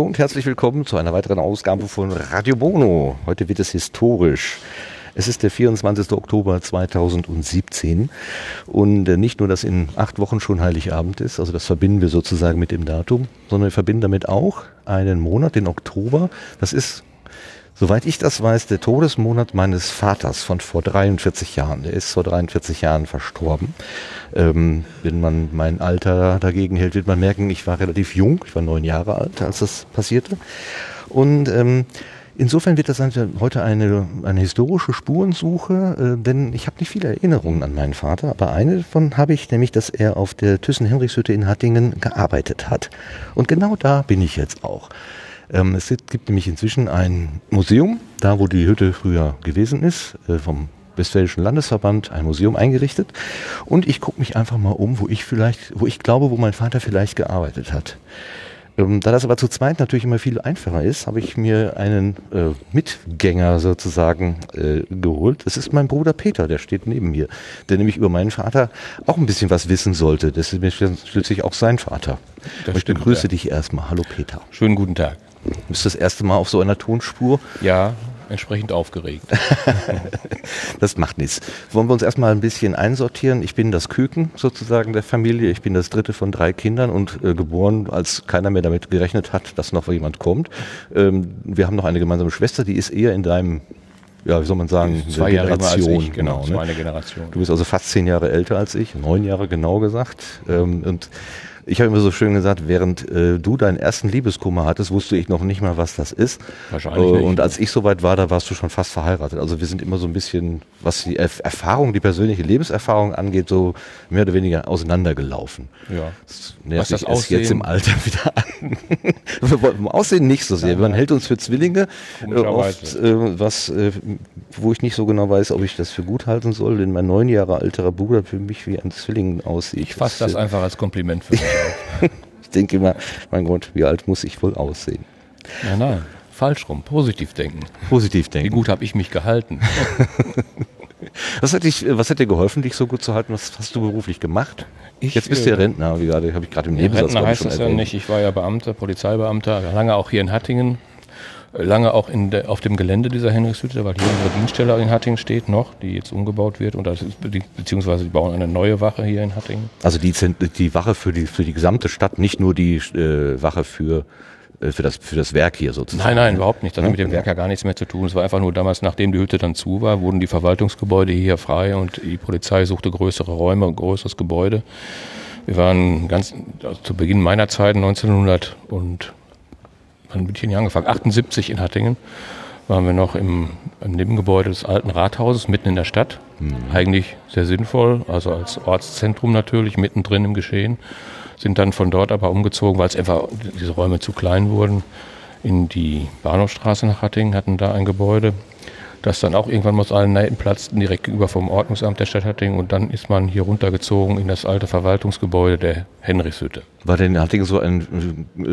Hallo und herzlich willkommen zu einer weiteren Ausgabe von Radio Bono. Heute wird es historisch. Es ist der 24. Oktober 2017 und nicht nur, dass in 8 Wochen schon Heiligabend ist, also das verbinden wir sozusagen mit dem Datum, sondern wir verbinden damit auch einen Monat, den Oktober. Das ist, soweit ich das weiß, der Todesmonat meines Vaters von vor 43 Jahren. Der ist vor 43 Jahren verstorben. Wenn man mein Alter dagegen hält, wird man merken, ich war relativ jung, ich war 9 Jahre alt, als das passierte. Und insofern wird das heute eine historische Spurensuche, denn ich habe nicht viele Erinnerungen an meinen Vater, aber eine davon habe ich, nämlich, dass er auf der Thyssen-Henrichshütte in Hattingen gearbeitet hat. Und genau da bin ich jetzt auch. Es gibt nämlich inzwischen ein Museum, da wo die Hütte früher gewesen ist, vom Westfälischen Landesverband, ein Museum eingerichtet. Und ich gucke mich einfach mal um, wo ich glaube, wo mein Vater vielleicht gearbeitet hat. Da das aber zu zweit natürlich immer viel einfacher ist, habe ich mir einen Mitgänger sozusagen geholt. Das ist mein Bruder Peter, der steht neben mir, der nämlich über meinen Vater auch ein bisschen was wissen sollte. Das ist schließlich auch sein Vater. Ich begrüße dich erstmal. Hallo Peter. Schönen guten Tag. Du bist das erste Mal auf so einer Tonspur. Ja, entsprechend aufgeregt. Das macht nichts. Wollen wir uns erstmal ein bisschen einsortieren. Ich bin das Küken sozusagen der Familie. Ich bin das dritte von 3 Kindern und geboren, als keiner mehr damit gerechnet hat, dass noch jemand kommt. Wir haben noch eine gemeinsame Schwester, die ist eher in deinem, ja, wie soll man sagen, 2 Jahre Generation. Als ich, genau, ne? Meine Generation. Du bist also fast 10 Jahre älter als ich, 9 Jahre genau gesagt. Und ich habe immer so schön gesagt, während du deinen ersten Liebeskummer hattest, wusste ich noch nicht mal, was das ist. Wahrscheinlich nicht. Und als ich soweit war, da warst du schon fast verheiratet. Also wir sind immer so ein bisschen, was die Erfahrung, die persönliche Lebenserfahrung angeht, so mehr oder weniger auseinandergelaufen. Ja. Das nervt sich erst jetzt im Alter wieder an. Wir wollten Aussehen nicht so sehr. Man hält uns für Zwillinge. Oft, wo ich nicht so genau weiß, ob ich das für gut halten soll, denn mein 9 Jahre älterer Bruder für mich wie ein Zwilling aussieht. Ich fasse das einfach als Kompliment für mich. Ich denke immer, mein Gott, wie alt muss ich wohl aussehen? Nein, falsch rum. Positiv denken. Positiv denken. Wie gut habe ich mich gehalten? Was hat dir geholfen, dich so gut zu halten? Was hast du beruflich gemacht? Jetzt bist du ja Rentner, habe ich gerade im Nebensatz Rentner heißt das ja nicht. Ich war ja Beamter, Polizeibeamter, lange auch hier in Hattingen, lange auch auf dem Gelände dieser Henrichshütte, weil hier unsere Dienststelle in Hattingen steht noch, die jetzt umgebaut wird, und beziehungsweise die bauen eine neue Wache hier in Hattingen. Also die Wache für die gesamte Stadt, nicht nur die Wache für das Werk hier sozusagen. Nein, überhaupt nicht. Das hat mit dem Werk ja gar nichts mehr zu tun. Es war einfach nur damals, nachdem die Hütte dann zu war, wurden die Verwaltungsgebäude hier frei und die Polizei suchte größere Räume und größeres Gebäude. Wir waren zu Beginn meiner Zeit 1978 in Hattingen, waren wir noch im Nebengebäude des alten Rathauses, mitten in der Stadt. Eigentlich sehr sinnvoll, also als Ortszentrum natürlich, mittendrin im Geschehen. Sind dann von dort aber umgezogen, weil es einfach diese Räume zu klein wurden, in die Bahnhofstraße nach Hattingen, hatten da ein Gebäude, das dann auch irgendwann mal aus allen Nähten platzte, direkt gegenüber vom Ordnungsamt der Stadt Hattingen, und dann ist man hier runtergezogen in das alte Verwaltungsgebäude der Henrichshütte. War denn in Hattingen so ein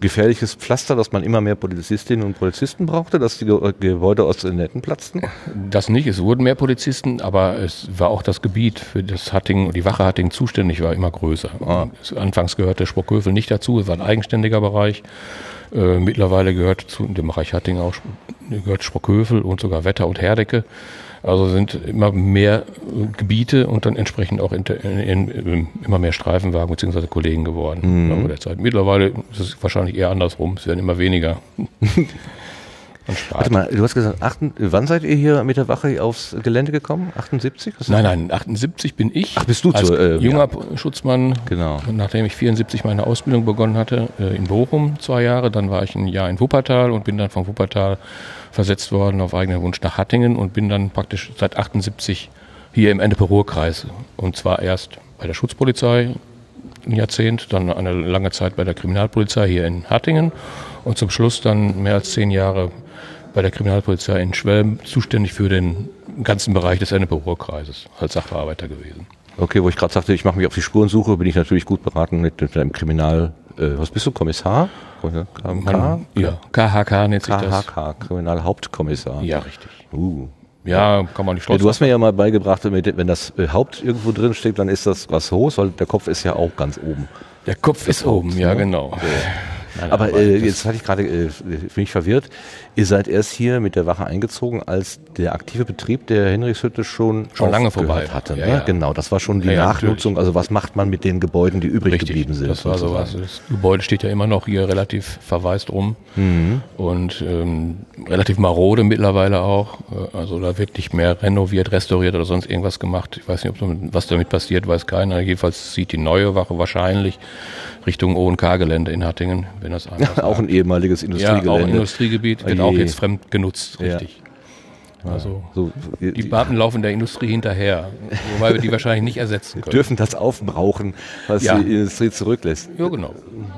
gefährliches Pflaster, dass man immer mehr Polizistinnen und Polizisten brauchte, dass die Gebäude aus den Nähten platzten? Das nicht, es wurden mehr Polizisten, aber es war auch das Gebiet, für das Hattingen, die Wache Hattingen zuständig war, immer größer. Ah. Anfangs gehörte Sprockhövel nicht dazu, es war ein eigenständiger Bereich. Mittlerweile gehört zu dem Bereich Hattingen auch Sprockhövel und sogar Wetter und Herdecke. Also sind immer mehr Gebiete und dann entsprechend auch immer mehr Streifenwagen bzw. Kollegen geworden im Laufe der Zeit. Mittlerweile ist es wahrscheinlich eher andersrum, es werden immer weniger. Warte mal, du hast gesagt, wann seid ihr hier mit der Wache aufs Gelände gekommen? 78? Nein, 78 bin ich. Ach, bist du als junger Schutzmann, genau. Nachdem ich 74 meine Ausbildung begonnen hatte, in Bochum 2 Jahre, dann war ich ein Jahr in Wuppertal und bin dann von Wuppertal versetzt worden auf eigenen Wunsch nach Hattingen und bin dann praktisch seit 78 hier im Ennepe-Ruhr-Kreis, und zwar erst bei der Schutzpolizei ein Jahrzehnt, dann eine lange Zeit bei der Kriminalpolizei hier in Hattingen und zum Schluss dann mehr als 10 Jahre bei der Kriminalpolizei in Schwelm, zuständig für den ganzen Bereich des Ennepe-Ruhr-Kreises, als Sachbearbeiter gewesen. Okay, wo ich gerade sagte, ich mache mich auf die Spurensuche, bin ich natürlich gut beraten mit einem Kriminal... was bist du, Kommissar? Ja, KHK nennt sich das. KHK, Kriminalhauptkommissar. Ja, richtig. Ja, kann man nicht stolz sein. Ja, du hast mir ja mal beigebracht, wenn das Haupt irgendwo drin steht, dann ist das was Hohes, weil der Kopf ist ja auch ganz oben. Der Kopf ist oben, ja, genau. Nein, aber jetzt hatte ich gerade, bin ich verwirrt, ihr seid erst hier mit der Wache eingezogen, als der aktive Betrieb der Hinrichshütte schon lange vorbei hatte. Ja, ne? Ja. Genau, das war schon die Nachnutzung, natürlich. Also was macht man mit den Gebäuden, die übrig geblieben sind? Das war sowas. Das Gebäude steht ja immer noch hier relativ verwaist rum und relativ marode mittlerweile auch. Also da wird nicht mehr renoviert, restauriert oder sonst irgendwas gemacht. Ich weiß nicht, was damit passiert, weiß keiner. Jedenfalls sieht die neue Wache wahrscheinlich Richtung O&K-Gelände in Hattingen, wenn das anders ist. Auch ein ehemaliges Industriegelände. Ja, auch ein Industriegebiet, wird auch jetzt fremd genutzt, richtig. Ja. Also so, die Baten laufen der Industrie hinterher, wobei wir die wahrscheinlich nicht ersetzen können. Dürfen das aufbrauchen, was die Industrie zurücklässt. Ja, genau.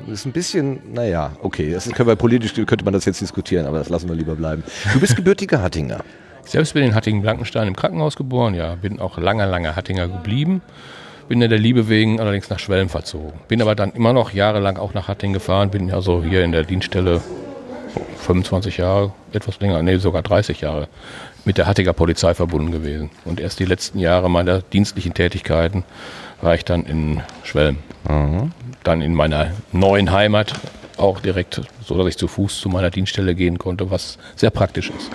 Das ist ein bisschen, naja, okay, das können wir politisch, könnte man das jetzt diskutieren, aber das lassen wir lieber bleiben. Du bist gebürtiger Hattinger. Ich selbst bin in Hattingen-Blankenstein im Krankenhaus geboren, bin auch lange Hattinger geblieben. Bin ja der Liebe wegen allerdings nach Schwelm verzogen. Bin aber dann immer noch jahrelang auch nach Hattingen gefahren. Bin ja so hier in der Dienststelle 25 Jahre, etwas länger, sogar 30 Jahre mit der Hattinger Polizei verbunden gewesen. Und erst die letzten Jahre meiner dienstlichen Tätigkeiten war ich dann in Schwelm. Mhm. Dann in meiner neuen Heimat auch direkt, so dass ich zu Fuß zu meiner Dienststelle gehen konnte, was sehr praktisch ist.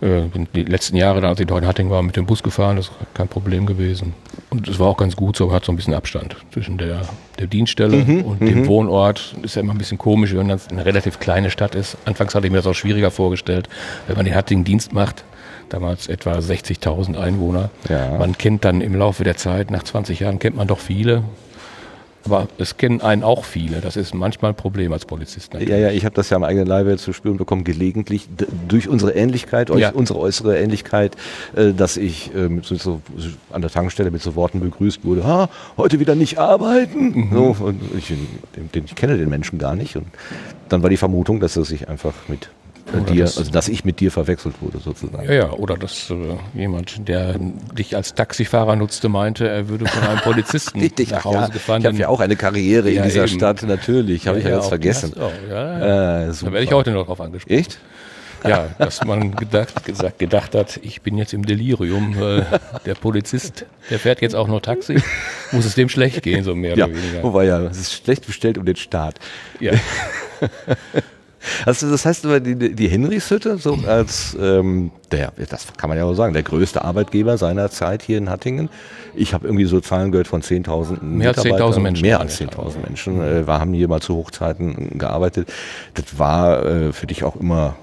Bin die letzten Jahre, dann, als ich noch in Hattingen war, mit dem Bus gefahren, das ist kein Problem gewesen. Und es war auch ganz gut, so hat so ein bisschen Abstand zwischen der Dienststelle und dem Wohnort. Ist ja immer ein bisschen komisch, wenn das eine relativ kleine Stadt ist. Anfangs hatte ich mir das auch schwieriger vorgestellt, wenn man den Hattingen Dienst macht. Damals etwa 60.000 Einwohner. Ja. Man kennt dann im Laufe der Zeit, nach 20 Jahren kennt man doch viele. Aber es kennen einen auch viele. Das ist manchmal ein Problem als Polizist. Natürlich. Ja, ich habe das ja am eigenen Leibe zu spüren bekommen, gelegentlich durch unsere Ähnlichkeit, unsere äußere Ähnlichkeit, dass ich an der Tankstelle mit so Worten begrüßt wurde, heute wieder nicht arbeiten. Mhm. So, und ich kenne den Menschen gar nicht. Und dann war die Vermutung, dass er sich einfach mit dir, dass ich mit dir verwechselt wurde sozusagen. Ja, oder dass jemand, der dich als Taxifahrer nutzte, meinte, er würde von einem Polizisten nach Hause gefahren. Ich habe ja auch eine Karriere in dieser Stadt, natürlich, habe ich ja jetzt vergessen. Da werde ich heute noch drauf angesprochen. Echt? Ja, dass man gedacht hat, ich bin jetzt im Delirium, der Polizist, der fährt jetzt auch noch Taxi, muss es dem schlecht gehen, so mehr oder weniger. Wobei es ist schlecht bestellt um den Staat. Ja. Also das heißt, die Hinrichshütte, so als das kann man ja auch sagen, der größte Arbeitgeber seiner Zeit hier in Hattingen. Ich habe irgendwie so Zahlen gehört von 10.000 Mitarbeitern. Mehr als 10.000 Menschen. Mehr als 10.000 Menschen haben hier mal zu Hochzeiten gearbeitet. Das war für dich auch immer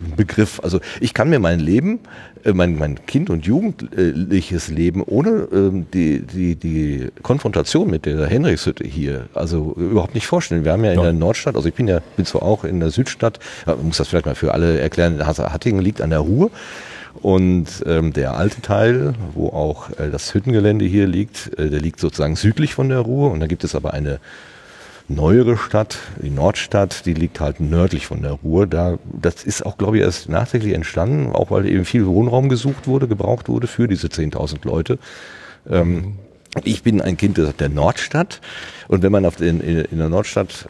ein Begriff. Also ich kann mir mein Leben, mein Kind- und jugendliches Leben ohne die Konfrontation mit der Hinrichshütte hier, also überhaupt nicht vorstellen. Wir haben ja in der Nordstadt, also ich bin zwar auch in der Südstadt, muss das vielleicht mal für alle erklären, Hattingen liegt an der Ruhr und der alte Teil, wo auch das Hüttengelände hier liegt, der liegt sozusagen südlich von der Ruhr und da gibt es aber eine neuere Stadt, die Nordstadt, die liegt halt nördlich von der Ruhr. Das ist auch, glaube ich, erst nachträglich entstanden, auch weil eben viel Wohnraum gebraucht wurde für diese 10.000 Leute. Ich bin ein Kind der Nordstadt und wenn man in der Nordstadt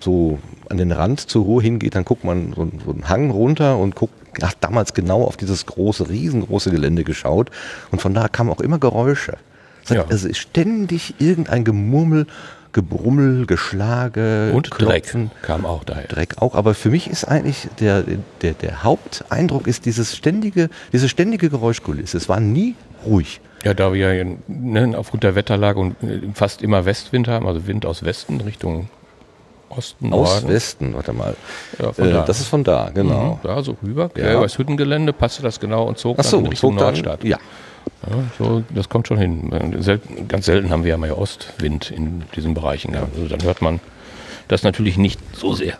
so an den Rand zur Ruhr hingeht, dann guckt man so einen Hang runter und hat damals genau auf dieses riesengroße Gelände geschaut und von da kamen auch immer Geräusche. Also ständig irgendein Gemurmel, Gebrummel, Geschlage und Klopfen. Dreck kam auch daher. Dreck auch, aber für mich ist eigentlich der Haupteindruck ist diese ständige Geräuschkulisse. Es war nie ruhig. Ja, da wir ja aufgrund der Wetterlage und fast immer Westwind haben, also Wind aus Westen Richtung Osten. Ost-Westen, warte mal. Ja, da. Das ist von da, genau. Da so rüber, übers Hüttengelände passte das genau und zog dann in Richtung Nordstadt. So, das kommt schon hin. Ganz selten haben wir ja mal Ostwind in diesen Bereichen. Also dann hört man das natürlich nicht so sehr.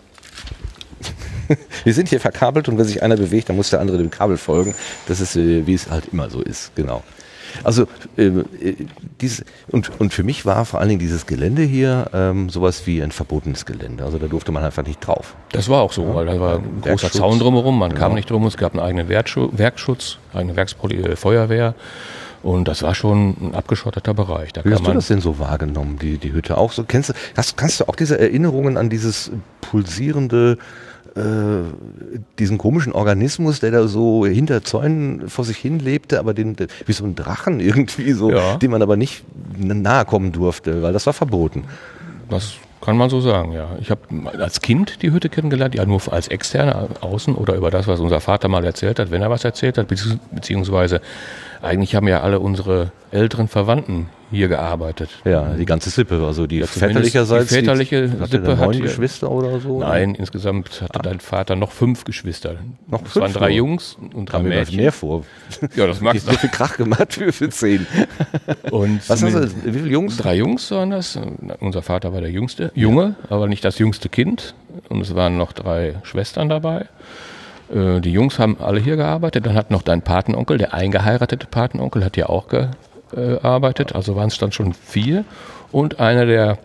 Wir sind hier verkabelt und wenn sich einer bewegt, dann muss der andere dem Kabel folgen. Das ist, wie es halt immer so ist, genau. Also und für mich war vor allen Dingen dieses Gelände hier sowas wie ein verbotenes Gelände. Also da durfte man einfach nicht drauf. Das war auch so, weil da war ein großer Zaun drumherum, man kam nicht drum, es gab einen eigenen Werkschutz, eine Feuerwehr und das war schon ein abgeschotteter Bereich. Wie hast du das denn so wahrgenommen, die Hütte auch so? Kannst du auch diese Erinnerungen an dieses pulsierende, diesen komischen Organismus, der da so hinter Zäunen vor sich hin lebte, aber wie so ein Drachen irgendwie so, dem man aber nicht nahe kommen durfte, weil das war verboten. Das Kann man so sagen, ja. Ich habe als Kind die Hütte kennengelernt, ja nur als Externe außen oder über das, was unser Vater mal erzählt hat, wenn er was erzählt hat, beziehungsweise eigentlich haben ja alle unsere älteren Verwandten hier gearbeitet. Ja, die ganze Sippe, also die väterlicherseits. Die väterliche Sippe hat 9 Geschwister oder so? Nein, insgesamt hatte dein Vater noch 5 Geschwister. Noch 5? Es waren 3 Jungs und 3 Mädchen. Mehr vor. Ja, das macht so viel Krach gemacht für 10. Und was hast du, wie viele Jungs? 3 Jungs waren das. Unser Vater war der jüngste, Junge, ja, aber nicht das jüngste Kind. Und es waren noch 3 Schwestern dabei. Die Jungs haben alle hier gearbeitet. Dann hat noch dein Patenonkel, der eingeheiratete Patenonkel, hat hier auch gearbeitet. Also waren es dann schon 4. Und eine der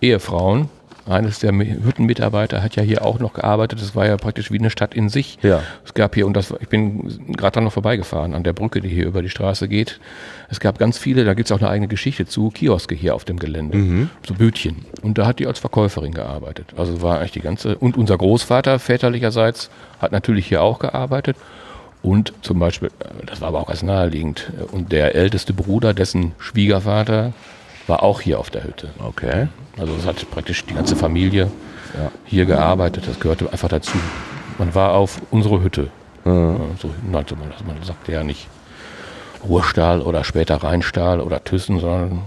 Ehefrauen, eines der Hüttenmitarbeiter, hat ja hier auch noch gearbeitet. Das war ja praktisch wie eine Stadt in sich. Ja. Es gab hier, und das, ich bin gerade dann noch vorbeigefahren, an der Brücke, die hier über die Straße geht. Es gab ganz viele, da gibt es auch eine eigene Geschichte zu, Kioske hier auf dem Gelände, so Bütchen. Und da hat die als Verkäuferin gearbeitet. Also war eigentlich die ganze, und unser Großvater väterlicherseits hat natürlich hier auch gearbeitet. Und zum Beispiel, das war aber auch ganz naheliegend, und der älteste Bruder, dessen Schwiegervater, war auch hier auf der Hütte. Okay. Also es hat praktisch die ganze Familie hier gearbeitet, das gehörte einfach dazu. Man war auf unsere Hütte. Mhm. So, man sagte ja nicht Ruhrstahl oder später Rheinstahl oder Thyssen, sondern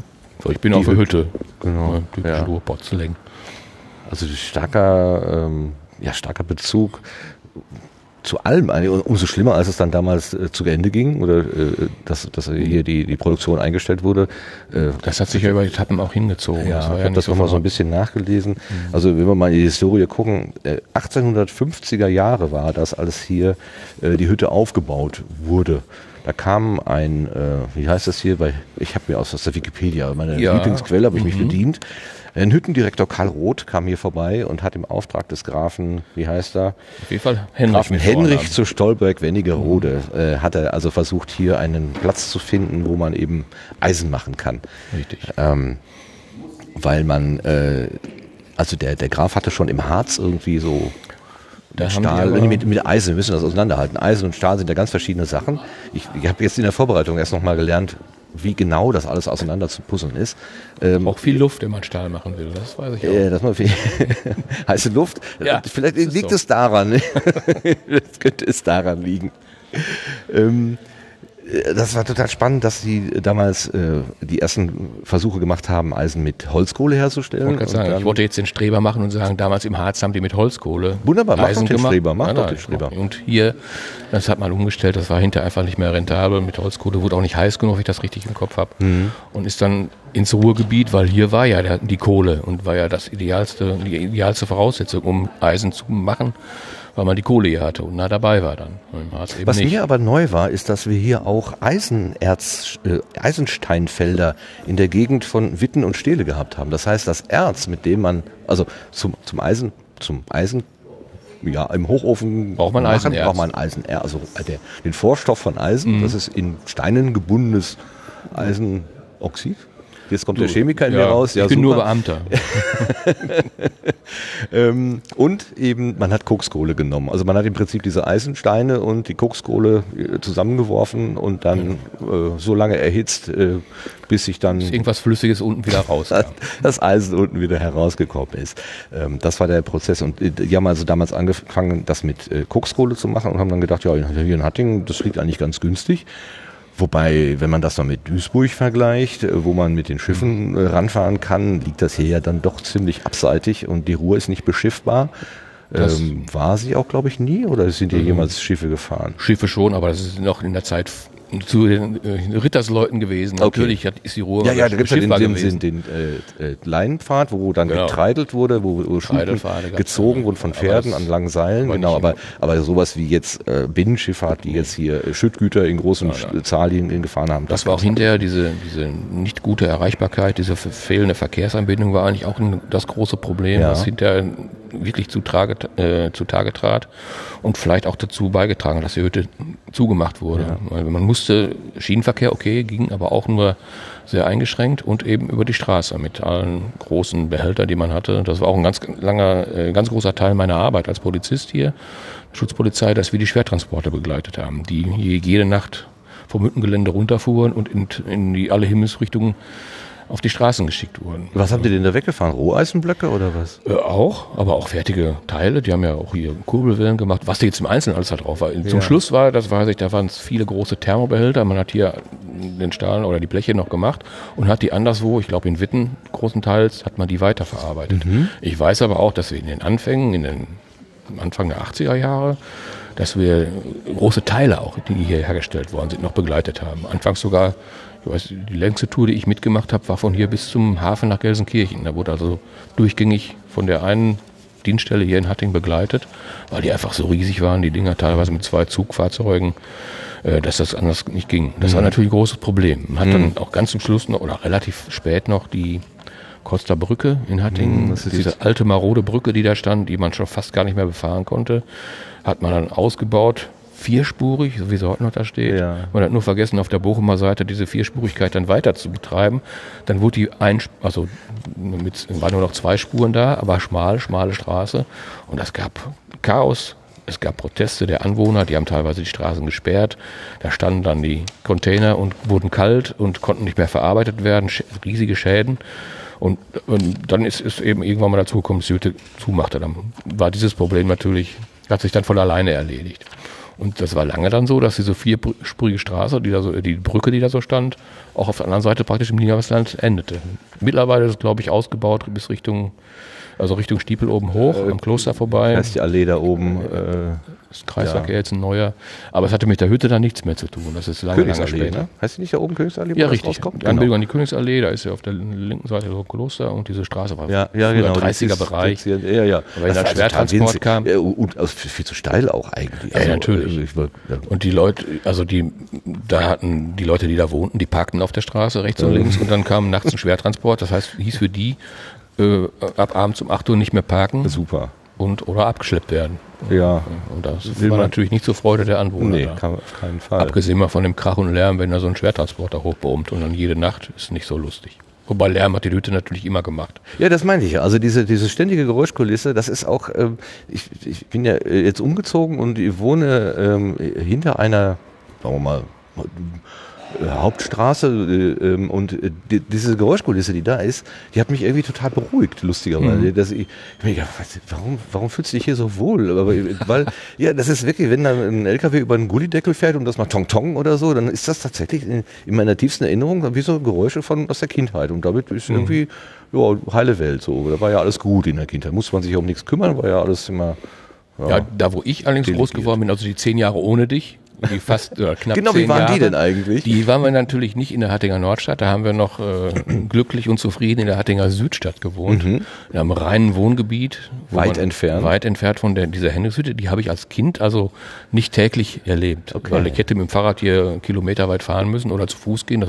so, ich bin die auf der Hütte. Genau. Typisch Ruhrpotzeling. Also starker, starker Bezug zu allem, umso schlimmer, als es dann damals zu Ende ging oder dass hier die Produktion eingestellt wurde. Das hat sich ja über Etappen auch hingezogen. Ja, ich habe das nochmal so ein bisschen nachgelesen. Mhm. Also wenn wir mal in die Historie gucken, 1850er Jahre war das, als hier die Hütte aufgebaut wurde. Da kam ein, wie heißt das hier, ich habe mir aus der Wikipedia, meine Lieblingsquelle habe ich mich bedient, ein Hüttendirektor Karl Roth kam hier vorbei und hat im Auftrag des Grafen, wie heißt er? Auf jeden Fall Henrich zu Stolberg-Wernigerode, hat er also versucht, hier einen Platz zu finden, wo man eben Eisen machen kann. Richtig. Weil man, also der Graf hatte schon im Harz irgendwie so Stahl, mit Eisen, wir müssen das auseinanderhalten. Eisen und Stahl sind ja ganz verschiedene Sachen. Ich habe jetzt in der Vorbereitung erst nochmal gelernt, wie genau das alles auseinander zu puzzeln ist. Auch viel Luft, wenn man Stahl machen will, das weiß ich auch. Das mal viel heiße Luft, ja, vielleicht liegt es daran. Das könnte es daran liegen. Das war total spannend, dass sie damals die ersten Versuche gemacht haben, Eisen mit Holzkohle herzustellen. Ich wollte jetzt den Streber machen und sagen, damals im Harz haben die mit Holzkohle wunderbar Eisen gemacht. Wunderbar, mach doch den Streber. Und hier, das hat man umgestellt, das war hinterher einfach nicht mehr rentabel. Mit Holzkohle wurde auch nicht heiß genug, wenn ich das richtig im Kopf habe. Mhm. Und ist dann ins Ruhrgebiet, weil hier war ja die Kohle und war ja die idealste Voraussetzung, um Eisen zu machen, weil man die Kohle hier hatte und nah dabei war dann. Was mir aber neu war, ist, dass wir hier auch Eisensteinfelder in der Gegend von Witten und Steele gehabt haben. Das heißt, das Erz, mit dem man, also zum Eisen, ja, im Hochofen braucht man Eisenerz. Also den Vorstoff von Eisen, das ist in Steinen gebundenes Eisenoxid. Jetzt kommt der Chemiker in mir raus. Ja, ich bin nur Beamter. Und eben, man hat Kokskohle genommen. Also man hat im Prinzip diese Eisensteine und die Kokskohle zusammengeworfen und dann so lange erhitzt, bis sich dann... irgendwas Flüssiges unten wieder raus. Das Eisen unten wieder herausgekommen ist. Das war der Prozess. Und die haben also damals angefangen, das mit Kokskohle zu machen und haben dann gedacht, ja, hier in Hattingen, das liegt eigentlich ganz günstig. Wobei, wenn man das dann mit Duisburg vergleicht, wo man mit den Schiffen ranfahren kann, liegt das hier ja dann doch ziemlich abseitig und die Ruhr ist nicht beschiffbar. War sie auch, glaube ich, nie, oder sind hier jemals Schiffe gefahren? Schiffe schon, aber das ist noch in der Zeit zu den Rittersleuten gewesen. Okay. Natürlich ist die Ruhr da gibt es ja den Leinenpfad, wo dann getreidelt wurde, wo Schuppen gezogen wurden von Pferden an langen Seilen. Genau, aber sowas wie jetzt Binnenschifffahrt, die jetzt hier Schüttgüter in großen Zahlien gefahren haben. Das war auch hinterher diese nicht gute Erreichbarkeit, diese fehlende Verkehrsanbindung war eigentlich auch das große Problem, was hinterher wirklich zutage trat und vielleicht auch dazu beigetragen, dass die Hütte zugemacht wurde. Ja. Weil man musste Schienenverkehr, ging aber auch nur sehr eingeschränkt und eben über die Straße mit allen großen Behältern, die man hatte. Das war auch ein ganz großer Teil meiner Arbeit als Polizist hier, Schutzpolizei, dass wir die Schwertransporte begleitet haben, die jede Nacht vom Hüttengelände runterfuhren und in alle Himmelsrichtungen auf die Straßen geschickt wurden. Was habt ihr denn da weggefahren? Roheisenblöcke oder was? Auch, aber auch fertige Teile. Die haben ja auch hier Kurbelwellen gemacht, was da jetzt im Einzelnen alles da drauf war. Zum Schluss war, das weiß ich, da waren es viele große Thermobehälter. Man hat hier den Stahl oder die Bleche noch gemacht und hat die anderswo, ich glaube in Witten großenteils, hat man die weiterverarbeitet. Mhm. Ich weiß aber auch, dass wir in den Anfängen, in den Anfang der 80er Jahre, dass wir große Teile auch, die hier hergestellt worden sind, noch begleitet haben. Anfangs sogar, ich weiß, die längste Tour, die ich mitgemacht habe, war von hier bis zum Hafen nach Gelsenkirchen. Da wurde also durchgängig von der einen Dienststelle hier in Hattingen begleitet, weil die einfach so riesig waren, die Dinger teilweise mit 2 Zugfahrzeugen, dass das anders nicht ging. Das war natürlich ein großes Problem. Man hat dann auch ganz zum Schluss noch oder relativ spät noch die Coster Brücke in Hattingen, diese alte marode Brücke, die da stand, die man schon fast gar nicht mehr befahren konnte, hat man dann ausgebaut, vierspurig, so wie sie heute noch da steht. Ja. Man hat nur vergessen, auf der Bochumer Seite diese Vierspurigkeit dann weiter zu betreiben. Dann wurde die, waren nur noch 2 Spuren da, aber schmale Straße und das gab Chaos. Es gab Proteste der Anwohner, die haben teilweise die Straßen gesperrt. Da standen dann die Container und wurden kalt und konnten nicht mehr verarbeitet werden. Riesige Schäden. Und dann ist eben irgendwann mal dazu gekommen, dass die Hütte zumachte. Dann war dieses Problem natürlich, hat sich dann von alleine erledigt. Und das war lange dann so, dass diese vierspurige Straße, die Brücke, die da so stand, auch auf der anderen Seite praktisch im Niedersachsenland endete. Mittlerweile ist es, glaube ich, ausgebaut bis Richtung Stiepel oben hoch, am Kloster vorbei. Das heißt die Allee da oben. Das Kreisverkehr jetzt ein neuer. Aber es hatte mit der Hütte dann nichts mehr zu tun. Das ist lange später. Ne? Heißt die nicht da oben Königsallee? Ja, richtig. Die Anbindung an die Königsallee, da ist ja auf der linken Seite so ein Kloster und diese Straße war genau, 30er-Bereich. Ja. Weil da Schwertransport kam. Ja, und viel zu steil auch eigentlich. Ja, also, natürlich. Und die Leute, die Leute, die da wohnten, die parkten auf der Straße rechts und links und dann kam nachts ein Schwertransport. Das heißt, hieß für die, ab abends um 8 Uhr nicht mehr parken. Super. Oder abgeschleppt werden. Ja. Und das war natürlich nicht zur Freude der Anwohner. Nee, auf keinen Fall. Abgesehen mal von dem Krach und Lärm, wenn da so ein Schwertransporter hochbrummt und dann jede Nacht, ist nicht so lustig. Wobei Lärm hat die Hütte natürlich immer gemacht. Ja, das meinte ich ja. Also diese ständige Geräuschkulisse, das ist auch, ich bin ja jetzt umgezogen und ich wohne hinter einer, sagen wir mal, Hauptstraße und diese Geräuschkulisse, die da ist, die hat mich irgendwie total beruhigt, lustigerweise. Warum fühlst du dich hier so wohl? Aber, weil, ja, das ist wirklich, wenn da ein LKW über einen Gullideckel fährt und das macht Tong-Tong oder so, dann ist das tatsächlich in meiner tiefsten Erinnerung wie so Geräusche aus der Kindheit. Und damit ist irgendwie, heile Welt so. Da war ja alles gut in der Kindheit. Musste man sich um nichts kümmern, war ja alles immer... Ja, da wo ich allerdings delegiert groß geworden bin, also die 10 Jahre ohne dich, die fast knapp 10 Jahre. Genau, wie waren die denn eigentlich? Die waren wir natürlich nicht in der Hattinger Nordstadt, da haben wir noch glücklich und zufrieden in der Hattinger Südstadt gewohnt, in einem reinen Wohngebiet. Weit entfernt von dieser Henrikshütte, die habe ich als Kind also nicht täglich erlebt. Okay. Weil ich hätte mit dem Fahrrad hier kilometerweit fahren müssen oder zu Fuß gehen,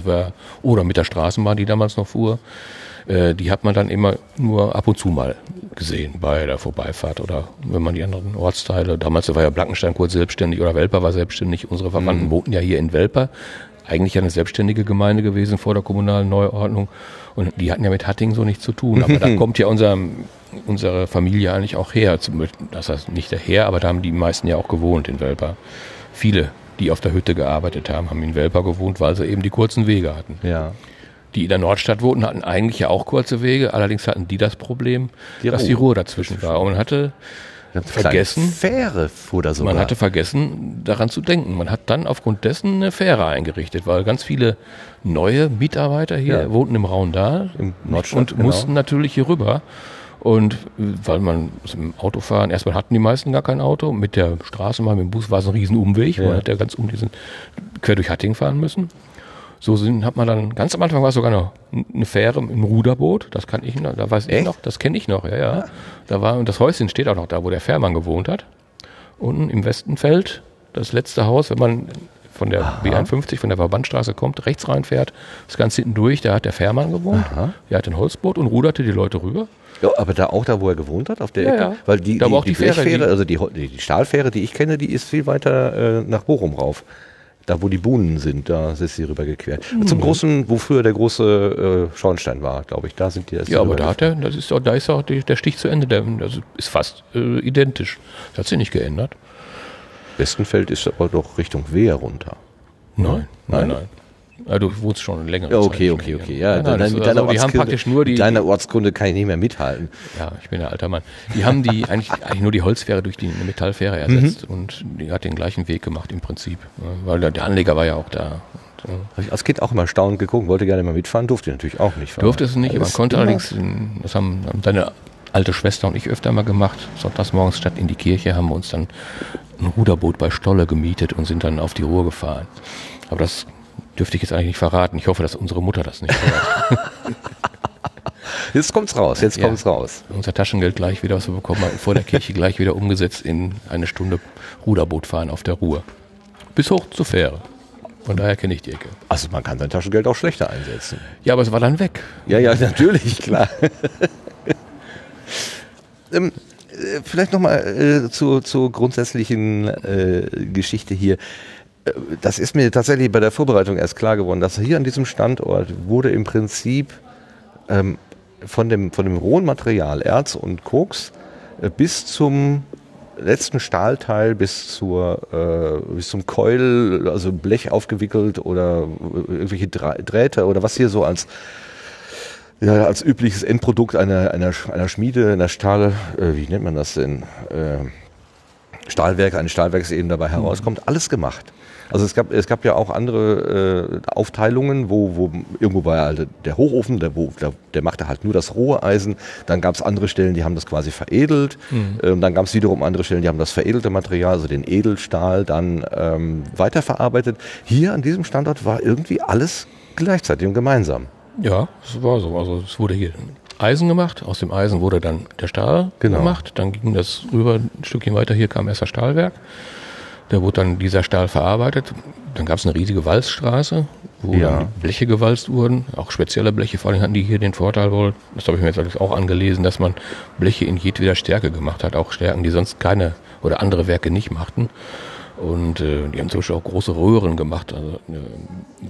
oder mit der Straßenbahn, die damals noch fuhr. Die hat man dann immer nur ab und zu mal gesehen bei der Vorbeifahrt oder wenn man die anderen Ortsteile, damals war ja Blankenstein kurz selbstständig oder Welper war selbstständig, unsere Verwandten wohnten ja hier in Welper, eigentlich eine selbstständige Gemeinde gewesen vor der kommunalen Neuordnung und die hatten ja mit Hattingen so nichts zu tun, aber da kommt ja unsere Familie eigentlich auch her, das heißt nicht daher, aber da haben die meisten ja auch gewohnt in Welper, viele, die auf der Hütte gearbeitet haben, haben in Welper gewohnt, weil sie eben die kurzen Wege hatten. Ja. Die in der Nordstadt wohnten, hatten eigentlich ja auch kurze Wege, allerdings hatten die das Problem, dass die Ruhr dazwischen war. Und man hatte vergessen, Fähre oder so. Man hatte vergessen, daran zu denken. Man hat dann aufgrund dessen eine Fähre eingerichtet, weil ganz viele neue Mitarbeiter hier wohnten im Rauendahl und mussten natürlich hier rüber. Und weil man im Autofahren, erstmal hatten die meisten gar kein Auto, mit der Straßenbahn, mit dem Bus war es ein Riesenumweg, man hat ja ganz quer durch Hattingen fahren müssen. Hat man dann, ganz am Anfang war es sogar eine Fähre, ein Ruderboot, das kann ich noch, da weiß ich noch, das kenne ich noch, ja. Und das Häuschen steht auch noch da, wo der Fährmann gewohnt hat. Unten im Westenfeld, das letzte Haus, wenn man von der B51, von der Verbandstraße kommt, rechts reinfährt, ist ganz hinten durch, da hat der Fährmann gewohnt, der hat ein Holzboot und ruderte die Leute rüber. Ja, aber da, wo er gewohnt hat, auf der Ecke? Ja. Weil die Fähre, also die Stahlfähre, die ich kenne, die ist viel weiter nach Bochum rauf. Da, wo die Buhnen sind, da ist sie rübergequert. Zum großen, wo früher der große Schornstein war, glaube ich, da sind die erst. Ja, aber da ist auch der Stich zu Ende, das ist fast identisch. Das hat sich nicht geändert. Westenfeld ist aber doch Richtung Wehr runter. Nein. Ja, du wohnst schon länger. Ja, okay. Ja, die haben praktisch nur die. Deiner Ortskunde kann ich nicht mehr mithalten. Ja, ich bin ein alter Mann. Die haben die eigentlich nur die Holzfähre durch die Metallfähre ersetzt und die hat den gleichen Weg gemacht im Prinzip. Weil der Anleger war ja auch da. Habe ich als Kind auch immer staunend geguckt, wollte gerne mal mitfahren, durfte natürlich auch nicht fahren. Durfte es nicht, man konnte allerdings, das haben deine alte Schwester und ich öfter mal gemacht, sonntags morgens statt in die Kirche haben wir uns dann ein Ruderboot bei Stolle gemietet und sind dann auf die Ruhr gefahren. Aber das dürfte ich jetzt eigentlich nicht verraten. Ich hoffe, dass unsere Mutter das nicht hört. Jetzt kommt's raus. Unser Taschengeld gleich wieder, was wir bekommen haben, vor der Kirche gleich wieder umgesetzt in eine Stunde Ruderboot fahren auf der Ruhr. Bis hoch zur Fähre. Von daher kenne ich die Ecke. Also man kann sein Taschengeld auch schlechter einsetzen. Ja, aber es war dann weg. Ja, natürlich, klar. Vielleicht nochmal zur grundsätzlichen Geschichte hier. Das ist mir tatsächlich bei der Vorbereitung erst klar geworden, dass hier an diesem Standort wurde im Prinzip von dem rohen Material Erz und Koks bis zum letzten Stahlteil bis zum Keul, also Blech aufgewickelt oder irgendwelche Drähte oder was hier so als übliches Endprodukt einer Schmiede, einer Stahl, wie nennt man das denn, eines Stahlwerks eben dabei herauskommt, alles gemacht. Also es gab ja auch andere Aufteilungen, wo irgendwo war halt der Hochofen, der machte halt nur das rohe Eisen. Dann gab es andere Stellen, die haben das quasi veredelt. Dann gab es wiederum andere Stellen, die haben das veredelte Material, also den Edelstahl, dann weiterverarbeitet. Hier an diesem Standort war irgendwie alles gleichzeitig und gemeinsam. Ja, es war so. Also es wurde hier Eisen gemacht, aus dem Eisen wurde dann der Stahl gemacht, dann ging das rüber ein Stückchen weiter, hier kam erst das Stahlwerk. Da wurde dann dieser Stahl verarbeitet. Dann gab es eine riesige Walzstraße, wo dann Bleche gewalzt wurden. Auch spezielle Bleche, vor allem hatten die hier den Vorteil wohl, das habe ich mir jetzt auch angelesen, dass man Bleche in jedweder Stärke gemacht hat. Auch Stärken, die sonst keine oder andere Werke nicht machten. Und die haben zum Beispiel auch große Röhren gemacht. Also,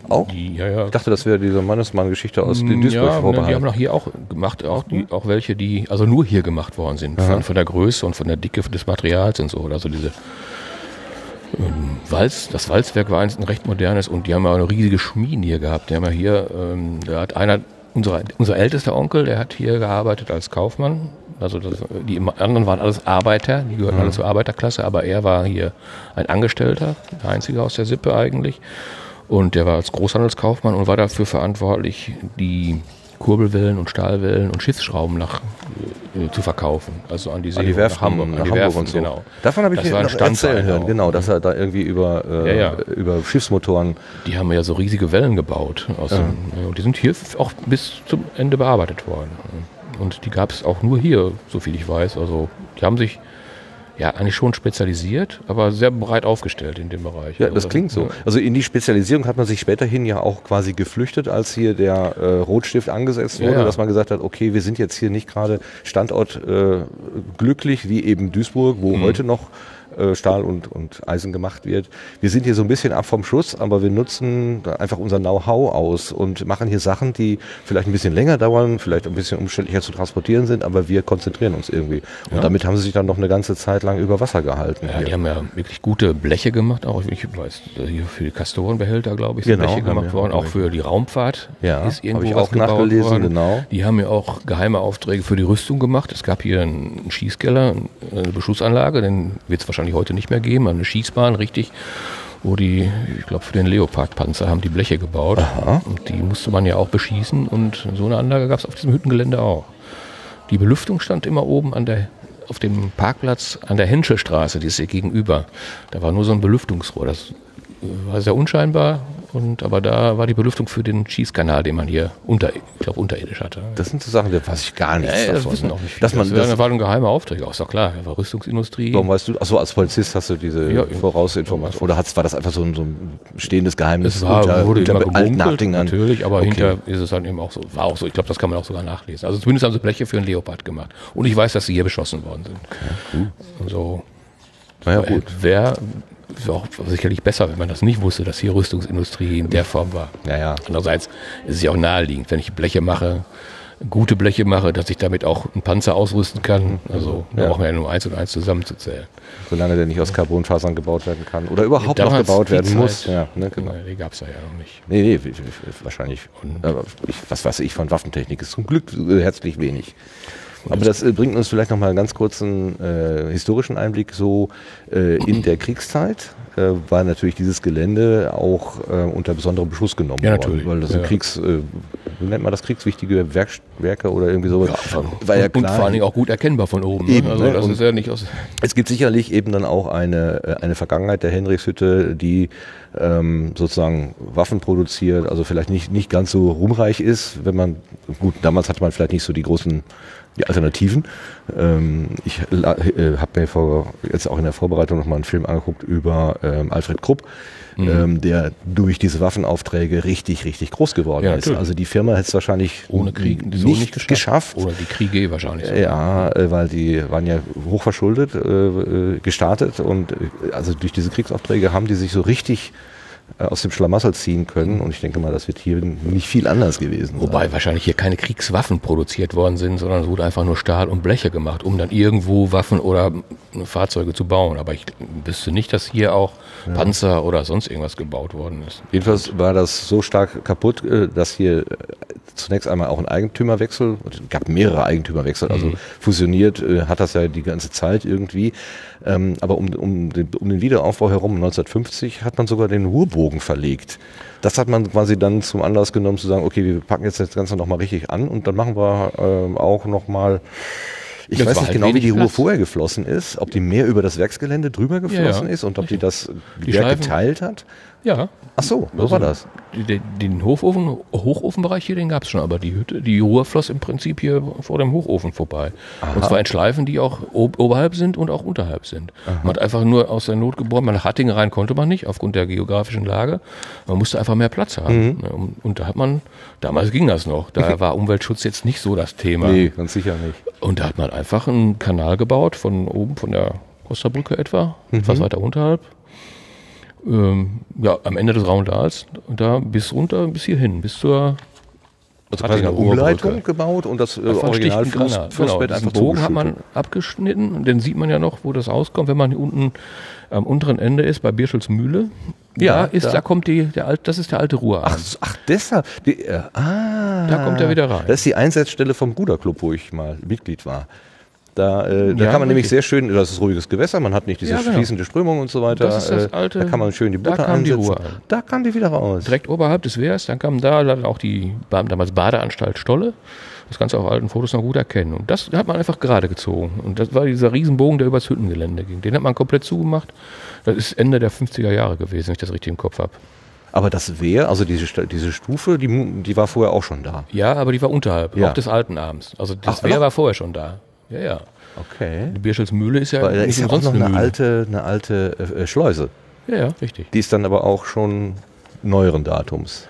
auch? Ich dachte, das wäre diese Mannesmann-Geschichte aus den Duisburg vorbehalten. Die haben auch hier auch gemacht, auch welche, die also nur hier gemacht worden sind. Von der Größe und von der Dicke des Materials und so. Also diese das Walzwerk war einst ein recht modernes und die haben ja eine riesige Schmiede hier gehabt. Die haben ja hier, da hat einer, unser ältester Onkel, der hat hier gearbeitet als Kaufmann. Also die anderen waren alles Arbeiter, die gehörten alle zur Arbeiterklasse, aber er war hier ein Angestellter, der Einzige aus der Sippe eigentlich. Und der war als Großhandelskaufmann und war dafür verantwortlich, die Kurbelwellen und Stahlwellen und Schiffsschrauben zu verkaufen. Also an die See, nach Hamburg. An die Werfen und so. Genau. Davon habe ich mir noch erzählen hören, genau, dass er da irgendwie über Schiffsmotoren... Die haben ja so riesige Wellen gebaut. Die sind hier auch bis zum Ende bearbeitet worden. Und die gab es auch nur hier, soviel ich weiß. Also die haben sich eigentlich schon spezialisiert, aber sehr breit aufgestellt in dem Bereich. Ja, das klingt so. Also in die Spezialisierung hat man sich späterhin ja auch quasi geflüchtet, als hier der Rotstift angesetzt wurde, dass man gesagt hat, okay, wir sind jetzt hier nicht gerade Standort glücklich, wie eben Duisburg, wo heute noch Stahl und Eisen gemacht wird. Wir sind hier so ein bisschen ab vom Schuss, aber wir nutzen einfach unser Know-how aus und machen hier Sachen, die vielleicht ein bisschen länger dauern, vielleicht ein bisschen umständlicher zu transportieren sind, aber wir konzentrieren uns irgendwie. Und damit haben sie sich dann noch eine ganze Zeit lang über Wasser gehalten. Ja, die haben ja wirklich gute Bleche gemacht, auch ich weiß, hier für die Castorenbehälter, glaube ich, sind Bleche gemacht worden, auch für die Raumfahrt ist irgendwo was gebaut worden. Genau. Die haben ja auch geheime Aufträge für die Rüstung gemacht. Es gab hier einen Schießkeller, eine Beschussanlage, den wird es wahrscheinlich heute nicht mehr geben, eine Schießbahn, richtig, wo die, ich glaube, für den Leopardpanzer haben die Bleche gebaut. Aha. Und die musste man ja auch beschießen und so eine Anlage gab es auf diesem Hüttengelände auch. Die Belüftung stand immer oben auf dem Parkplatz an der Henschelstraße, die ist hier gegenüber. Da war nur so ein Belüftungsrohr, das war sehr unscheinbar, aber da war die Belüftung für den Schießkanal, den man hier unterirdisch hatte. Das sind so Sachen, da weiß ich gar nichts davon. Das wissen auch nicht viele. Das war ein geheimer Auftrag, auch ist doch klar. Da war Rüstungsindustrie. Warum weißt du, als Polizist hast du diese Vorausinformation? Oder war das einfach so ein stehendes Geheimnis? Es wurde immer gemunkelt, natürlich, aber hinterher ist es dann eben auch so. War auch so, ich glaube, das kann man auch sogar nachlesen. Also zumindest haben sie Bleche für einen Leopard gemacht. Und ich weiß, dass sie hier beschossen worden sind. Okay, cool. So. Naja, gut. Es war auch sicherlich besser, wenn man das nicht wusste, dass hier Rüstungsindustrie in der Form war. Andererseits ist es ja auch naheliegend, wenn ich Bleche mache, gute Bleche mache, dass ich damit auch einen Panzer ausrüsten kann. Also da brauchen wir ja nur 1 und 1 zusammenzuzählen. Solange der nicht aus Carbonfasern gebaut werden kann oder überhaupt noch gebaut werden muss. Ja, ne, genau. Die gab es ja noch nicht. Nee, wahrscheinlich. Aber was weiß ich von Waffentechnik, ist zum Glück herzlich wenig. Aber das bringt uns vielleicht noch mal einen ganz kurzen historischen Einblick so in der Kriegszeit. War natürlich dieses Gelände auch unter besonderem Beschuss genommen worden, weil das sind kriegswichtige Werke oder irgendwie sowas. Ja, war ja klar. Und vor allen Dingen auch gut erkennbar von oben. Eben, also, das ist ja nicht aus. Es gibt sicherlich eben dann auch eine Vergangenheit der Henrichshütte, die sozusagen Waffen produziert, also vielleicht nicht ganz so ruhmreich ist, wenn man, gut, damals hatte man vielleicht nicht so die großen Alternativen. Ich habe mir jetzt auch in der Vorbereitung nochmal einen Film angeguckt über Alfred Krupp, der durch diese Waffenaufträge richtig groß geworden ist. Also die Firma hätte es wahrscheinlich ohne Krieg nicht geschafft. Oder die Kriege wahrscheinlich. Ja, weil die waren ja hochverschuldet gestartet und also durch diese Kriegsaufträge haben die sich so richtig aus dem Schlamassel ziehen können und ich denke mal, das wird hier nicht viel anders gewesen sein. Wobei wahrscheinlich hier keine Kriegswaffen produziert worden sind, sondern es wurde einfach nur Stahl und Bleche gemacht, um dann irgendwo Waffen oder Fahrzeuge zu bauen. Aber ich wüsste nicht, dass hier auch Panzer oder sonst irgendwas gebaut worden ist. Jedenfalls war das so stark kaputt, dass hier zunächst einmal auch ein Eigentümerwechsel, es gab mehrere Eigentümerwechsel, also fusioniert hat das ja die ganze Zeit irgendwie. Aber um den Wiederaufbau herum, 1950, hat man sogar den Ruhrbogen verlegt. Das hat man quasi dann zum Anlass genommen zu sagen, okay, wir packen jetzt das Ganze nochmal richtig an und dann machen wir auch nochmal, ich weiß nicht genau, wie die Ruhr vorher geflossen ist, ob die mehr über das Werksgelände drüber geflossen ist und ob die das Werk geteilt hat. Ja. Ach so, so war das. Den Hochofenbereich hier, den gab es schon, aber die Ruhr floss im Prinzip hier vor dem Hochofen vorbei. Aha. Und zwar in Schleifen, die auch oberhalb sind und auch unterhalb sind. Aha. Man hat einfach nur aus der Not geboren, nach Hattingen rein konnte man nicht, aufgrund der geografischen Lage. Man musste einfach mehr Platz haben. Mhm. Und da hat man, damals ging das noch, da war Umweltschutz jetzt nicht so das Thema. Nee, ganz sicher nicht. Und da hat man einfach einen Kanal gebaut, von oben, von der Osterbrücke etwa, etwas weiter unterhalb. Ja, am Ende des Raundals, da bis runter, bis hierhin, bis zur eine Umleitung gebaut und das Originalflussbett einfach Bogen hat man abgeschnitten und dann sieht man ja noch, wo das rauskommt, wenn man hier unten am unteren Ende ist, bei Birschels Mühle. Ja, da kommt das ist der alte Ruhrarm. Ach, deshalb. Da kommt er wieder rein. Das ist die Einsatzstelle vom Ruderclub, wo ich mal Mitglied war. Da kann man nämlich sehr schön, das ist ruhiges Gewässer, man hat nicht diese fließende Strömung und so weiter. Das ist das alte, da kann man schön die Butter ansetzen. Da kam die wieder raus. Direkt oberhalb des Wehrs, dann kam da auch die damals Badeanstalt Stolle. Das kannst du auf alten Fotos noch gut erkennen. Und das hat man einfach gerade gezogen. Und das war dieser Riesenbogen, der übers Hüttengelände ging. Den hat man komplett zugemacht. Das ist Ende der 50er Jahre gewesen, wenn ich das richtig im Kopf habe. Aber das Wehr, also diese Stufe, die war vorher auch schon da. Ja, aber die war unterhalb, auch des alten Arms. Also das Wehr war vorher schon da. Ja. Okay. Die Birschels Mühle ist ja da ist ja auch noch eine alte Schleuse. Ja, richtig. Die ist dann aber auch schon neueren Datums.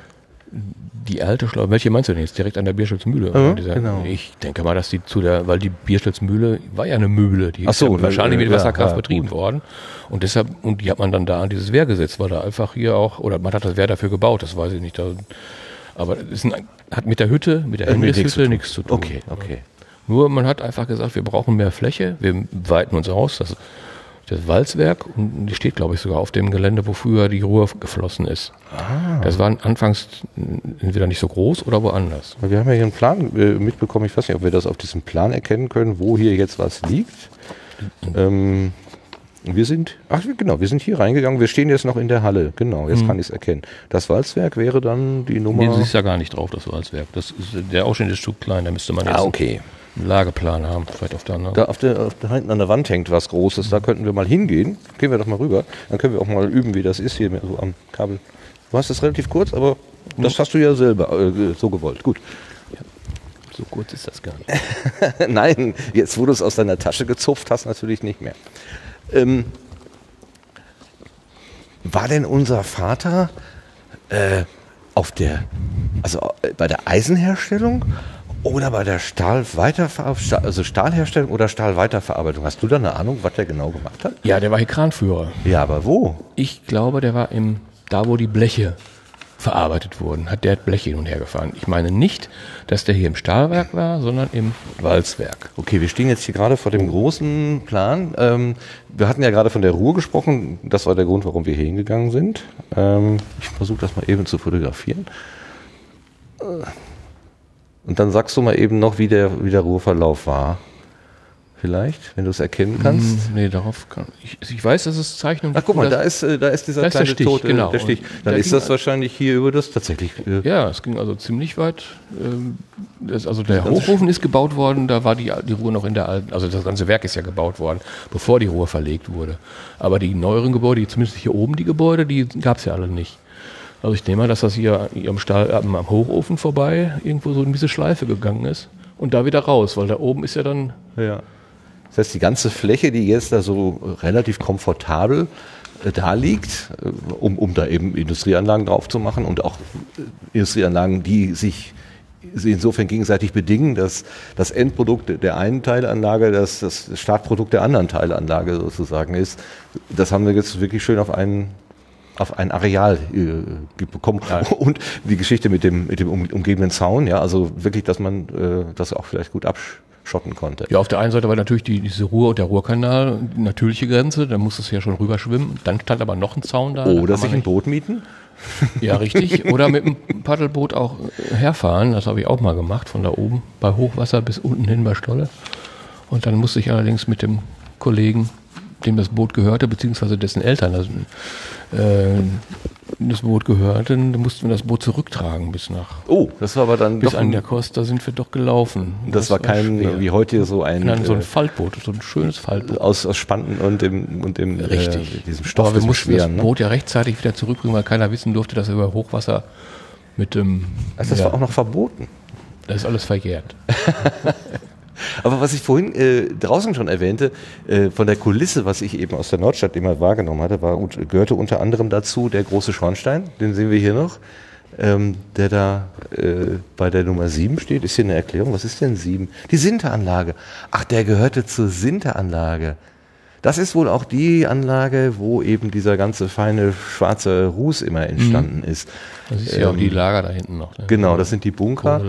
Die alte Schleuse, welche meinst du denn jetzt? Direkt an der Birschels Mühle? Genau. Ich denke mal, dass die weil die Birschels Mühle war ja eine Mühle, die ist ja wahrscheinlich mit Wasserkraft betrieben worden. Und deshalb, und die hat man dann da an dieses Wehr gesetzt, weil da einfach hier auch, oder man hat das Wehr dafür gebaut, das weiß ich nicht. Aber es hat mit der Hütte, mit der Henrichshütte nichts zu tun. Okay. Nur man hat einfach gesagt, wir brauchen mehr Fläche, wir weiten uns aus, das Walzwerk, und die steht, glaube ich, sogar auf dem Gelände, wo früher die Ruhr geflossen ist. Das war anfangs entweder nicht so groß oder woanders. Wir haben ja hier einen Plan mitbekommen, ich weiß nicht, ob wir das auf diesem Plan erkennen können, wo hier jetzt was liegt. Wir sind hier reingegangen, wir stehen jetzt noch in der Halle, genau, jetzt kann ich es erkennen. Das Walzwerk wäre dann die Nummer... Nee, das ist ja gar nicht drauf, das Walzwerk. Der Ausschnitt ist zu klein, da müsste man jetzt... einen Lageplan haben, vielleicht auf der anderen. Da hinten an der Wand hängt was Großes, da könnten wir mal hingehen. Gehen wir doch mal rüber, dann können wir auch mal üben, wie das ist hier so am Kabel. Du hast das relativ kurz, aber das hast du ja selber so gewollt. Gut. Ja. So kurz ist das gar nicht. Nein, jetzt wo du es aus deiner Tasche gezupft hast, natürlich nicht mehr. War denn unser Vater bei der Eisenherstellung oder bei der Stahlherstellung oder Stahlweiterverarbeitung? Hast du da eine Ahnung, was der genau gemacht hat? Ja, der war hier Kranführer. Ja, aber wo? Ich glaube, der war da, wo die Bleche verarbeitet wurden, hat der Blech hin und her gefahren. Ich meine nicht, dass der hier im Stahlwerk war, sondern im Walzwerk. Okay, wir stehen jetzt hier gerade vor dem großen Plan. Wir hatten ja gerade von der Ruhr gesprochen. Das war der Grund, warum wir hier hingegangen sind. Ich versuche das mal eben zu fotografieren. Und dann sagst du mal eben noch, wie der Ruhrverlauf war. Vielleicht, wenn du es erkennen kannst. Nee, darauf kann ich weiß, dass es Zeichnung gibt. Ach, guck mal, da ist dieser kleine Tote, genau. Der Stich. Dann ist das wahrscheinlich hier über das tatsächlich... Ja, es ging also ziemlich weit. Also der Hochofen ist gebaut worden, da war die Ruhr noch in der alten... Also das ganze Werk ist ja gebaut worden, bevor die Ruhr verlegt wurde. Aber die neueren Gebäude, zumindest hier oben die Gebäude, die gab es ja alle nicht. Also ich nehme mal, dass das hier am Hochofen vorbei irgendwo so in diese Schleife gegangen ist und da wieder raus, weil da oben ist ja dann... Ja. Das heißt, die ganze Fläche, die jetzt da so relativ komfortabel da liegt, um da eben Industrieanlagen drauf zu machen und auch Industrieanlagen, die sich insofern gegenseitig bedingen, dass das Endprodukt der einen Teilanlage das Startprodukt der anderen Teilanlage sozusagen ist, das haben wir jetzt wirklich schön auf ein Areal bekommen. Ja. Und die Geschichte mit dem umgebenden Zaun, ja, also wirklich, dass man das auch vielleicht gut abschotten konnte. Ja, auf der einen Seite war natürlich diese Ruhr und der Ruhrkanal die natürliche Grenze, da musstest du ja schon rüberschwimmen. Dann stand aber noch ein Zaun da. Oder sich ein Boot mieten. Ja, richtig. Oder mit einem Paddelboot auch herfahren. Das habe ich auch mal gemacht, von da oben bei Hochwasser bis unten hin bei Stolle. Und dann musste ich allerdings mit dem Kollegen, dem das Boot gehörte, beziehungsweise dessen Eltern das Boot gehörten, mussten wir das Boot zurücktragen bis nach... Oh, das war aber dann... Bis doch an der Costa sind wir doch gelaufen. Das war kein, schwer. Wie heute so ein... Nein, so ein Faltboot, so ein schönes Faltboot. Aus Spanten und dem richtig. Diesem Stoff. Aber wir mussten das Boot ja rechtzeitig wieder zurückbringen, weil keiner wissen durfte, dass er über Hochwasser mit dem... Also das war auch noch verboten. Das ist alles verjährt. Aber was ich vorhin draußen schon erwähnte, von der Kulisse, was ich eben aus der Nordstadt immer wahrgenommen hatte, gehörte unter anderem dazu der große Schornstein, den sehen wir hier noch, der da bei der Nummer 7 steht. Ist hier eine Erklärung? Was ist denn 7? Die Sinteranlage. Ach, der gehörte zur Sinteranlage. Das ist wohl auch die Anlage, wo eben dieser ganze feine schwarze Ruß immer entstanden ist. Das ist ja auch die Lager da hinten noch. Ne? Genau, das sind die Bunker.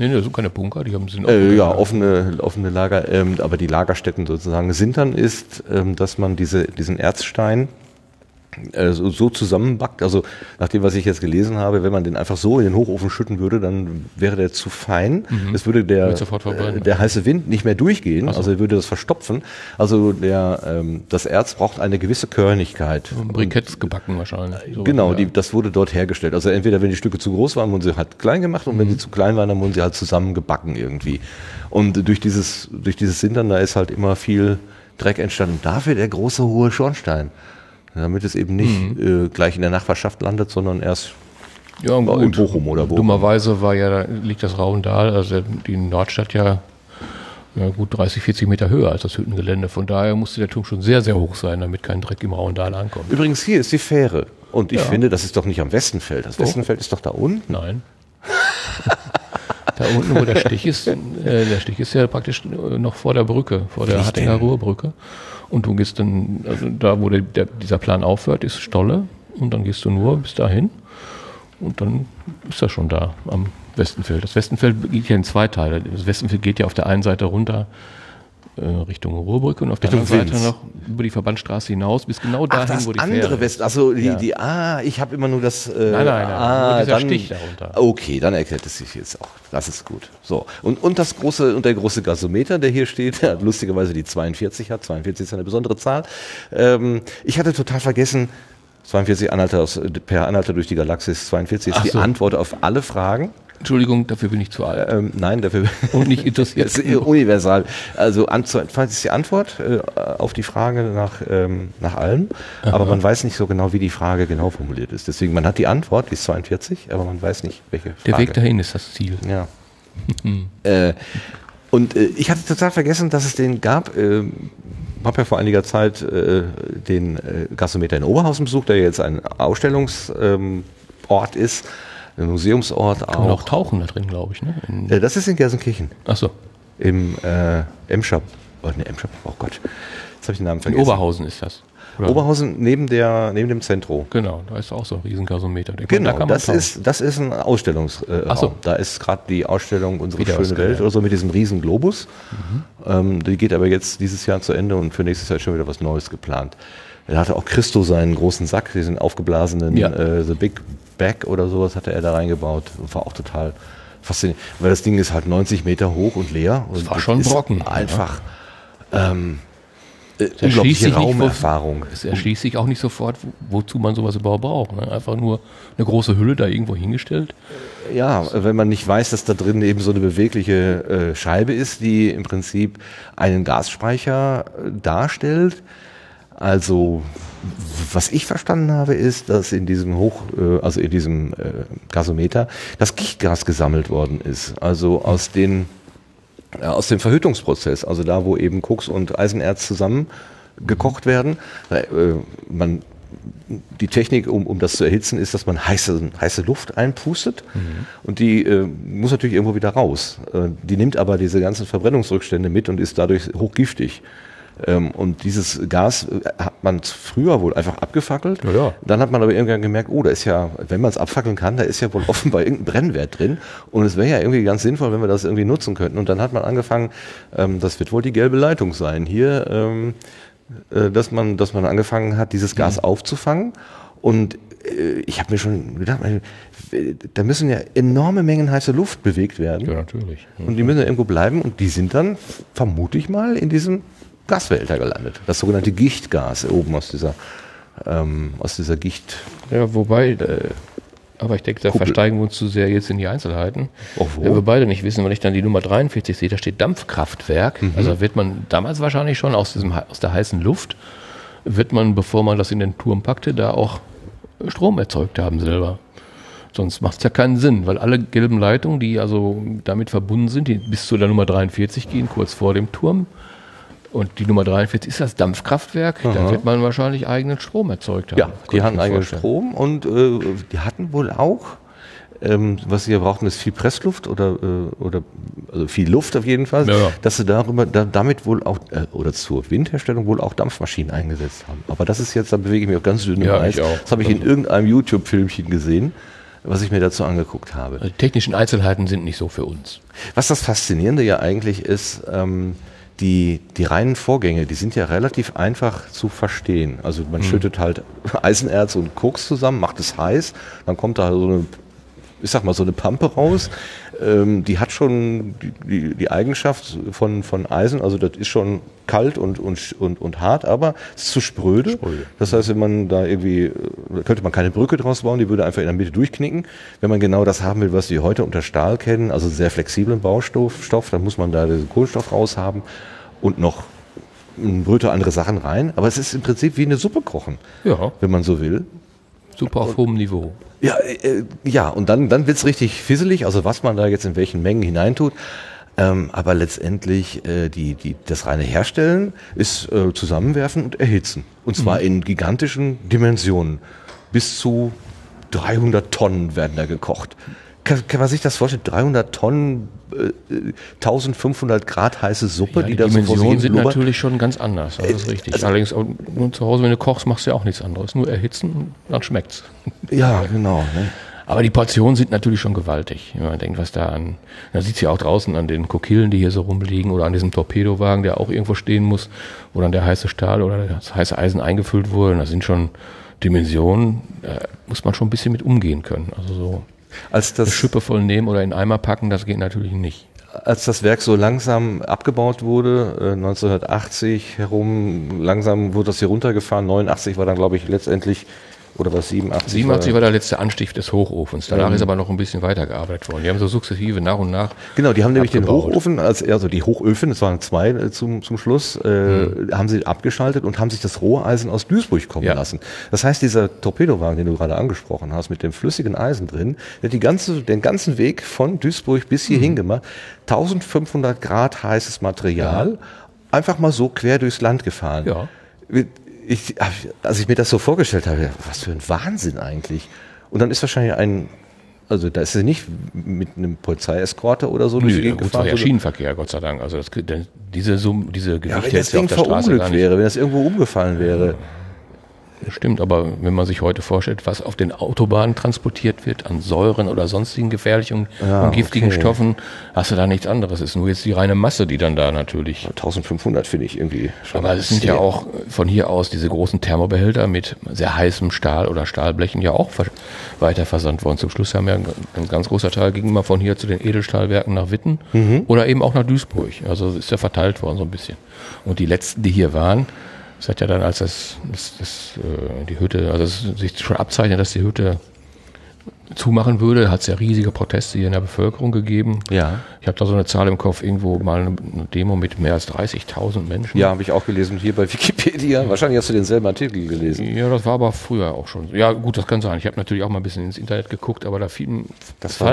Nee, das sind keine Bunker, die haben offene Lager, aber die Lagerstätten sozusagen. Sintern ist, dass man diesen Erzstein so zusammenbackt. Also nach dem, was ich jetzt gelesen habe, wenn man den einfach so in den Hochofen schütten würde, dann wäre der zu fein. Es würde der heiße Wind nicht mehr durchgehen, also er würde das verstopfen. Also das Erz braucht eine gewisse Körnigkeit. Briketts gebacken wahrscheinlich. So genau, das wurde dort hergestellt. Also entweder, wenn die Stücke zu groß waren, wurden sie halt klein gemacht und wenn sie zu klein waren, dann wurden sie halt zusammengebacken irgendwie. Und durch dieses Sintern, da ist halt immer viel Dreck entstanden. Dafür der große, hohe Schornstein. Damit es eben nicht gleich in der Nachbarschaft landet, sondern erst in Bochum oder wo. Dummerweise liegt das Rauendahl, also die Nordstadt gut 30, 40 Meter höher als das Hüttengelände. Von daher musste der Turm schon sehr, sehr hoch sein, damit kein Dreck im Rauendahl ankommt. Übrigens, hier ist die Fähre. Und ich finde, das ist doch nicht am Westenfeld. Das Westenfeld ist doch da unten. Nein. Da unten, wo der Stich ist ja praktisch noch vor der Brücke, vor der Hattinger Ruhrbrücke. Und du gehst dann, also da wo dieser Plan aufhört, ist Stolle und dann gehst du nur bis dahin und dann ist er schon da am Westenfeld. Das Westenfeld geht ja in zwei Teile. Das Westenfeld geht ja auf der einen Seite runter Richtung Ruhrbrücke und auf der anderen Seite noch über die Verbandstraße hinaus bis genau dahin, wo die andere Fähre ist. Also ich habe immer nur das... nein, dieser Stich darunter. Okay, dann erklärt es sich jetzt auch. Das ist gut. So. Und der große Gasometer, der hier steht, der lustigerweise die 42 hat. 42 ist eine besondere Zahl. Ich hatte total vergessen, 42 per Anhalter durch die Galaxis, 42 ist die Antwort auf alle Fragen. Entschuldigung, dafür bin ich zu alt. Nein, dafür und nicht interessiert. Das ist universal. Also falls ist die Antwort auf die Frage nach allem, aber man weiß nicht so genau, wie die Frage genau formuliert ist. Deswegen, man hat die Antwort, die ist 42, aber man weiß nicht, welche Frage. Der Weg dahin ist das Ziel. Ja. Ich hatte total vergessen, dass es den gab. Ich habe ja vor einiger Zeit den Gasometer in Oberhausen besucht, der jetzt ein Ausstellungsort ist. Ein Museumsort kann auch. Kann auch tauchen da drin, glaube ich. Ne? Das ist in Gelsenkirchen. Ach so. Im Emschab. Oh, Gott. Jetzt habe ich den Namen vergessen. In Oberhausen ist das. Ja. Oberhausen neben dem Zentro. Genau, da ist auch so ein Riesengasometer. Das ist ein Ausstellungsraum. So. Da ist gerade die Ausstellung Unsere schöne Welt oder so mit diesem riesen Globus. Mhm. Die geht aber jetzt dieses Jahr zu Ende und für nächstes Jahr schon wieder was Neues geplant. Da hatte auch Christo seinen großen Sack, diesen aufgeblasenen The Big Bag oder sowas hatte er da reingebaut. War auch total faszinierend. Weil das Ding ist halt 90 Meter hoch und leer. Und das war schon ein Brocken. Einfach... Ja. Unglaubliche Raumerfahrung. Es erschließt sich auch nicht sofort, wozu man sowas überhaupt braucht. Ne? Einfach nur eine große Hülle da irgendwo hingestellt. Ja, wenn man nicht weiß, dass da drin eben so eine bewegliche Scheibe ist, die im Prinzip einen Gasspeicher darstellt. Also, was ich verstanden habe, ist, dass in diesem Gasometer das Gichtgas gesammelt worden ist. Also aus dem Verhütungsprozess, also da, wo eben Koks und Eisenerz zusammen gekocht werden. Die Technik, um das zu erhitzen, ist, dass man heiße Luft einpustet und die muss natürlich irgendwo wieder raus. Die nimmt aber diese ganzen Verbrennungsrückstände mit und ist dadurch hochgiftig. Und dieses Gas hat man früher wohl einfach abgefackelt. Ja, ja. Dann hat man aber irgendwann gemerkt, da ist ja, wenn man es abfackeln kann, da ist ja wohl offenbar irgendein Brennwert drin. Und es wäre ja irgendwie ganz sinnvoll, wenn wir das irgendwie nutzen könnten. Und dann hat man angefangen, das wird wohl die gelbe Leitung sein hier, dass man angefangen hat, dieses Gas aufzufangen. Und ich habe mir schon gedacht, da müssen ja enorme Mengen heiße Luft bewegt werden. Ja, natürlich. Und die müssen ja irgendwo bleiben. Und die sind dann, vermute ich mal, in diesem Gasbehälter gelandet. Das sogenannte Gichtgas oben aus dieser Gicht. Ja, wobei, aber ich denke, da versteigen wir uns zu sehr jetzt in die Einzelheiten. Wenn wir beide nicht wissen, wenn ich dann die Nummer 43 sehe, da steht Dampfkraftwerk. Mhm. Also wird man damals wahrscheinlich schon aus der heißen Luft, wird man, bevor man das in den Turm packte, da auch Strom erzeugt haben selber. Sonst macht es ja keinen Sinn, weil alle gelben Leitungen, die also damit verbunden sind, die bis zu der Nummer 43 gehen, kurz vor dem Turm, und die Nummer 43 ist das Dampfkraftwerk. Aha. Da wird man wahrscheinlich eigenen Strom erzeugt haben. Ja, die hatten eigenen Strom und die hatten wohl auch, was sie ja brauchten, ist viel Pressluft oder also viel Luft auf jeden Fall, ja. Dass sie damit wohl auch, oder zur Windherstellung wohl auch Dampfmaschinen eingesetzt haben. Aber das ist jetzt, da bewege ich mich auf ganz dünnem Eis. Das habe ich in irgendeinem YouTube-Filmchen gesehen, was ich mir dazu angeguckt habe. Die technischen Einzelheiten sind nicht so für uns. Was das Faszinierende ja eigentlich ist, die reinen Vorgänge, die sind ja relativ einfach zu verstehen. Also man schüttet halt Eisenerz und Koks zusammen, macht es heiß, dann kommt da so eine, ich sag mal, so eine Pampe raus. Die hat schon die Eigenschaft von Eisen, also das ist schon kalt und hart, aber es ist zu spröde. Das heißt, wenn man da irgendwie, könnte man keine Brücke draus bauen, die würde einfach in der Mitte durchknicken. Wenn man genau das haben will, was wir heute unter Stahl kennen, also sehr flexiblen Baustoff, dann muss man da den Kohlenstoff raushaben und noch brüte andere Sachen rein. Aber es ist im Prinzip wie eine Suppe kochen, wenn man so will. Super auf hohem Niveau. Ja, und dann wird's richtig fisselig, also was man da jetzt in welchen Mengen hineintut. Aber letztendlich das reine Herstellen ist zusammenwerfen und erhitzen. Und zwar in gigantischen Dimensionen. Bis zu 300 Tonnen werden da gekocht. Kann man sich das vorstellen? 300 Tonnen, 1500 Grad heiße Suppe, ja, die da so vor sich hin blubbert. Die Dimensionen sind natürlich schon ganz anders, das ist richtig. Also allerdings auch nur zu Hause, wenn du kochst, machst du ja auch nichts anderes. Nur erhitzen und dann schmeckt's. Ja, genau. Ne? Aber die Portionen sind natürlich schon gewaltig. Wenn man denkt, was da an... Man sieht es ja auch draußen an den Kokillen, die hier so rumliegen oder an diesem Torpedowagen, der auch irgendwo stehen muss, wo dann der heiße Stahl oder das heiße Eisen eingefüllt wurde. Und das sind schon Dimensionen, da muss man schon ein bisschen mit umgehen können. Also so... Als das Schippe voll nehmen oder in den Eimer packen, das geht natürlich nicht. Als das Werk so langsam abgebaut wurde, 1980 herum, langsam wurde das hier runtergefahren, 89 war dann, glaube ich, letztendlich, oder was, 87? 87 war der letzte Anstieg des Hochofens. Danach ist aber noch ein bisschen weitergearbeitet worden. Die haben so sukzessive nach und nach. Genau, die haben nämlich abgebaut. Den Hochofen, also die Hochöfen, es waren zwei zum Schluss, haben sie abgeschaltet und haben sich das rohe Eisen aus Duisburg kommen lassen. Das heißt, dieser Torpedowagen, den du gerade angesprochen hast, mit dem flüssigen Eisen drin, der hat den ganzen Weg von Duisburg bis hierhin gemacht. 1500 Grad heißes Material, einfach mal so quer durchs Land gefahren. Ja. Als ich mir das so vorgestellt habe, was für ein Wahnsinn eigentlich. Und dann ist wahrscheinlich da ist er nicht mit einem Polizeieskorte oder so durch die Gegend gefahren. Das war ja Schienenverkehr, Gott sei Dank. Also das, diese Gewichte, wenn das Ding verunglückt wäre, wenn das irgendwo umgefallen wäre. Stimmt, aber wenn man sich heute vorstellt, was auf den Autobahnen transportiert wird, an Säuren oder sonstigen gefährlichen und giftigen Stoffen, hast du da nichts anderes. Es ist nur jetzt die reine Masse, die dann da natürlich... 1500 finde ich irgendwie schon. Aber es sind ja auch von hier aus diese großen Thermobehälter mit sehr heißem Stahl oder Stahlblechen ja auch weiter versandt worden. Zum Schluss haben ja ein ganz großer Teil ging immer von hier zu den Edelstahlwerken nach Witten oder eben auch nach Duisburg. Also ist ja verteilt worden so ein bisschen. Und die letzten, die hier waren... Es hat ja dann, als die Hütte, also es sich schon abzeichnet, dass die Hütte zumachen würde, hat es ja riesige Proteste hier in der Bevölkerung gegeben. Ja. Ich habe da so eine Zahl im Kopf, irgendwo mal eine Demo mit mehr als 30.000 Menschen. Ja, habe ich auch gelesen, hier bei Wikipedia. Ja. Wahrscheinlich hast du denselben Artikel gelesen. Ja, das war aber früher auch schon. Ja, gut, das kann sein. Ich habe natürlich auch mal ein bisschen ins Internet geguckt, aber da fallen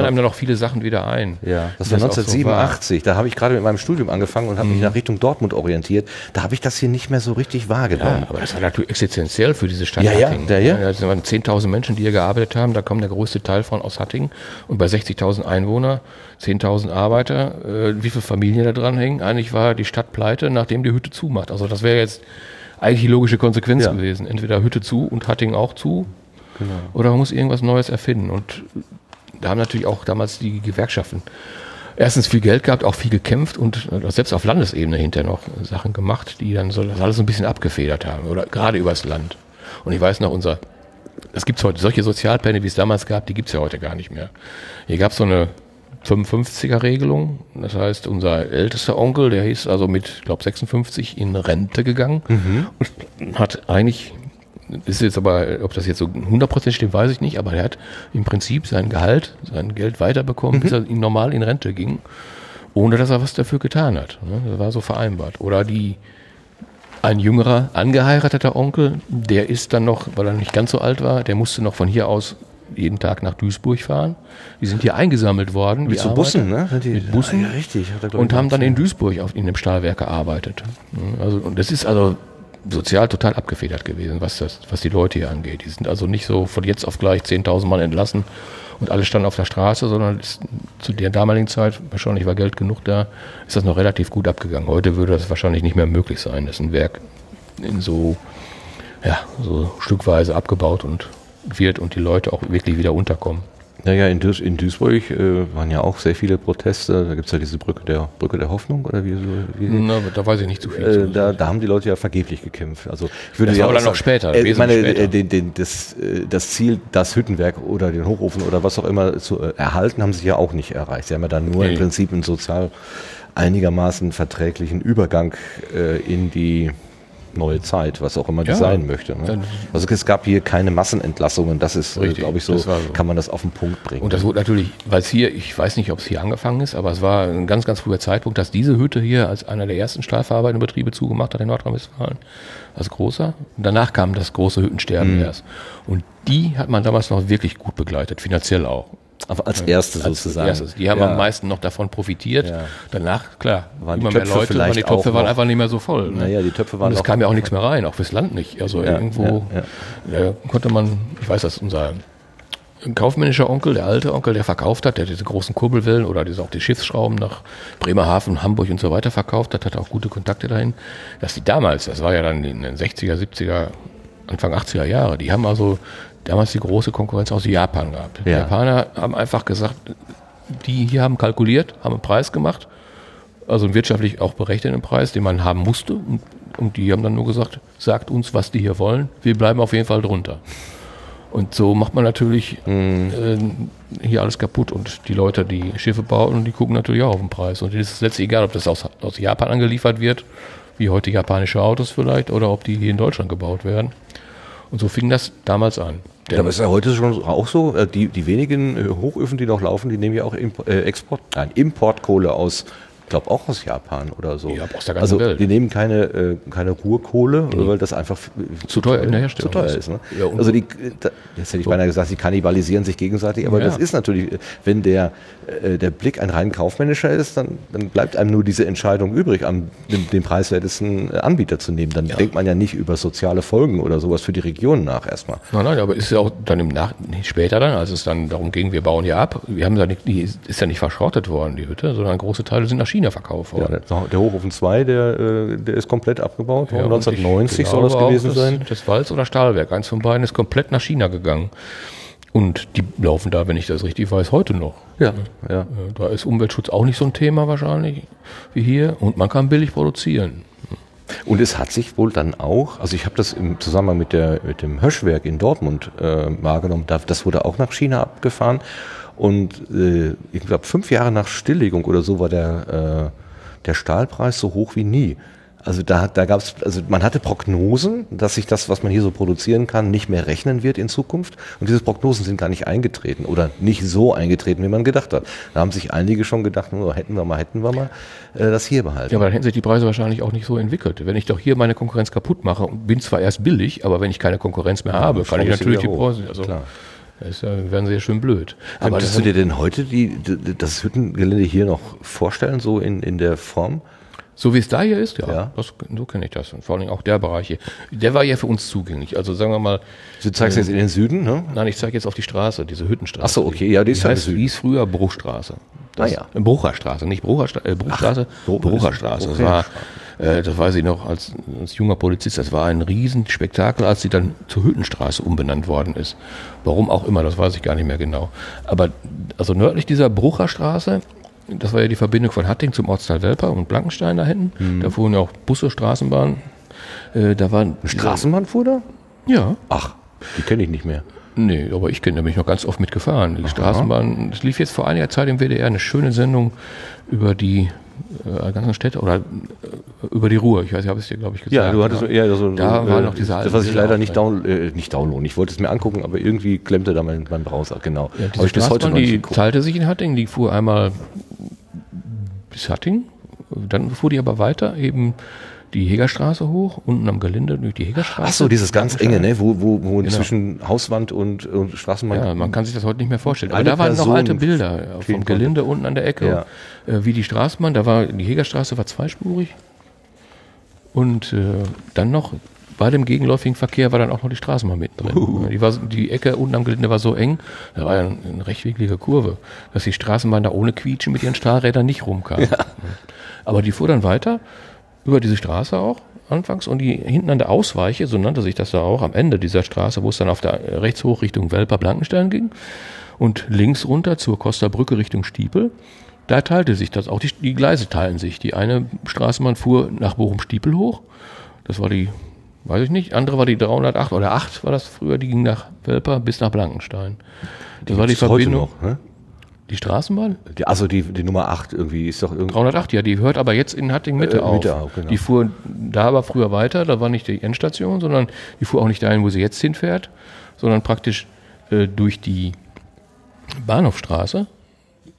einem dann auch viele Sachen wieder ein. Ja, das war 1987. Da habe ich gerade mit meinem Studium angefangen und habe mich nach Richtung Dortmund orientiert. Da habe ich das hier nicht mehr so richtig wahrgenommen. Ja, aber das war natürlich existenziell für diese Stadt Hattingen. Ja. Das waren 10.000 Menschen, die hier gearbeitet haben. Da kommt der größte Teil von aus Hattingen und bei 60.000 Einwohner, 10.000 Arbeiter, wie viele Familien da dran hängen. Eigentlich war die Stadt pleite, nachdem die Hütte zumacht. Also das wäre jetzt eigentlich die logische Konsequenz gewesen. Entweder Hütte zu und Hattingen auch zu oder man muss irgendwas Neues erfinden. Und da haben natürlich auch damals die Gewerkschaften erstens viel Geld gehabt, auch viel gekämpft und selbst auf Landesebene hinterher noch Sachen gemacht, die dann so das alles ein bisschen abgefedert haben oder gerade übers Land. Und ich weiß noch, es gibt heute solche Sozialpläne, wie es damals gab, die gibt es ja heute gar nicht mehr. Hier gab es so eine 55er-Regelung. Das heißt, unser ältester Onkel, der ist also mit, glaube 56 in Rente gegangen und hat eigentlich, ist jetzt aber, ob das jetzt so 100% stimmt, weiß ich nicht, aber er hat im Prinzip sein Geld weiterbekommen, bis er normal in Rente ging, ohne dass er was dafür getan hat. Das war so vereinbart. Oder ein jüngerer, angeheirateter Onkel, der ist dann noch, weil er nicht ganz so alt war, der musste noch von hier aus jeden Tag nach Duisburg fahren. Die sind hier eingesammelt worden. Mit so Bussen, ne? Mit Bussen. Ja, richtig. Und haben dann in Duisburg in dem Stahlwerk gearbeitet. Also, und das ist also sozial total abgefedert gewesen, was die Leute hier angeht. Die sind also nicht so von jetzt auf gleich 10.000 Mann entlassen und alle standen auf der Straße, sondern zu der damaligen Zeit, wahrscheinlich war Geld genug da, ist das noch relativ gut abgegangen. Heute würde das wahrscheinlich nicht mehr möglich sein, dass ein Werk in so stückweise abgebaut wird und die Leute auch wirklich wieder unterkommen. Naja, in Duisburg waren ja auch sehr viele Proteste. Da gibt es ja diese Brücke der Hoffnung oder wie? Na, da weiß ich nicht so viel. Da haben die Leute ja vergeblich gekämpft. Also ich würde ja auch sagen, noch später. Ich meine, das Ziel, das Hüttenwerk oder den Hochofen oder was auch immer zu erhalten, haben sie ja auch nicht erreicht. Sie haben ja dann nur im Prinzip einen sozial einigermaßen verträglichen Übergang in die neue Zeit, was auch immer die sein möchte. Ne? Also es gab hier keine Massenentlassungen, das ist, glaube ich, so kann man das auf den Punkt bringen. Und das wurde natürlich, weil es hier, ich weiß nicht, ob es hier angefangen ist, aber es war ein ganz, ganz früher Zeitpunkt, dass diese Hütte hier als einer der ersten stahlverarbeitenden Betriebe zugemacht hat in Nordrhein-Westfalen, als großer. Und danach kam das große Hüttensterben erst. Und die hat man damals noch wirklich gut begleitet, finanziell auch. Aber als Erste sozusagen. Die haben am meisten noch davon profitiert. Ja. Danach, klar, waren immer mehr Leute, aber die Töpfe waren einfach nicht mehr so voll. Ne? Naja, die Töpfe waren und es kam ja auch nichts mehr rein, auch fürs Land nicht. Also irgendwo konnte man, ich weiß das, unser kaufmännischer Onkel, der alte Onkel, der verkauft hat, der diese großen Kurbelwellen oder auch die Schiffsschrauben nach Bremerhaven, Hamburg und so weiter verkauft hat, hatte auch gute Kontakte dahin, dass die damals, das war ja dann in den 60er, 70er, Anfang 80er Jahre, die haben also damals die große Konkurrenz aus Japan gehabt. Die Japaner haben einfach gesagt, die hier haben kalkuliert, haben einen Preis gemacht, also einen wirtschaftlich auch berechneten Preis, den man haben musste. Und die haben dann nur gesagt, sagt uns, was die hier wollen, wir bleiben auf jeden Fall drunter. Und so macht man natürlich hier alles kaputt. Und die Leute, die Schiffe bauen, die gucken natürlich auch auf den Preis. Und es ist letztlich egal, ob das aus Japan angeliefert wird, wie heute japanische Autos vielleicht, oder ob die hier in Deutschland gebaut werden. Und so fing das damals an. Ja, aber ist ja heute schon auch so, die wenigen Hochöfen, die noch laufen, die nehmen ja auch Importkohle aus, ich glaube auch aus Japan oder so. Ja, aus der ganzen Welt. Die nehmen keine Ruhrkohle, weil das einfach zu teuer in der Herstellung ist. Ne? Ja, also jetzt hätte ich beinahe gesagt, die kannibalisieren sich gegenseitig, aber das ist natürlich, wenn der Blick ein rein kaufmännischer ist, dann bleibt einem nur diese Entscheidung übrig, den preiswertesten Anbieter zu nehmen. Dann denkt man ja nicht über soziale Folgen oder sowas für die Region nach erstmal. Nein, aber ist ja auch dann später dann, als es dann darum ging, wir bauen hier ab, ist ja nicht verschrottet worden, die Hütte, sondern große Teile sind nach China verkauft worden. Ja, der Hochofen 2, der ist komplett abgebaut worden. Ja, 1990 soll das gewesen sein. Das Walz- oder Stahlwerk, eins von beiden, ist komplett nach China gegangen. Und die laufen da, wenn ich das richtig weiß, heute noch. Ja, ja. Da ist Umweltschutz auch nicht so ein Thema wahrscheinlich wie hier. Und man kann billig produzieren. Und es hat sich wohl dann auch, also ich habe das im Zusammenhang mit dem Höschwerk in Dortmund wahrgenommen, das wurde auch nach China abgefahren. Und ich glaube, 5 Jahre nach Stilllegung oder so war der Stahlpreis so hoch wie nie. Also da gab es, also man hatte Prognosen, dass sich das, was man hier so produzieren kann, nicht mehr rechnen wird in Zukunft. Und diese Prognosen sind gar nicht eingetreten oder nicht so eingetreten, wie man gedacht hat. Da haben sich einige schon gedacht, nur hätten wir mal, das hier behalten. Ja, aber dann hätten sich die Preise wahrscheinlich auch nicht so entwickelt. Wenn ich doch hier meine Konkurrenz kaputt mache und bin zwar erst billig, aber wenn ich keine Konkurrenz mehr habe, kann ich natürlich die Preise, also klar. Das wären sehr schön blöd. Aber könntest du dir denn heute das Hüttengelände hier noch vorstellen, so in der Form? So wie es da hier ist, ja. Das, so kenne ich das. Und vor allem auch der Bereich hier. Der war ja für uns zugänglich. Also sagen wir mal. Du zeigst jetzt in den Süden, ne? Nein, ich zeige jetzt auf die Straße, diese Hüttenstraße. Ach so, okay, ja, die ist ja im Süden. Die hieß früher Bruchstraße. Naja. Ah, Brucherstraße, nicht Bruchstraße. Brucherstraße. Das war, das weiß ich noch, als junger Polizist, das war ein Riesenspektakel, als sie dann zur Hüttenstraße umbenannt worden ist. Warum auch immer, das weiß ich gar nicht mehr genau. Aber also nördlich dieser Brucherstraße, das war ja die Verbindung von Hatting zum Ortsteil Welper und Blankenstein da hinten. Mhm. Da fuhren ja auch Busse, Straßenbahnen. Straßenbahn fuhr da? Ja. Ach, die kenne ich nicht mehr. Nee, aber ich kenne, da bin ich noch ganz oft mitgefahren. Die Straßenbahn, es lief jetzt vor einiger Zeit im WDR eine schöne Sendung über die ganzen Städte oder über die Ruhr. Ich weiß, ich habe es dir, glaube ich, gesagt. Ja, du hattest da war noch diese alte. Das, was ich leider nicht downloaden. Ich wollte es mir angucken, aber irgendwie klemmte da mein Browser, genau. Ja, diese Straßenbahn, die teilte sich in Hatting, die fuhr einmal bis Hatting, dann fuhr die aber weiter eben die Hegerstraße hoch, unten am Gelände durch die Hegerstraße. Ach so, dieses ganz enge, ne? wo genau. Zwischen Hauswand und Straßenbahn. Ja, man kann sich das heute nicht mehr vorstellen. Aber da waren noch alte Bilder vom Gelände unten an der Ecke, ja. Wie die Straßenbahn. Die Hegerstraße war zweispurig und dann noch bei dem gegenläufigen Verkehr war dann auch noch die Straßenbahn mittendrin. Die Ecke unten am Gelände war so eng, da war ja eine rechtwinklige Kurve, dass die Straßenbahn da ohne Quietschen mit ihren Stahlrädern nicht rumkam. Ja. Aber die fuhr dann weiter über diese Straße auch anfangs und die hinten an der Ausweiche, so nannte sich das da auch, am Ende dieser Straße, wo es dann auf der rechts hoch Richtung Welper-Blankenstein ging und links runter zur Costa-Brücke Richtung Stiepel, da teilte sich das auch, die Gleise teilen sich. Die eine Straßenbahn fuhr nach Bochum-Stiepel hoch, das war die, weiß ich nicht, andere war die 308 oder 8 war das früher, die ging nach Welper bis nach Blankenstein. Das war die Verbindung. Die Straßenbahn? Die Nummer 8 irgendwie ist doch irgendwie. 308, ja, die hört aber jetzt in Hatting-Mitte auf. Genau. Die fuhr da aber früher weiter, da war nicht die Endstation, sondern die fuhr auch nicht dahin, wo sie jetzt hinfährt, sondern praktisch durch die Bahnhofstraße.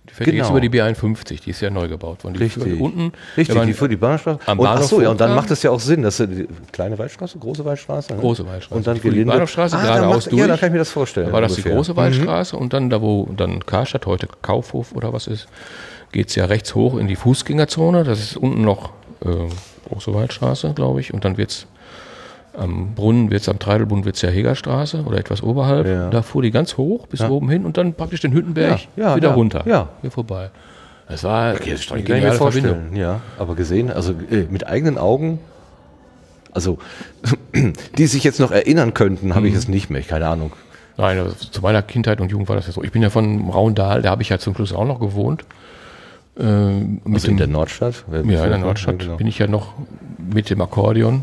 Die fährt jetzt über die B51, die ist ja neu gebaut worden. Die richtig, unten, richtig, die fuhr die Bahnhofstraße. Achso, ja, und dann macht es ja auch Sinn, dass die kleine Waldstraße, große Waldstraße. Ne? Große Waldstraße. Und dann die Bahnhofstraße geradeaus durch. Ja, dann kann ich mir das vorstellen. Da war ungefähr. Das die große Waldstraße und dann da, wo dann Karstadt, heute Kaufhof oder was ist, geht es ja rechts hoch in die Fußgängerzone. Das ist unten noch große Waldstraße, glaube ich. Und dann wird es am Treidelbrunnen wird es ja Hegerstraße oder etwas oberhalb. Ja. Da fuhr die ganz hoch bis oben hin und dann praktisch den Hüttenberg wieder runter. Ja. Hier vorbei. Das war eine geniale Verbindung. Ja, aber gesehen, also mit eigenen Augen, also die sich jetzt noch erinnern könnten, habe ich es nicht mehr, keine Ahnung. Nein, also zu meiner Kindheit und Jugend war das ja so. Ich bin ja von Rauendahl, da habe ich ja zum Schluss auch noch gewohnt. Also in der Nordstadt? Ja, in der Nordstadt bin ich ja noch mit dem Akkordeon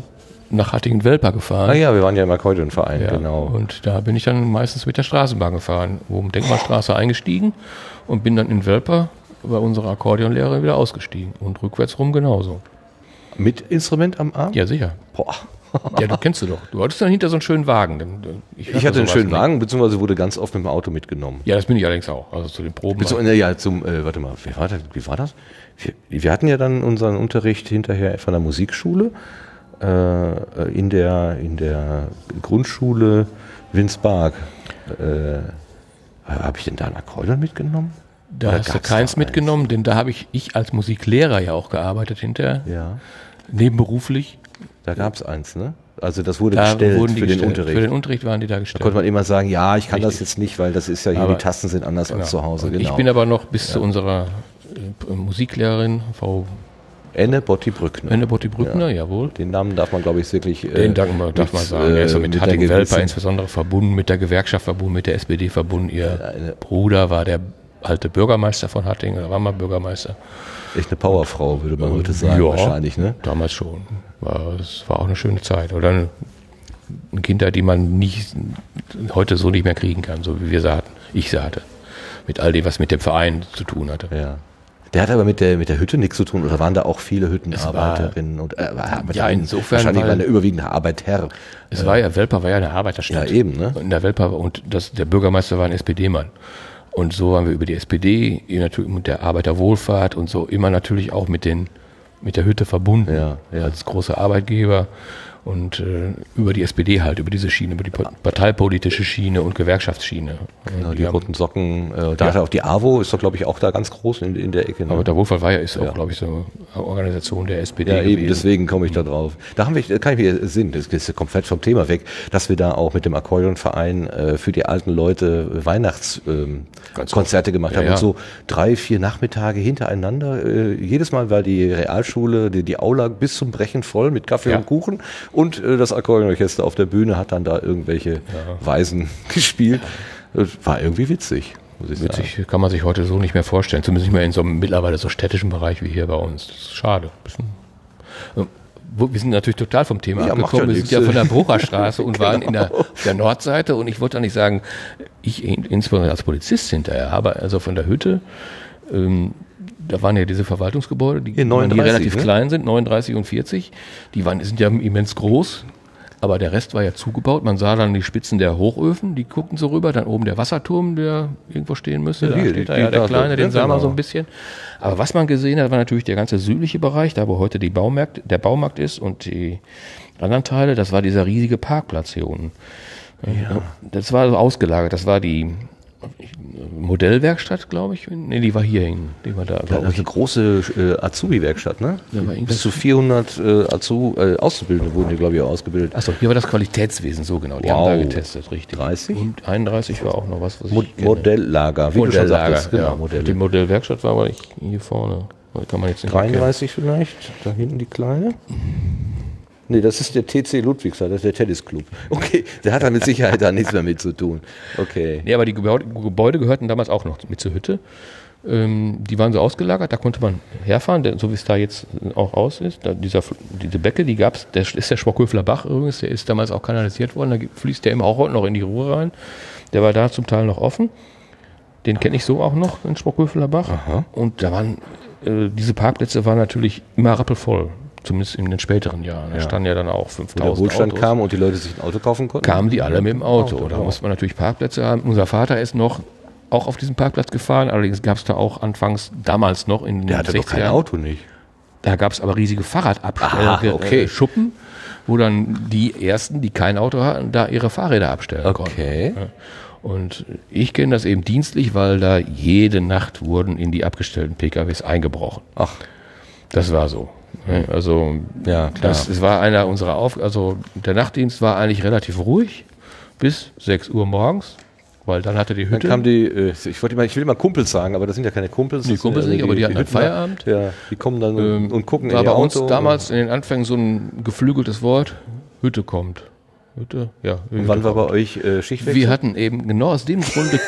nach Hattingen-Welper gefahren. Ah ja, wir waren ja im Akkordeonverein, genau. Und da bin ich dann meistens mit der Straßenbahn gefahren, oben Denkmalstraße eingestiegen und bin dann in Welper bei unserer Akkordeonlehrerin wieder ausgestiegen und rückwärts rum genauso. Mit Instrument am Arm? Ja, sicher. Boah. Ja, du kennst du doch. Du hattest dann hinter so einen schönen Wagen. Ich hatte einen schönen Wagen, beziehungsweise wurde ganz oft mit dem Auto mitgenommen. Ja, das bin ich allerdings auch. Also zu den Proben. Warte mal, wie war das? Wir hatten ja dann unseren Unterricht hinterher von der Musikschule. In der Grundschule Winsberg. Habe ich denn da einen Akkordeon mitgenommen? Da hast du keins mitgenommen, denn da habe ich als Musiklehrer ja auch gearbeitet hinterher. Ja. Nebenberuflich. Da gab es eins, ne? Also das wurde gestellt für den Unterricht. Für den Unterricht waren die da gestellt. Da konnte man immer sagen, ja, ich kann das jetzt nicht, weil das ist ja hier, die Tasten sind anders als zu Hause. Genau. Ich bin aber noch bis zu unserer Musiklehrerin, Frau Enne Botti-Brückner. Enne Botti-Brückner, ja. Jawohl. Den Namen darf man, glaube ich, wirklich... Den darf man sagen. Er ist mit Hatting Welper insbesondere verbunden, mit der Gewerkschaft verbunden, mit der SPD verbunden. Ihr Bruder war der alte Bürgermeister von Hattingen, oder war mal Bürgermeister. Echt eine Powerfrau, würde man heute sagen, ja, wahrscheinlich, ne? Damals schon. Es war auch eine schöne Zeit. Oder eine Kindheit, die man heute so nicht mehr kriegen kann, so wie ich sie hatte. Mit all dem, was mit dem Verein zu tun hatte. Ja. Der hat aber mit der Hütte nichts zu tun, oder waren da auch viele Hüttenarbeiterinnen? Insofern wahrscheinlich war eine überwiegende Arbeiter. Welper war ja eine Arbeiterstadt. Ja, eben, ne? Und der Welper der Bürgermeister war ein SPD-Mann. Und so waren wir über die SPD, natürlich mit der Arbeiterwohlfahrt und so, immer natürlich auch mit der Hütte verbunden, als großer Arbeitgeber. Und über die SPD halt, über diese Schiene, über die parteipolitische Schiene und Gewerkschaftsschiene. Genau, die roten Socken. Da hat er auch die AWO, ist doch, glaube ich, auch da ganz groß in der Ecke. Ne? Aber der Wohlfahrt war auch, glaube ich, so eine Organisation der SPD. Ja, eben, deswegen komme ich da drauf. Da das ist komplett vom Thema weg, dass wir da auch mit dem Akkordeonverein für die alten Leute Weihnachtskonzerte gemacht haben. Ja. Und so 3-4 Nachmittage hintereinander. Jedes Mal war die Realschule, die Aula bis zum Brechen voll mit Kaffee und Kuchen. Und das Akkordeonorchester auf der Bühne hat dann da irgendwelche Weisen gespielt. Das war irgendwie witzig, muss ich sagen. Witzig kann man sich heute so nicht mehr vorstellen. Zumindest nicht mehr in so einem mittlerweile so städtischen Bereich wie hier bei uns. Das ist schade. Wir sind natürlich total vom Thema abgekommen. Wir sind ja von der Brucherstraße und waren auf der Nordseite. Und ich wollte da nicht sagen, ich insbesondere als Polizist hinterher, aber also von der Hütte... da waren ja diese Verwaltungsgebäude, die relativ klein sind, 39 und 40. Die sind ja immens groß, aber der Rest war ja zugebaut. Man sah dann die Spitzen der Hochöfen, die guckten so rüber. Dann oben der Wasserturm, der irgendwo stehen müsste. Ja, da steht da ja der Kleine, den sah man so ein bisschen. Aber was man gesehen hat, war natürlich der ganze südliche Bereich, da wo heute der Baumarkt ist und die anderen Teile. Das war dieser riesige Parkplatz hier unten. Ja. Das war so ausgelagert, das war die... Modellwerkstatt, glaube ich. Ne, die war hier hängen. Die war da, glaube ich. Eine große Azubi-Werkstatt, ne? Ja, bis zu 400 Auszubildende wurden hier, glaube ich, auch ausgebildet. Achso, hier war das Qualitätswesen, so genau. Die haben da getestet, richtig. 30? Und 31 war auch noch was Modelllager, wie du schon sagtest. Genau, ja. Die Modellwerkstatt war aber hier vorne. Kann man jetzt nicht 33 vielleicht, da hinten die kleine. Nee, das ist der TC Ludwigshafen, das ist der Tennisclub. Okay, der hat da mit Sicherheit da nichts mehr mit zu tun. Okay. Nee, aber die Gebäude gehörten damals auch noch mit zur Hütte. Die waren so ausgelagert, da konnte man herfahren, so wie es da jetzt auch aus ist. Diese Becke, die gab es, das ist der Schwockhöfler Bach übrigens, der ist damals auch kanalisiert worden, da fließt der immer auch heute noch in die Ruhr rein. Der war da zum Teil noch offen. Den kenne ich so auch noch, den Schwockhöfler Bach. Aha. Und da waren, diese Parkplätze waren natürlich immer rappelvoll. Zumindest in den späteren Jahren. Da standen ja dann auch 5.000 Autos. Der Wohlstand kam und die Leute sich ein Auto kaufen konnten? Kamen die alle mit dem Auto. Da musste man natürlich Parkplätze haben. Unser Vater ist auch auf diesen Parkplatz gefahren. Allerdings gab es da auch damals noch in den 60ern. Der hatte doch kein Auto nicht. Da gab es aber riesige Fahrradabstellschuppen, wo dann die Ersten, die kein Auto hatten, da ihre Fahrräder abstellen konnten. Ja. Und ich kenne das eben dienstlich, weil da jede Nacht wurden in die abgestellten PKWs eingebrochen. Ach, das war so. Also, ja, klar. Das war einer unserer der Nachtdienst war eigentlich relativ ruhig bis 6 Uhr morgens, weil dann hatte die Hütte. Dann kam die, ich will mal Kumpels sagen, aber das sind ja keine Kumpels. Die Kumpels nicht, aber die hatten Feierabend. Ja, die kommen dann und gucken in ihr Auto. War bei uns damals in den Anfängen so ein geflügeltes Wort, Hütte kommt. Hütte? Ja. Hütte und wann kommt. War bei euch Schichtwechsel? Wir hatten eben genau aus dem Grunde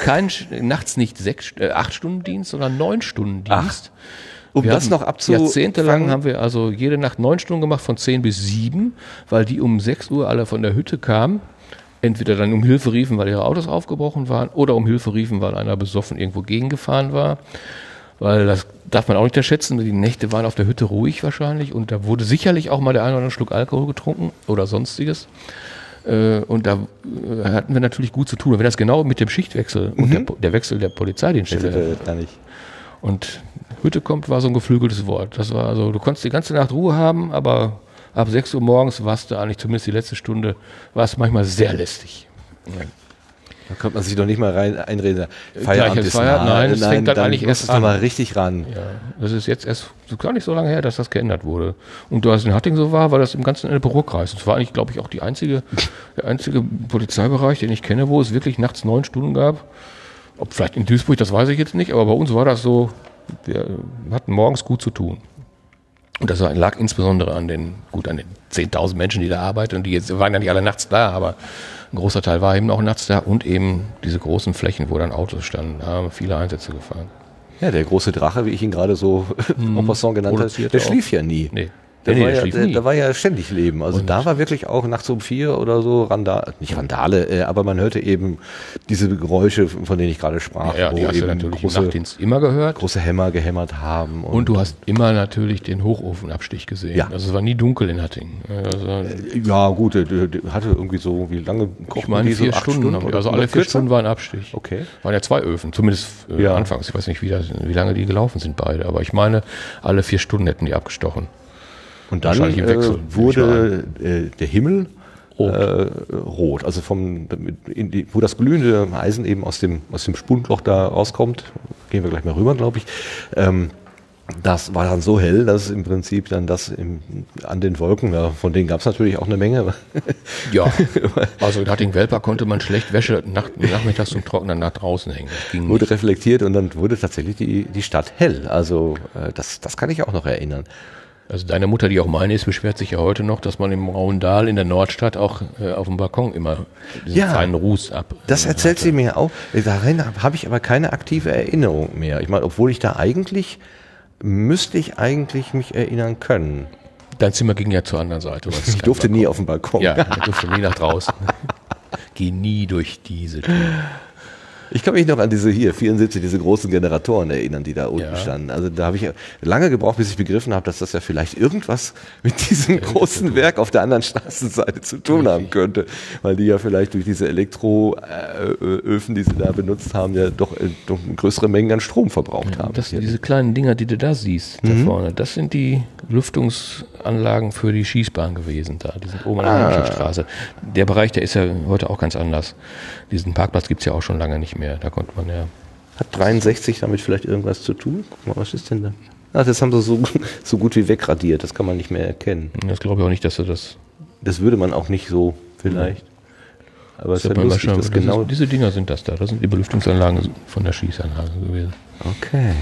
nachts nicht 8-Stunden-Dienst, sondern 9-Stunden-Dienst. Um das noch abzufangen. Jahrzehntelang haben wir also jede Nacht 9 Stunden gemacht, von 10 bis 7, weil die um 6 Uhr alle von der Hütte kamen. Entweder dann um Hilfe riefen, weil ihre Autos aufgebrochen waren, oder um Hilfe riefen, weil einer besoffen irgendwo gegengefahren war. Weil das darf man auch nicht unterschätzen. Die Nächte waren auf der Hütte ruhig wahrscheinlich und da wurde sicherlich auch mal der eine oder andere Schluck Alkohol getrunken oder sonstiges. Und da hatten wir natürlich gut zu tun. Und wenn das genau mit dem Schichtwechsel und der Wechsel der Polizeidienststelle und Hütte kommt, war so ein geflügeltes Wort. Das war also, du konntest die ganze Nacht Ruhe haben, aber ab 6 Uhr morgens warst du eigentlich, zumindest die letzte Stunde, war es manchmal sehr lästig. Ja. Da kommt man sich doch nicht mal einreden. Feierabend ist nein, das fängt dann eigentlich erst an. Mal richtig ran. Ja, das ist jetzt erst gar nicht so lange her, dass das geändert wurde. Und da es in Hattingen so war, war das im ganzen Ennepe-Ruhr-Kreis. Das war eigentlich, glaube ich, auch der einzige Polizeibereich, den ich kenne, wo es wirklich nachts 9 Stunden gab. Ob vielleicht in Duisburg, das weiß ich jetzt nicht, aber bei uns war das so. wir hatten morgens gut zu tun. Und das lag insbesondere an den 10.000 Menschen, die da arbeiten. Und die jetzt waren ja nicht alle nachts da, aber ein großer Teil war eben auch nachts da. Und eben diese großen Flächen, wo dann Autos standen. Da haben viele Einsätze gefahren. Ja, der große Drache, wie ich ihn gerade so en passant genannt habe, der schlief ja nie. Nee. Da war ja ständig Leben. Also und da war wirklich auch nachts um 4 oder so Randale, nicht Randale, aber man hörte eben diese Geräusche, von denen ich gerade sprach. Ja, wo die hast eben du natürlich große, im Nachtdienst immer gehört. Große Hämmer gehämmert haben. Und du hast immer natürlich den Hochofenabstich gesehen. Ja. Also es war nie dunkel in Hattingen. Also ja gut, der hatte irgendwie so, wie lange kochten ich meine, die so 4 Stunden. Also alle 4 Stunden war ein Abstich. Okay. Waren ja 2 Öfen, zumindest anfangs. Ich weiß nicht, wie lange die gelaufen sind beide. Aber ich meine, alle 4 Stunden hätten die abgestochen. Und dann wurde der Himmel rot. Also wo das glühende Eisen eben aus dem Spundloch da rauskommt, gehen wir gleich mal rüber, glaube ich. Das war dann so hell, dass im Prinzip dann an den Wolken, von denen gab es natürlich auch eine Menge. Ja, also in Hattingen-Welper konnte man schlecht Wäsche nachmittags zum Trocknen nach draußen hängen. Wurde reflektiert und dann wurde tatsächlich die Stadt hell. Also das kann ich auch noch erinnern. Also deine Mutter, die auch meine ist, beschwert sich ja heute noch, dass man im Rauendahl in der Nordstadt auch auf dem Balkon immer diesen feinen Ruß ab. Das erzählt sie mir auch. Darin habe ich aber keine aktive Erinnerung mehr. Ich meine, obwohl ich da müsste ich mich erinnern können. Dein Zimmer ging ja zur anderen Seite. Ich durfte nie auf den Balkon. Ja, ich durfte nie nach draußen. Geh nie durch diese Tür. Ich kann mich noch an diese 74, diese großen Generatoren erinnern, die da unten standen. Also da habe ich lange gebraucht, bis ich begriffen habe, dass das ja vielleicht irgendwas mit diesem großen Werk auf der anderen Straßenseite zu tun haben könnte. Weil die ja vielleicht durch diese Elektroöfen, die sie da benutzt haben, ja doch größere Mengen an Strom verbraucht haben. Diese kleinen Dinger, die du da siehst, da vorne, das sind die Lüftungsanlagen für die Schießbahn gewesen da. Die sind oben an der Straße. Der Bereich, der ist ja heute auch ganz anders. Diesen Parkplatz gibt es ja auch schon lange nicht mehr, da konnte man ja. Hat 63 damit vielleicht irgendwas zu tun? Guck mal, was ist denn da? Ach, das haben sie so gut wie wegradiert, das kann man nicht mehr erkennen. Das glaube ich auch nicht, dass sie das. Das würde man auch nicht so vielleicht. Aber es ist ja lustig, dass genau diese Dinger sind das da. Das sind die Belüftungsanlagen von der Schießanlage gewesen. Okay.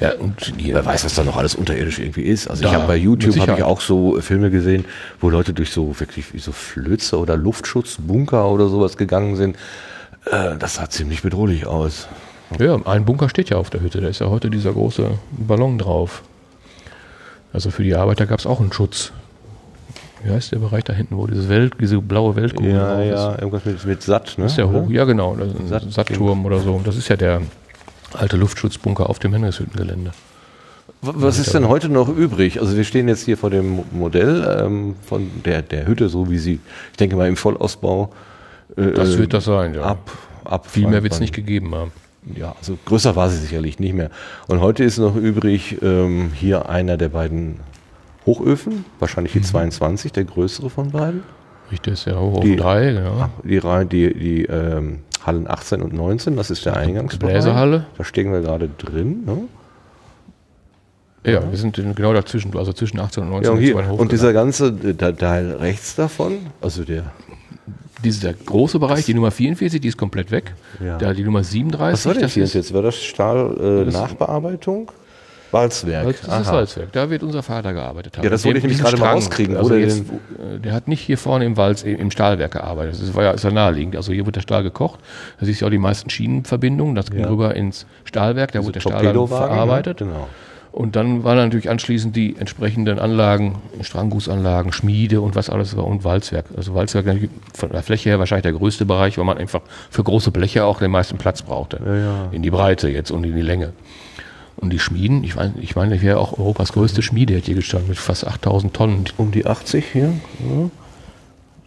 Ja, und wer weiß, was da noch alles unterirdisch irgendwie ist. Also ich habe bei YouTube auch so Filme gesehen, wo Leute durch so wirklich so Flöze oder Luftschutzbunker oder sowas gegangen sind. Das sah ziemlich bedrohlich aus. Ja, ein Bunker steht ja auf der Hütte. Da ist ja heute dieser große Ballon drauf. Also für die Arbeiter gab es auch einen Schutz. Wie heißt der Bereich da hinten, wo diese blaue Weltkugel drauf ist? Ja, irgendwas mit Satt, ne? Ist ja hoch. Ja, genau. Ein Sattturm oder so. Und das ist ja der alte Luftschutzbunker auf dem Henrichshüttengelände. Was ist denn heute noch übrig? Also wir stehen jetzt hier vor dem Modell von der Hütte, so wie sie, ich denke mal, im Vollausbau. Das wird das sein, ja. Viel mehr wird es nicht gegeben haben. Ja, also größer war sie sicherlich nicht mehr. Und heute ist noch übrig hier einer der beiden Hochöfen, wahrscheinlich die 22, der größere von beiden. Richtig, das ist ja Hochofen 3, ja. Die Hallen 18 und 19, das ist der Eingangsbereich. Bläserhalle. Da stehen wir gerade drin, ne? Ja, wir sind genau dazwischen, also zwischen 18 und 19. Ja, und dieser ganze Teil rechts davon, also dieser große Bereich, die Nummer 44, die ist komplett weg. Ja. Da die Nummer 37. Was war das hier jetzt? War das Stahl-Nachbearbeitung? Walzwerk. Das ist Walzwerk. Da wird unser Vater gearbeitet haben. Ja, das wollte ich nämlich gerade mal rauskriegen. Also der hat nicht hier vorne im Stahlwerk gearbeitet. Das ist ja naheliegend. Also hier wird der Stahl gekocht. Da siehst du auch die meisten Schienenverbindungen. Das ging rüber ins Stahlwerk. Da wurde der Stahl dann verarbeitet. Ja, genau. Und dann waren natürlich anschließend die entsprechenden Anlagen, Stranggußanlagen, Schmiede und was alles war und Walzwerk. Also Walzwerk von der Fläche her wahrscheinlich der größte Bereich, weil man einfach für große Bleche auch den meisten Platz brauchte. Ja, ja. In die Breite jetzt und in die Länge. Und die Schmieden, ich meine, hier auch Europas größte Schmiede hat hier gestanden mit fast 8000 Tonnen. Um die 80 hier.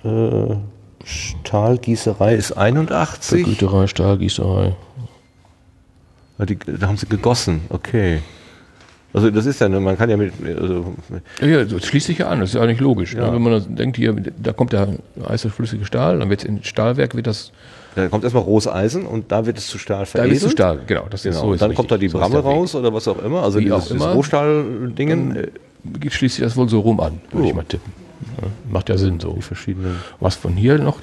Ja. Stahlgießerei ist 81. Vergüterei, Stahlgießerei. Da haben sie gegossen, okay. Also das ist ja, man kann ja mit... Also ja, das schließt sich ja an, das ist ja eigentlich logisch. Ja. Wenn man denkt, hier, da kommt der eisenflüssige Stahl, dann wird es in Stahlwerk, Da kommt erstmal rohes Eisen und da wird es zu Stahl veredelt. Da wird es zu Stahl, genau. Das ist so, dann kommt da die Bramme raus oder was auch immer. Also dieses Rohstahl-Dingen schließt sich das wohl so rum an, würde ich mal tippen. Ja, macht ja Sinn so. Die verschiedenen. Was von hier noch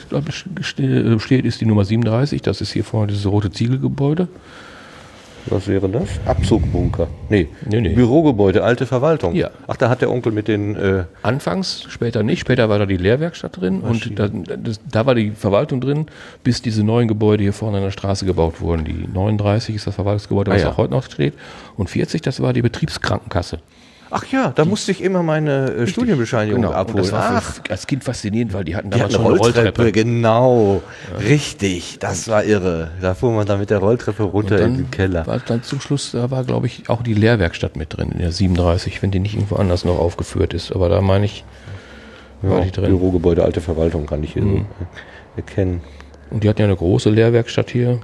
steht, ist die Nummer 37. Das ist hier vorne dieses rote Ziegelgebäude. Was wäre das? Abzugbunker. Nee. Bürogebäude, alte Verwaltung. Ja. Ach, da hat der Onkel mit den... Anfangs, später nicht. Später war da die Lehrwerkstatt drin und da war die Verwaltung drin, bis diese neuen Gebäude hier vorne an der Straße gebaut wurden. Die 39 ist das Verwaltungsgebäude, was auch heute noch steht. Und 40, das war die Betriebskrankenkasse. Ach ja, da musste ich immer meine Studienbescheinigung abholen. Und das war als Kind faszinierend, weil die hatten damals schon eine Rolltreppe. Genau, ja. Richtig, das war irre. Da fuhr man dann mit der Rolltreppe runter in den Keller. War dann zum Schluss, da war glaube ich auch die Lehrwerkstatt mit drin, in der 37, wenn die nicht irgendwo anders noch aufgeführt ist. Aber da meine ich, war die drin. Bürogebäude, alte Verwaltung kann ich erkennen. Und die hatten ja eine große Lehrwerkstatt hier.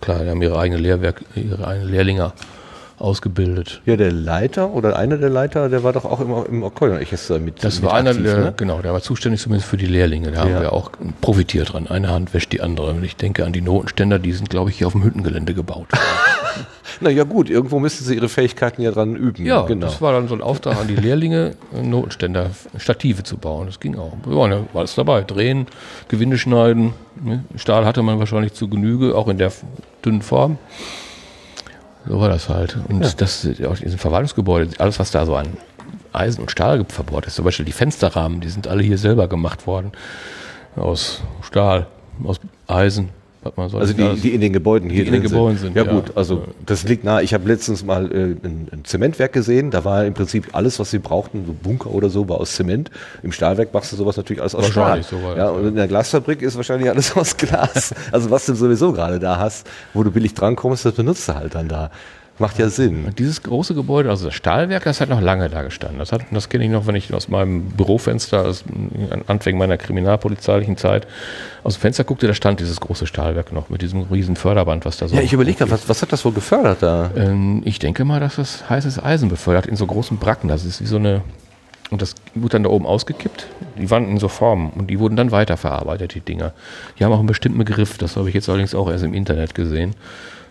Klar, die haben ihre eigenen Lehrlinge ausgebildet. Ja, der Leiter oder einer der Leiter, der war doch auch immer im Orchester mit. Das war einer, der war zuständig zumindest für die Lehrlinge. Da haben wir auch profitiert dran. Eine Hand wäscht die andere. Und ich denke an die Notenständer, die sind, glaube ich, hier auf dem Hüttengelände gebaut. Na ja gut, irgendwo müssen sie ihre Fähigkeiten ja dran üben. Ja, genau. Das war dann so ein Auftrag an die Lehrlinge, Notenständer, Stative zu bauen. Das ging auch. Da war alles dabei. Drehen, Gewinde schneiden. Stahl hatte man wahrscheinlich zu Genüge, auch in der dünnen Form. So war das halt. Und das auch in diesem Verwaltungsgebäude, alles was da so an Eisen und Stahl verbaut ist, zum Beispiel die Fensterrahmen, die sind alle hier selber gemacht worden. Aus Stahl, aus Eisen. Also die in den Gebäuden hier drin sind. Ja gut, also das liegt nahe. Ich habe letztens mal ein Zementwerk gesehen, da war im Prinzip alles, was sie brauchten, so Bunker oder so, war aus Zement. Im Stahlwerk machst du sowas natürlich alles aus Stahl. Ja, und in der Glasfabrik ist wahrscheinlich alles aus Glas. Also was du sowieso gerade da hast, wo du billig drankommst, das benutzt du halt dann da. Macht ja Sinn. Und dieses große Gebäude, also das Stahlwerk, das hat noch lange da gestanden. Das kenne ich noch, wenn ich aus meinem Bürofenster, aus Anfängen meiner kriminalpolizeilichen Zeit, aus dem Fenster guckte, da stand dieses große Stahlwerk noch mit diesem riesen Förderband, was da so... Ja, ich überlege gerade, was hat das wohl gefördert da? Ich denke mal, dass das heißes Eisen befördert in so großen Bracken. Das ist wie so eine... Und das wurde dann da oben ausgekippt. Die waren in so Formen und die wurden dann weiterverarbeitet, die Dinger. Die haben auch einen bestimmten Griff. Das habe ich jetzt allerdings auch erst im Internet gesehen.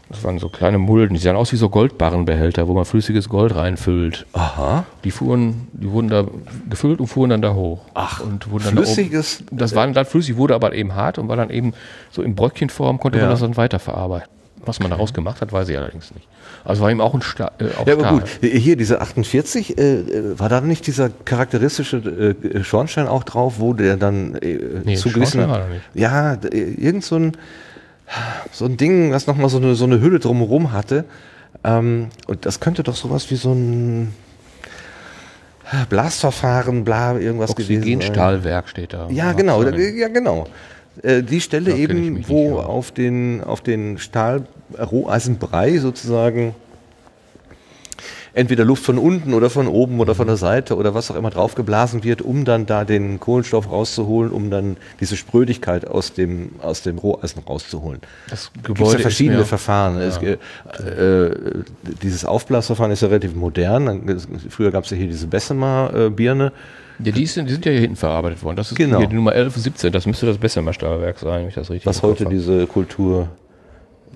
Das waren so kleine Mulden, die sahen aus wie so Goldbarrenbehälter, wo man flüssiges Gold reinfüllt. Aha. Die wurden da gefüllt und fuhren dann da hoch. Ach, und wurden dann flüssiges? Da oben, das war dann flüssig, wurde aber eben hart und war dann eben so in Bröckchenform, konnte man das dann weiterverarbeiten. Was man daraus gemacht hat, weiß ich allerdings nicht. Also war ihm auch ein Stahl. Gut, hier diese 48, war da nicht dieser charakteristische Schornstein auch drauf, wo der dann zu gewissen... Nee, Schornstein war da nicht. Ja, irgend so ein Ding, was nochmal so eine Hülle drumherum hatte. Und das könnte doch sowas wie so ein Blasverfahren, bla, irgendwas gewesen sein. Oxygenstahlwerk steht da. Ja, genau. Ja, genau. Die Stelle da eben, wo nicht, auf den Stahl-Roheisenbrei sozusagen entweder Luft von unten oder von oben oder von der Seite oder was auch immer draufgeblasen wird, um dann da den Kohlenstoff rauszuholen, um dann diese Sprödigkeit aus dem Roheisen rauszuholen. Das Gebäude gibt's ja verschiedene Verfahren. Ja. Dieses Aufblasverfahren ist ja relativ modern. Früher gab es ja hier diese Bessemer-Birne. Ja, die sind ja hier hinten verarbeitet worden. Das ist hier die Nummer 11 und 17. Das müsste das Bessemer-Stahlwerk sein, wenn ich das richtig verstehe. Was heute diese Kultur...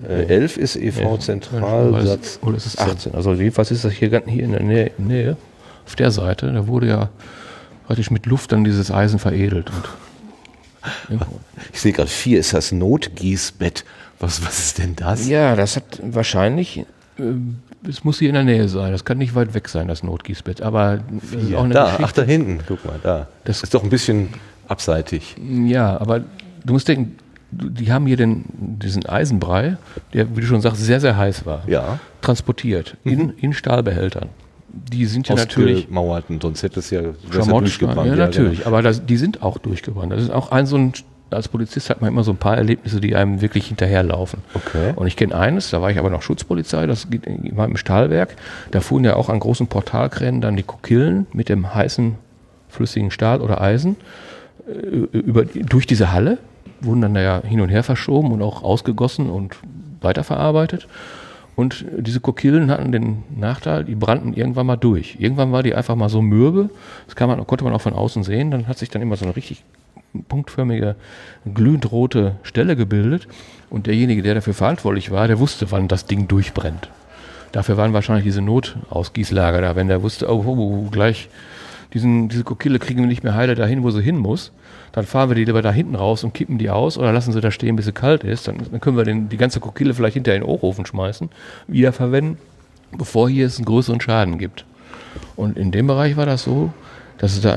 11 ist EV-Zentralsatz. Oder ist es 18? Also jedenfalls ist das hier in der Nähe, auf der Seite. Da wurde ja praktisch mit Luft dann dieses Eisen veredelt. Und ich sehe gerade 4, ist das Notgießbett. Was ist denn das? Ja, das hat wahrscheinlich... Es muss hier in der Nähe sein. Das kann nicht weit weg sein, das Notgießbett. Aber das ist auch eine Geschichte. Ach, da hinten. Guck mal, da. Das ist doch ein bisschen abseitig. Ja, aber du musst denken... Die haben hier diesen Eisenbrei, der, wie du schon sagst, sehr, sehr heiß war, transportiert in Stahlbehältern. Die sind ja natürlich... Mauerten, sonst hätte es ja durchgebrannt. Ja, natürlich, aber die sind auch durchgebrannt. Das ist auch als Polizist hat man immer so ein paar Erlebnisse, die einem wirklich hinterherlaufen. Okay. Und ich kenne eines, da war ich aber noch Schutzpolizei, das war im Stahlwerk. Da fuhren ja auch an großen Portalkränen dann die Kokillen mit dem heißen, flüssigen Stahl oder Eisen durch diese Halle. Wurden dann da ja hin und her verschoben und auch ausgegossen und weiterverarbeitet. Und diese Kokillen hatten den Nachteil, die brannten irgendwann mal durch. Irgendwann war die einfach mal so mürbe, das konnte man auch von außen sehen, dann hat sich dann immer so eine richtig punktförmige, glühend rote Stelle gebildet. Und derjenige, der dafür verantwortlich war, der wusste, wann das Ding durchbrennt. Dafür waren wahrscheinlich diese Notausgießlager da, wenn der wusste, gleich... diese Kokille kriegen wir nicht mehr heile dahin, wo sie hin muss, dann fahren wir die lieber da hinten raus und kippen die aus oder lassen sie da stehen, bis sie kalt ist. Dann können wir die ganze Kokille vielleicht hinter in den Hochofen schmeißen, wiederverwenden, bevor hier es einen größeren Schaden gibt. Und in dem Bereich war das so, dass es da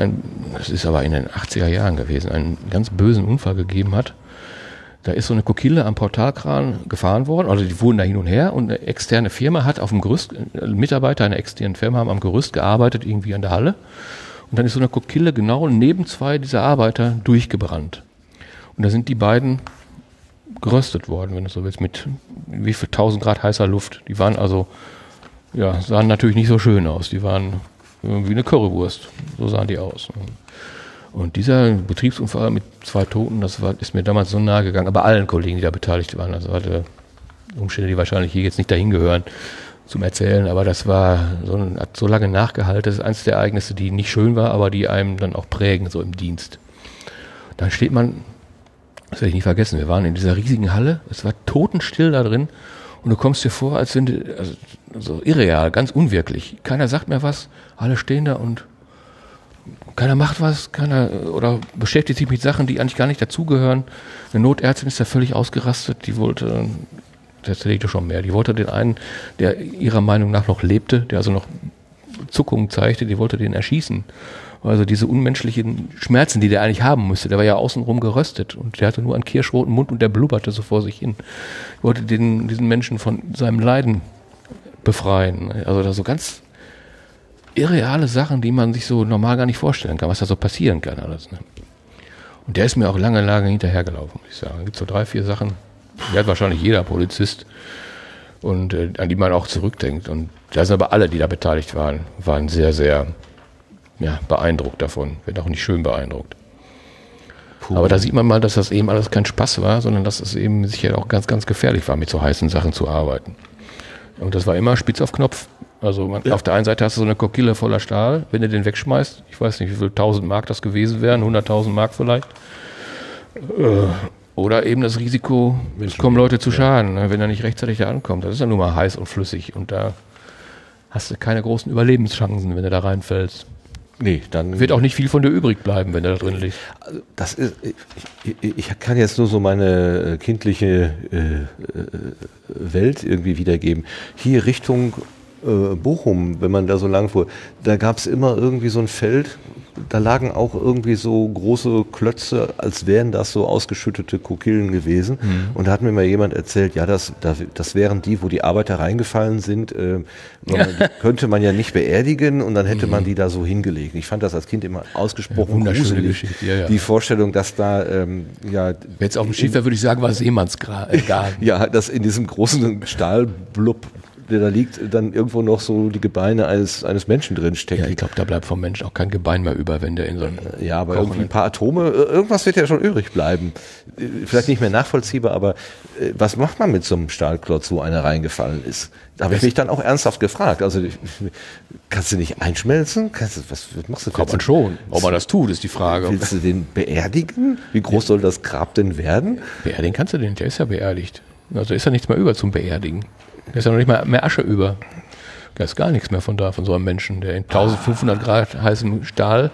das ist aber in den 80er Jahren gewesen, einen ganz bösen Unfall gegeben hat. Da ist so eine Kokille am Portalkran gefahren worden, also die wurden da hin und her und eine externe Firma hat auf dem Gerüst, Mitarbeiter einer externen Firma haben am Gerüst gearbeitet, irgendwie an der Halle. Und dann ist so eine Kokille genau neben zwei dieser Arbeiter durchgebrannt. Und da sind die beiden geröstet worden, wenn du so willst, mit wie viel 1000 Grad heißer Luft. Die waren also, ja, sahen natürlich nicht so schön aus. Die waren wie eine Currywurst. So sahen die aus. Und dieser Betriebsunfall mit 2 Toten, ist mir damals so nahe gegangen, aber allen Kollegen, die da beteiligt waren, also hatte Umstände, die wahrscheinlich hier jetzt nicht dahin gehören zum Erzählen, aber das war hat so lange nachgehalten, das ist eines der Ereignisse, die nicht schön war, aber die einem dann auch prägen, so im Dienst. Dann steht man, das werde ich nicht vergessen, wir waren in dieser riesigen Halle, es war totenstill da drin und du kommst dir vor, als wenn du, also so irreal, ganz unwirklich, keiner sagt mehr was, alle stehen da und keiner macht was, oder beschäftigt sich mit Sachen, die eigentlich gar nicht dazugehören. Eine Notärztin ist da völlig ausgerastet, die wollte den einen, der ihrer Meinung nach noch lebte, der also noch Zuckungen zeigte, die wollte den erschießen. Also diese unmenschlichen Schmerzen, die der eigentlich haben müsste, der war ja außenrum geröstet und der hatte nur einen kirschroten Mund und der blubberte so vor sich hin. Die wollte diesen Menschen von seinem Leiden befreien. Also da so ganz irreale Sachen, die man sich so normal gar nicht vorstellen kann, was da so passieren kann alles. Ne? Und der ist mir auch lange, lange hinterhergelaufen, muss ich sagen. Da gibt es so 3, 4 Sachen, die hat wahrscheinlich jeder Polizist und an die man auch zurückdenkt. Und da sind aber alle, die da beteiligt waren, sehr, sehr beeindruckt davon. Wird auch nicht schön beeindruckt. Puh. Aber da sieht man mal, dass das eben alles kein Spaß war, sondern dass es eben sicher auch ganz, ganz gefährlich war, mit so heißen Sachen zu arbeiten. Und das war immer spitz auf Knopf. Also auf der einen Seite hast du so eine Kokille voller Stahl, wenn du den wegschmeißt, ich weiß nicht, wie viel 1000 Mark das gewesen wären, 100.000 Mark vielleicht. Oder eben das Risiko, es kommen Leute zu Schaden, wenn er nicht rechtzeitig da ankommt. Das ist ja nun mal heiß und flüssig und da hast du keine großen Überlebenschancen, wenn du da reinfällst. Nee, dann wird auch nicht viel von dir übrig bleiben, wenn er da drin liegt. Also das ist, ich kann jetzt nur so meine kindliche Welt irgendwie wiedergeben. Hier Richtung Bochum, wenn man da so lang fuhr, da gab es immer irgendwie so ein Feld, da lagen auch irgendwie so große Klötze, als wären das so ausgeschüttete Kokillen gewesen. Mhm. Und da hat mir mal jemand erzählt, ja, das wären die, wo die Arbeiter reingefallen sind, die könnte man ja nicht beerdigen und dann hätte man die da so hingelegt. Ich fand das als Kind immer ausgesprochen gruselig, die Vorstellung, dass da wenn es auf dem Schiff wäre, würde ich sagen, war es Seemannsgarn. Ja, dass in diesem großen Stahlblub, der da liegt, dann irgendwo noch so die Gebeine eines Menschen drin stecken. Ja, ich glaube, da bleibt vom Menschen auch kein Gebein mehr über, wenn der in so einem... Ja, aber irgendwie ein paar Atome, irgendwas wird ja schon übrig bleiben. Vielleicht nicht mehr nachvollziehbar, aber was macht man mit so einem Stahlklotz, wo einer reingefallen ist? Da habe ich mich dann auch ernsthaft gefragt. Also kannst du nicht einschmelzen? Was machst du? Kann man schon. Ob man das tut, ist die Frage. Willst du den beerdigen? Wie groß soll das Grab denn werden? Beerdigen kannst du den, der ist ja beerdigt. Also ist ja nichts mehr über zum Beerdigen. Da ist ja noch nicht mal mehr Asche über. Da ist gar nichts mehr von so einem Menschen, der in 1500 Grad heißem Stahl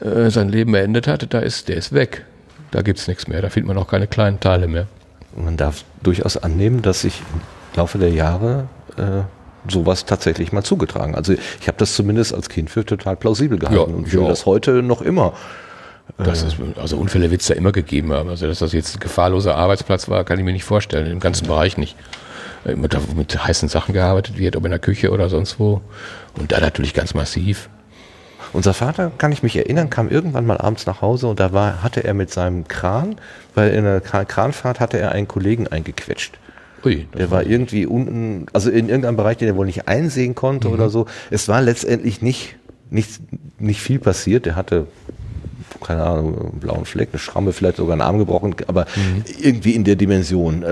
sein Leben beendet hat. Der ist weg. Da gibt es nichts mehr. Da findet man auch keine kleinen Teile mehr. Man darf durchaus annehmen, dass sich im Laufe der Jahre sowas tatsächlich mal zugetragen. Also ich habe das zumindest als Kind für total plausibel gehalten und fühle das heute noch immer. Also Unfälle wird es da immer gegeben haben. Also dass das jetzt ein gefahrloser Arbeitsplatz war, kann ich mir nicht vorstellen. Im ganzen Bereich nicht. Mit heißen Sachen gearbeitet wird, ob in der Küche oder sonst wo. Und da natürlich ganz massiv. Unser Vater, kann ich mich erinnern, kam irgendwann mal abends nach Hause und da hatte er mit seinem Kran, weil in der Kranfahrt hatte er einen Kollegen eingequetscht. Ui, der war irgendwie unten, also in irgendeinem Bereich, den er wohl nicht einsehen konnte oder so. Es war letztendlich nicht viel passiert. Der hatte, keine Ahnung, einen blauen Fleck, eine Schramme, vielleicht sogar einen Arm gebrochen, aber irgendwie in der Dimension.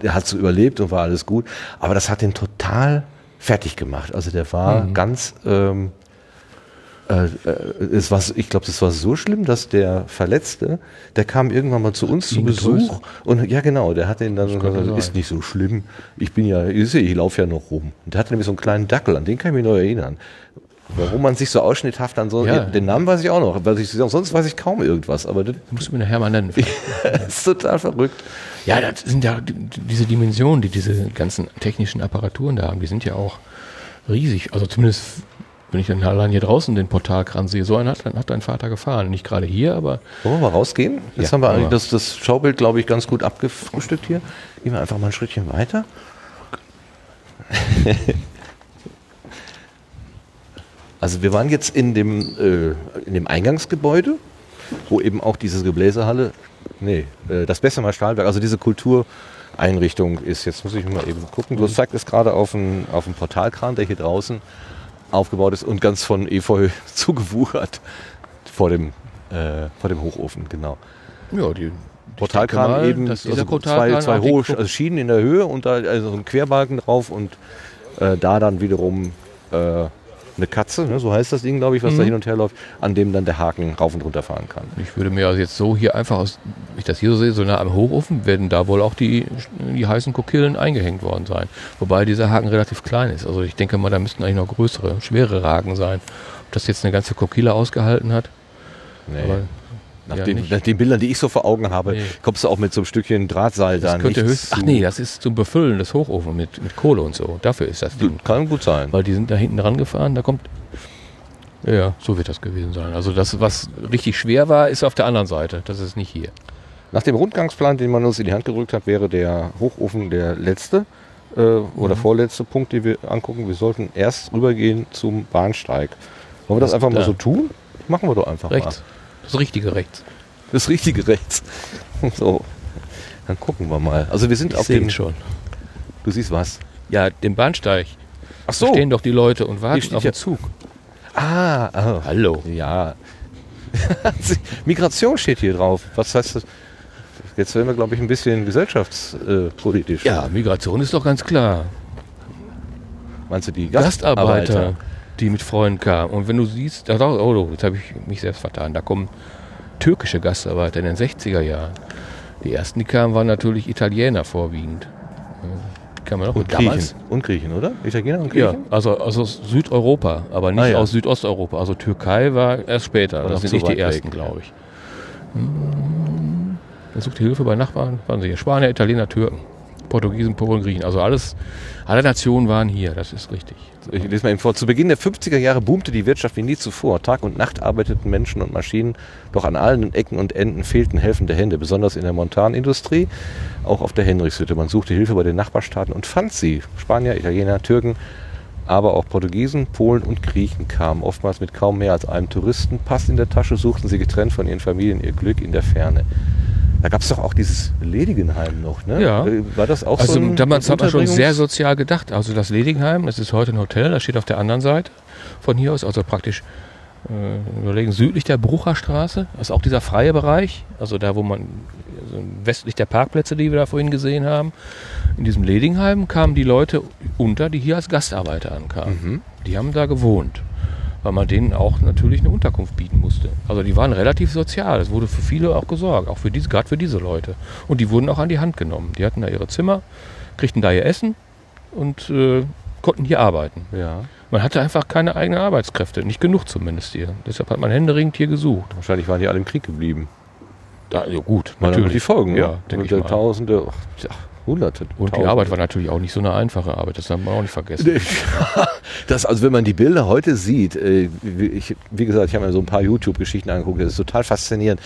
Er hat so überlebt und war alles gut. Aber das hat ihn total fertig gemacht. Also der war ganz, ich glaube, das war so schlimm, dass der Verletzte, der kam irgendwann mal zu uns zu Besuch. Und ja genau, der hat ihn dann gesagt, ist nicht so schlimm. Ich laufe ja noch rum. Und der hatte nämlich so einen kleinen Dackel, an den kann ich mich noch erinnern. Warum man sich so ausschnitthaft dann so... Ja. Den Namen weiß ich auch noch. Sonst weiß ich kaum irgendwas. Aber das musst du mir nachher mal nennen. Das ist total verrückt. Ja, das sind ja diese Dimensionen, die diese ganzen technischen Apparaturen da haben. Die sind ja auch riesig. Also zumindest, wenn ich dann allein hier draußen den Portalkran sehe. So einen hat dein Vater gefahren. Nicht gerade hier, aber... Wollen wir mal rausgehen? Jetzt haben wir eigentlich das Schaubild, glaube ich, ganz gut abgefrühstückt hier. Gehen wir einfach mal ein Schrittchen weiter. Also wir waren jetzt in dem Eingangsgebäude, wo eben auch diese Gebläsehalle, das Bessemer Stahlwerk, also diese Kultureinrichtung ist. Jetzt muss ich mal eben gucken, bloß zeigt es gerade auf den Portalkran, der hier draußen aufgebaut ist und ganz von Efeu zugewuchert vor dem Hochofen, genau. Ja, die... Portalkran eben, also zwei hohe Schienen in der Höhe und da also ein Querbalken drauf und da dann wiederum eine Katze, ne, so heißt das Ding, glaube ich, was da hin und her läuft, an dem dann der Haken rauf und runter fahren kann. Ich würde mir also jetzt so hier einfach, wie ich das hier so sehe, so nah am Hochofen, werden da wohl auch die heißen Kokillen eingehängt worden sein. Wobei dieser Haken relativ klein ist. Also ich denke mal, da müssten eigentlich noch größere, schwerere Haken sein. Ob das jetzt eine ganze Kokille ausgehalten hat? Nee. Aber nach den Bildern, die ich so vor Augen habe, kommst du auch mit so einem Stückchen Drahtseil da nicht zu. Ach nee, das ist zum Befüllen des Hochofens mit Kohle und so. Dafür ist das Ding. Kann gut sein. Weil die sind da hinten rangefahren, da kommt... Ja, so wird das gewesen sein. Also das, was richtig schwer war, ist auf der anderen Seite. Das ist nicht hier. Nach dem Rundgangsplan, den man uns in die Hand gedrückt hat, wäre der Hochofen der letzte oder vorletzte Punkt, den wir angucken. Wir sollten erst rübergehen zum Bahnsteig. Wollen wir das einfach mal so tun? Machen wir doch einfach mal. Das richtige Rechts. Das richtige Rechts. So, dann gucken wir mal. Also wir sind auf dem... schon. Du siehst was? Ja, den Bahnsteig. Ach so. Da stehen doch die Leute und warten auf den Zug. Ah, oh. Hallo. Ja. Migration steht hier drauf. Was heißt das? Jetzt werden wir, glaube ich, ein bisschen gesellschaftspolitisch. Ja, Migration ist doch ganz klar. Meinst du die Gastarbeiter? Die mit Freunden kamen. Und wenn du siehst, jetzt habe ich mich selbst vertan, da kommen türkische Gastarbeiter in den 60er Jahren. Die ersten, die kamen, waren natürlich Italiener vorwiegend. Kann man auch und Griechen. Damals? Und Griechen, oder? Italiener und Griechen? Ja, also aus Südeuropa, aber nicht aus Südosteuropa. Also Türkei war erst später. Das sind nicht die ersten, glaube ich. Dann suchte Hilfe bei Nachbarn. Waren sie hier? Spanier, Italiener, Türken. Portugiesen, Polen und Griechen. Also alle Nationen waren hier, das ist richtig. Ich lese mal eben vor. Zu Beginn der 50er Jahre boomte die Wirtschaft wie nie zuvor. Tag und Nacht arbeiteten Menschen und Maschinen, doch an allen Ecken und Enden fehlten helfende Hände, besonders in der Montanindustrie, auch auf der Henrichshütte. Man suchte Hilfe bei den Nachbarstaaten und fand sie. Spanier, Italiener, Türken, aber auch Portugiesen, Polen und Griechen kamen. Oftmals mit kaum mehr als einem Touristenpass in der Tasche, suchten sie getrennt von ihren Familien ihr Glück in der Ferne. Da gab es doch auch dieses Ledigenheim noch, ne? Ja. War das auch so? Also damals hat man schon sehr sozial gedacht. Also das Ledigenheim, das ist heute ein Hotel, das steht auf der anderen Seite von hier aus, also praktisch südlich der Brucherstraße. Das ist auch dieser freie Bereich, also da, wo man westlich der Parkplätze, die wir da vorhin gesehen haben. In diesem Ledigenheim kamen die Leute unter, die hier als Gastarbeiter ankamen. Mhm. Die haben da gewohnt, weil man denen auch natürlich eine Unterkunft bieten musste. Also die waren relativ sozial, es wurde für viele auch gesorgt, auch gerade für diese Leute. Und die wurden auch an die Hand genommen. Die hatten da ihre Zimmer, kriegten da ihr Essen und konnten hier arbeiten. Ja. Man hatte einfach keine eigenen Arbeitskräfte, nicht genug zumindest hier. Deshalb hat man händeringend hier gesucht. Wahrscheinlich waren die alle im Krieg geblieben. Da, ja gut, natürlich. Die Folgen, ja, denke ich mal. Tausende, Hunderte. Und die Arbeit war natürlich auch nicht so eine einfache Arbeit, das haben wir auch nicht vergessen. Also wenn man die Bilder heute sieht, ich habe mir so ein paar YouTube-Geschichten angeguckt, das ist total faszinierend,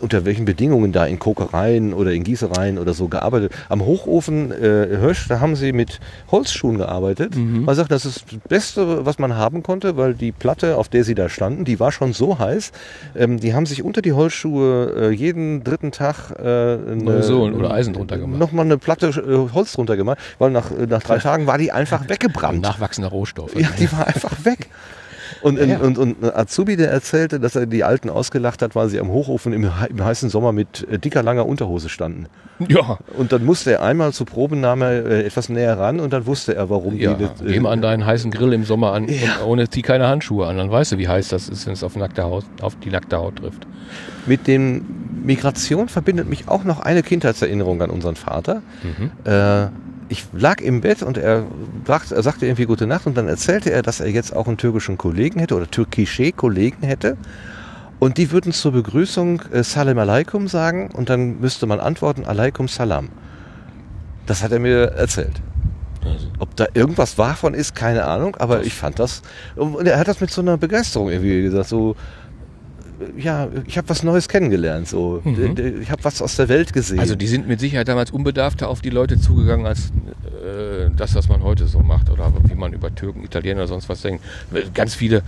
unter welchen Bedingungen da in Kokereien oder in Gießereien oder so gearbeitet. Am Hochofen Hösch, da haben sie mit Holzschuhen gearbeitet. Mhm. Man sagt, das ist das Beste, was man haben konnte, weil die Platte, auf der sie da standen, die war schon so heiß. Die haben sich unter die Holzschuhe jeden dritten Tag oder Eisen drunter gemacht. Nochmal eine Platte Holz drunter gemacht, weil nach 3 Tagen war die einfach weggebrannt. Nachwachsender Rohstoff. Ja, die war einfach weg. Und Azubi, der erzählte, dass er die Alten ausgelacht hat, weil sie am Hochofen im heißen Sommer mit dicker, langer Unterhose standen. Ja. Und dann musste er einmal zur Probennahme etwas näher ran und dann wusste er, warum die... Geh mal an deinen heißen Grill im Sommer an und zieh keine Handschuhe an. Dann weißt du, wie heiß das ist, wenn es auf die nackte Haut trifft. Mit Migration verbindet mich auch noch eine Kindheitserinnerung an unseren Vater. Mhm. ich lag im Bett und er sagte irgendwie gute Nacht und dann erzählte er, dass er jetzt auch einen türkischen Kollegen hätte oder türkische Kollegen hätte und die würden zur Begrüßung Salam Alaikum sagen und dann müsste man antworten Alaikum Salam. Das hat er mir erzählt. Ob da irgendwas wahr von ist, keine Ahnung, aber ich fand das, und er hat das mit so einer Begeisterung irgendwie gesagt, so, ja, ich habe was Neues kennengelernt, so, ich habe was aus der Welt gesehen. Also die sind mit Sicherheit damals unbedarfter auf die Leute zugegangen, als das, was man heute so macht, oder wie man über Türken, Italiener oder sonst was denkt. Ganz viele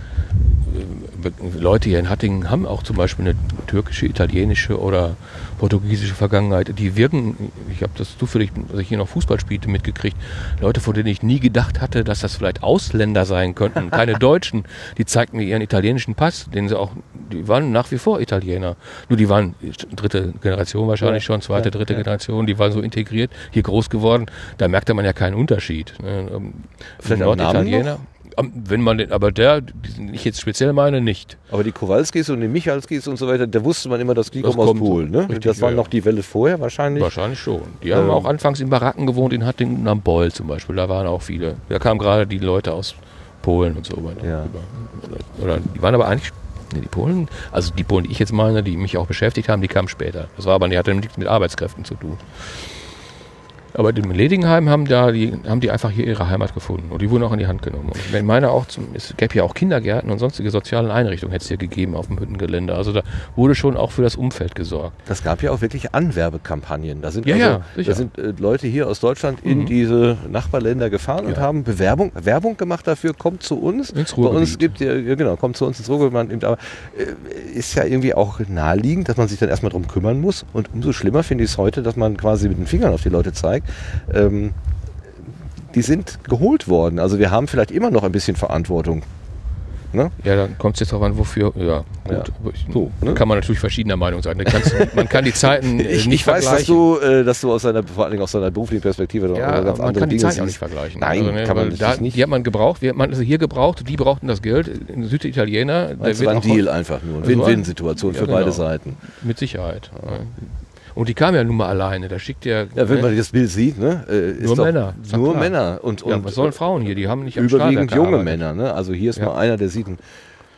Leute hier in Hattingen haben auch zum Beispiel eine türkische, italienische oder portugiesische Vergangenheit. Die wirken, ich habe das zufällig, als ich hier noch Fußball spielte, mitgekriegt, Leute, von denen ich nie gedacht hatte, dass das vielleicht Ausländer sein könnten, keine Deutschen. Die zeigten mir ihren italienischen Pass, den sie auch, die waren nach wie vor Italiener. Nur die waren dritte Generation wahrscheinlich schon, zweite, dritte Generation, die waren so integriert, hier groß geworden. Da merkte man ja keinen Unterschied. Vielleicht Norditaliener. Wenn man den, aber der, den ich jetzt speziell meine, nicht. Aber die Kowalskis und die Michalskis und so weiter, da wusste man immer, dass die kommen aus Polen. Ne? Richtig, das waren noch die Welle vorher wahrscheinlich. Wahrscheinlich schon. Die haben auch anfangs in Baracken gewohnt, in Hattingen am Beul zum Beispiel. Da waren auch viele. Da kamen gerade die Leute aus Polen und so weiter. Ja. Oder, die waren aber eigentlich, ne, die Polen, also die Polen, die ich jetzt meine, die mich auch beschäftigt haben, die kamen später. Das war aber, die hatte nichts mit Arbeitskräften zu tun. Aber in Ledigenheim haben die einfach hier ihre Heimat gefunden und die wurden auch in die Hand genommen. Und wenn meine auch es gäbe ja auch Kindergärten und sonstige sozialen Einrichtungen hätte es hier gegeben auf dem Hüttengelände. Also da wurde schon auch für das Umfeld gesorgt. Das gab ja auch wirklich Anwerbekampagnen. Da sind, Leute hier aus Deutschland in diese Nachbarländer gefahren und haben Werbung gemacht dafür, kommt zu uns. Ins Ruhrgebiet. Bei uns gibt ihr, kommt zu uns ins Ruhrgebiet. Aber ist ja irgendwie auch naheliegend, dass man sich dann erstmal drum kümmern muss. Und umso schlimmer finde ich es heute, dass man quasi mit den Fingern auf die Leute zeigt. Die sind geholt worden. Also wir haben vielleicht immer noch ein bisschen Verantwortung. Ne? Ja, dann kommt es jetzt darauf an, wofür. Ja, gut. Ja. So, ne? Kann man natürlich verschiedener Meinung sein. Man kann die Zeiten nicht vergleichen. Ich weiß, dass du vor allem aus seiner beruflichen Perspektive ganz andere Dinge siehst. Man kann die Zeiten auch nicht vergleichen. Nein, also, kann man da, nicht. Die hat man gebraucht. Wir haben also hier gebraucht. Die brauchten das Geld. Süditaliener. Das war ein Deal einfach nur. Win-Win-Situation für beide Seiten. Mit Sicherheit. Ja. Ja. Und die kamen ja nun mal alleine, da schickt der... Ja, wenn man das Bild sieht, ne? Nur Männer. Nur Männer. Und was sollen Frauen hier? Die haben nicht am überwiegend junge Männer, ne? Also hier ist mal einer, der sieht ein